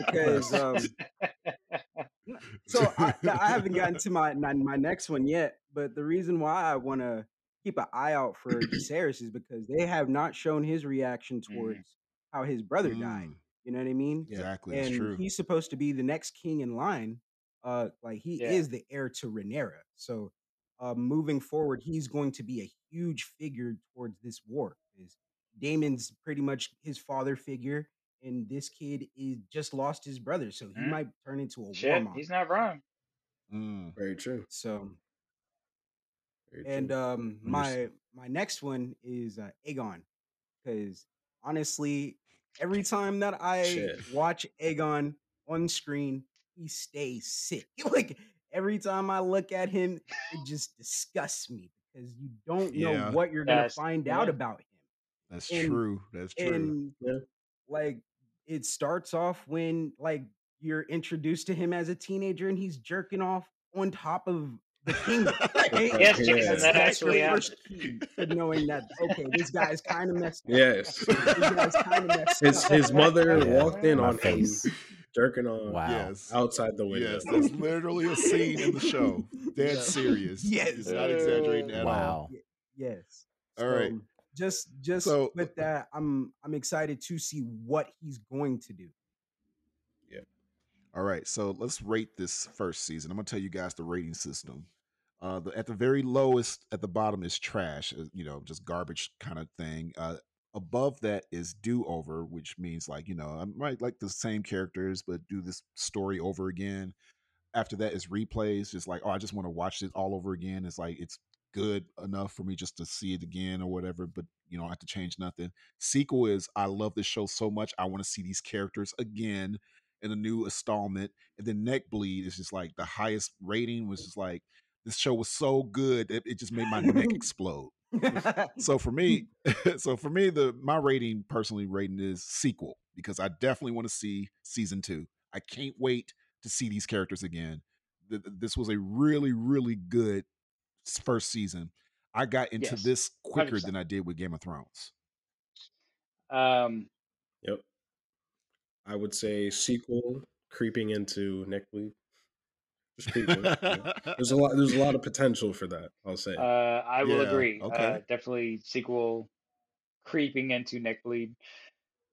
Because um, so I, I haven't gotten to my, my my next one yet, but the reason why I want to. Keep an eye out for Viserys is because they have not shown his reaction towards mm. how his brother mm. died. You know what I mean? Exactly. And it's true. He's supposed to be the next king in line. Uh, like he yeah. is the heir to Rhaenyra. So uh, moving forward, he's going to be a huge figure towards this war. because Daemon's pretty much his father figure, and this kid is just lost his brother, so he mm. might turn into a Shit, warmonger. He's not wrong. Mm. Very true. So, Very and true. um, my my next one is uh, Aegon, because honestly, every time that I Shit. watch Aegon on screen, he stays sick. Like every time I look at him, it just disgusts me because you don't know yeah. what you're That's, gonna find yeah. out about him. That's and, true. That's true. And yeah. like it starts off when like you're introduced to him as a teenager and he's jerking off on top of the kingdom. Yes, Jason, yes. that actually happened. Knowing that, okay, this guy's kind of messed up. Yes, this guy's kind of messed his, up. His mother yeah. walked in My on face. him. Jerking on wow. yes. outside the window. Yes, that's literally a scene in the show. Dead yeah. serious. Yes. It's not exaggerating at wow. all. Y- yes. All so, right. Just just so, with that, I'm I'm excited to see what he's going to do. Yeah. All right. So let's rate this first season. I'm gonna tell you guys the rating system. Uh, the, at the very lowest, at the bottom is trash, you know, just garbage kind of thing. Uh, Above that is do over, which means like, you know, I might like the same characters, but do this story over again. After that is replays. Just like, oh, I just want to watch it all over again. It's like, it's good enough for me just to see it again or whatever, but you know, I have to change nothing. Sequel is, I love this show so much. I want to see these characters again in a new installment. And then Neckbleed is just like the highest rating was just like, this show was so good that it just made my neck explode. so for me so for me the my rating personally rating is sequel, because I definitely want to see season two. I can't wait to see these characters again. Th- this was a really really good first season. I got into yes, this quicker one hundred percent than I did with Game of Thrones. Um yep I would say sequel, creeping into Neckbleed. there's a lot there's a lot of potential for that, I'll say. uh I will yeah, agree. Okay. Uh, definitely sequel, creeping into Neckbleed.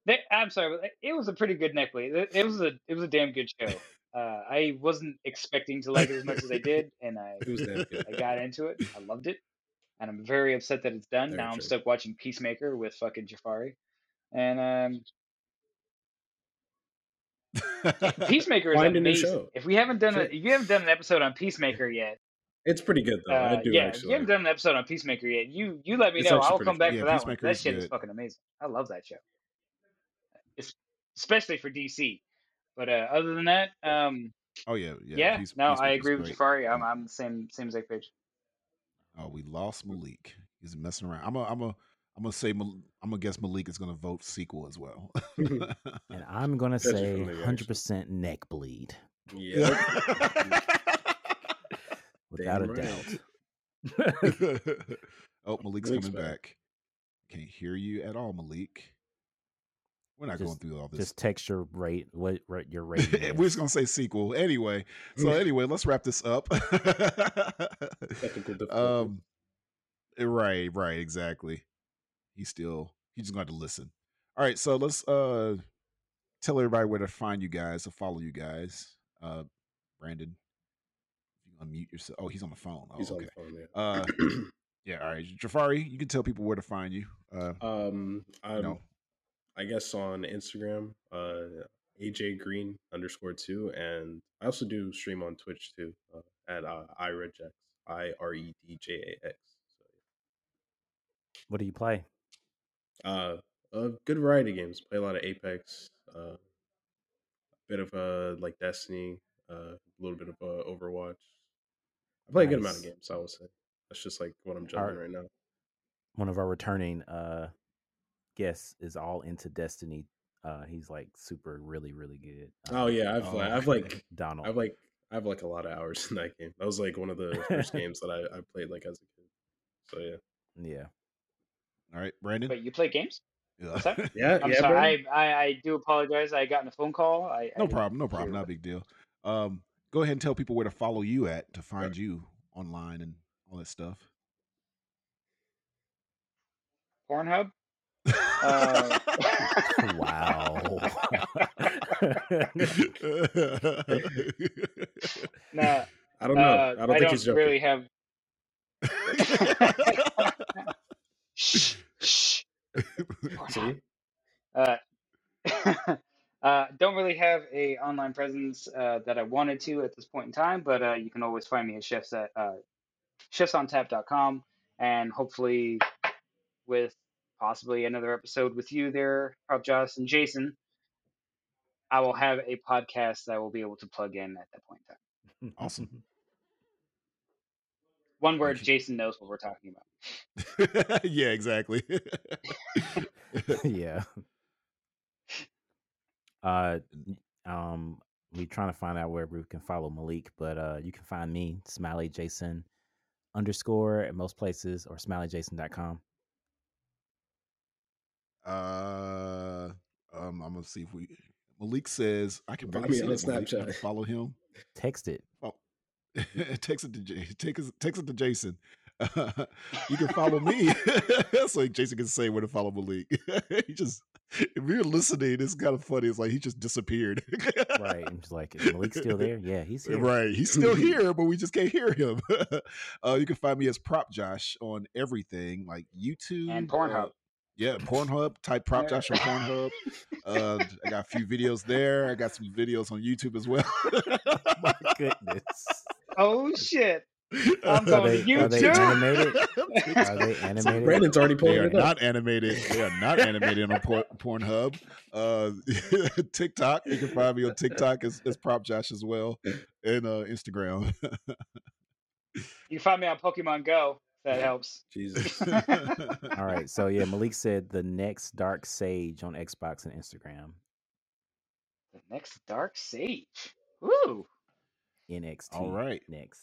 They, I'm sorry, it was a pretty good Neckbleed. It, it was a it was a damn good show. uh I wasn't expecting to like it as much as I did, and I it was damn good. I got into it, I loved it, and I'm very upset that it's done. Very now true. I'm stuck watching Peacemaker with fucking Jahfari, and um Peacemaker is Find amazing. If we haven't done a, if you haven't done an episode on Peacemaker yet, it's pretty good though. Uh, I do yeah, actually. If you haven't done an episode on Peacemaker yet, you you let me it's know. I'll come back yeah, for that one. That shit good. is fucking amazing. I love that show, it's, especially for D C. But uh, other than that, um, oh yeah, yeah. yeah Peace, no, I agree with Jahfari. I'm yeah. I'm the same same exact page. Oh, we lost Malique. He's messing around. I'm a I'm a. I'm gonna say I'm gonna guess Malique is gonna vote sequel as well, and I'm gonna That's say one hundred percent Neckbleed. Yeah, without Damn a right. doubt. Oh, Malique's, Malique's coming back. back. Can't hear you at all, Malique. We're not just going through all this. Just text your rate. What your rate? We're just gonna say sequel anyway. So anyway, let's wrap this up. Technical difficulty. Um, right, right, exactly. He's still, he's just going to listen. All right, so let's uh, tell everybody where to find you guys, to follow you guys. Uh, Brandon, you unmute yourself. Oh, he's on the phone. Oh, he's okay. on the phone, yeah. Uh, yeah, all right. Jahfari, you can tell people where to find you. Uh, um, I'm, you know. I guess on Instagram, uh, ajgreen underscore two, and I also do stream on Twitch too, uh, at uh, iredjax, I R E D J A X. So, yeah. What do you play? Uh, uh, good variety of games. Play a lot of Apex, uh, a bit of uh, like Destiny, uh, a little bit of uh, Overwatch. I play nice. a good amount of games, I will say. That's just like what I'm juggling right now. One of our returning uh guests is all into Destiny. Uh, he's like super, really, really good. Uh, oh yeah, I've oh, like, I've like Donald. I've like I've like a lot of hours in that game. That was like one of the first games that I, I played like as a kid. So yeah, yeah. All right, Brandon. But you play games? Yeah, yeah. I'm yeah, sorry. I, I, I do apologize. I got in a phone call. I, no I problem. No problem. Not a big deal. Um, go ahead and tell people where to follow you at to find right. you online and all that stuff. Pornhub. uh... Wow. Nah, I don't know. Uh, I don't I think don't he's joking. really have. Shh, shh. Uh, uh, don't really have a online presence uh, that I wanted to at this point in time, but uh, you can always find me at chefs at uh, chefs on tap dot com, and hopefully with possibly another episode with you there, Prop Josh and Jason, I will have a podcast that I will be able to plug in at that point in time. Awesome. One word, Jason knows what we're talking about. Yeah, exactly. Yeah. Uh, um, we're trying to find out where we can follow Malique, but uh, you can find me, Smiley Jason underscore at most places, or smiley jason dot com. Uh, um, I'm gonna see if we. Malique says I can follow me on Snapchat. Follow him. Text it. Oh, text it to J- text, text it to Jason. Uh, you can follow me, so Jason can say where to follow Malique. He just, if you're listening, it's kind of funny. It's like he just disappeared. Right. I'm just like, is Malique still there? Yeah, he's here. Right. He's still here, but we just can't hear him. Uh, you can find me as Prop Josh on everything, like YouTube and Pornhub. Uh, Yeah, Pornhub. Type Prop Josh on Pornhub. Uh, I got a few videos there. I got some videos on YouTube as well. My goodness. Oh, shit. I'm going are they, to YouTube. Are they animated? Are they animated? So Brandon's already pulling it up. They are not animated. They are not animated on por- Pornhub. Uh, TikTok. You can find me on TikTok as, as Prop Josh as well. And uh, Instagram. You can find me on Pokemon Go. That helps. Jesus. All right. So yeah, Malique said the next Dark Sage on Xbox and Instagram. The next Dark Sage. Woo. N X T. All right. Next.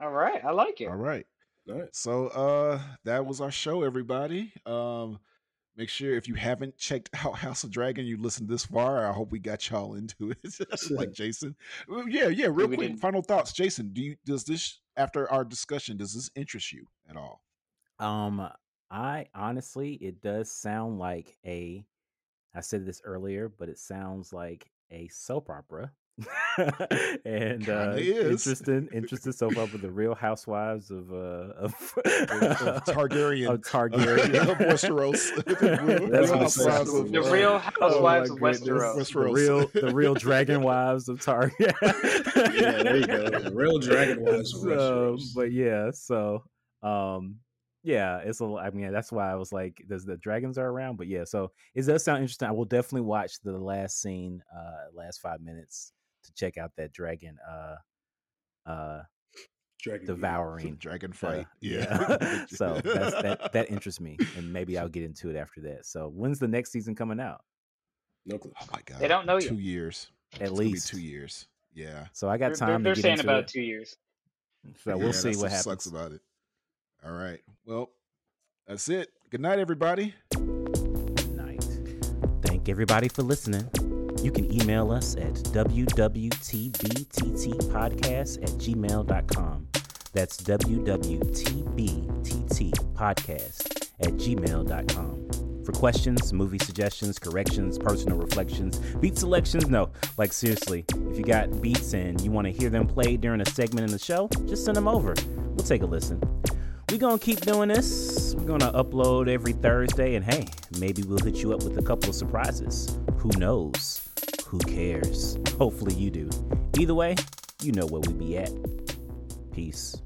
All right. I like it. All right. All right. So uh that was our show, everybody. Um Make sure if you haven't checked out House of Dragon, you listened this far. I hope we got y'all into it. Like Jason. Well, yeah, yeah. Real quick, didn't. Final thoughts. Jason, do you does this after our discussion, does this interest you at all? Um, I honestly, it does sound like a I said this earlier, but it sounds like a soap opera. And uh, interesting, interesting soap opera, The Real Housewives of uh, of, of Targaryen, of Targaryen, of Westeros. The Real Housewives of Westeros, the real, the real Dragon Wives of Targaryen. Yeah, there you go, the Real Dragon Wives of Westeros. So, but yeah, so um, yeah, it's a. I mean, that's why I was like, "There's the dragons are around," but yeah, so it does sound interesting. I will definitely watch the last scene, uh, last five minutes. To check out that dragon, uh, uh, dragon devouring yeah. dragon fight, uh, yeah. yeah. So that's, that that interests me, and maybe I'll get into it after that. So when's the next season coming out? No clue. Oh my god, they don't know yet. Two years, at it's least two years. Yeah. So I got they're, time. They're, they're to get saying into about it. Two years. So yeah, we'll see what happens. Sucks about it. All right. Well, that's it. Good night, everybody. Good night. Thank everybody for listening. You can email us at w w t b t t podcast at gmail dot com. That's w w t b t t podcast at gmail dot com. For questions, movie suggestions, corrections, personal reflections, beat selections, no, like seriously, if you got beats and you want to hear them played during a segment in the show, just send them over. We'll take a listen. We're going to keep doing this. We're going to upload every Thursday, and hey, maybe we'll hit you up with a couple of surprises. Who knows? Who cares? Hopefully you do. Either way, you know where we be at. Peace.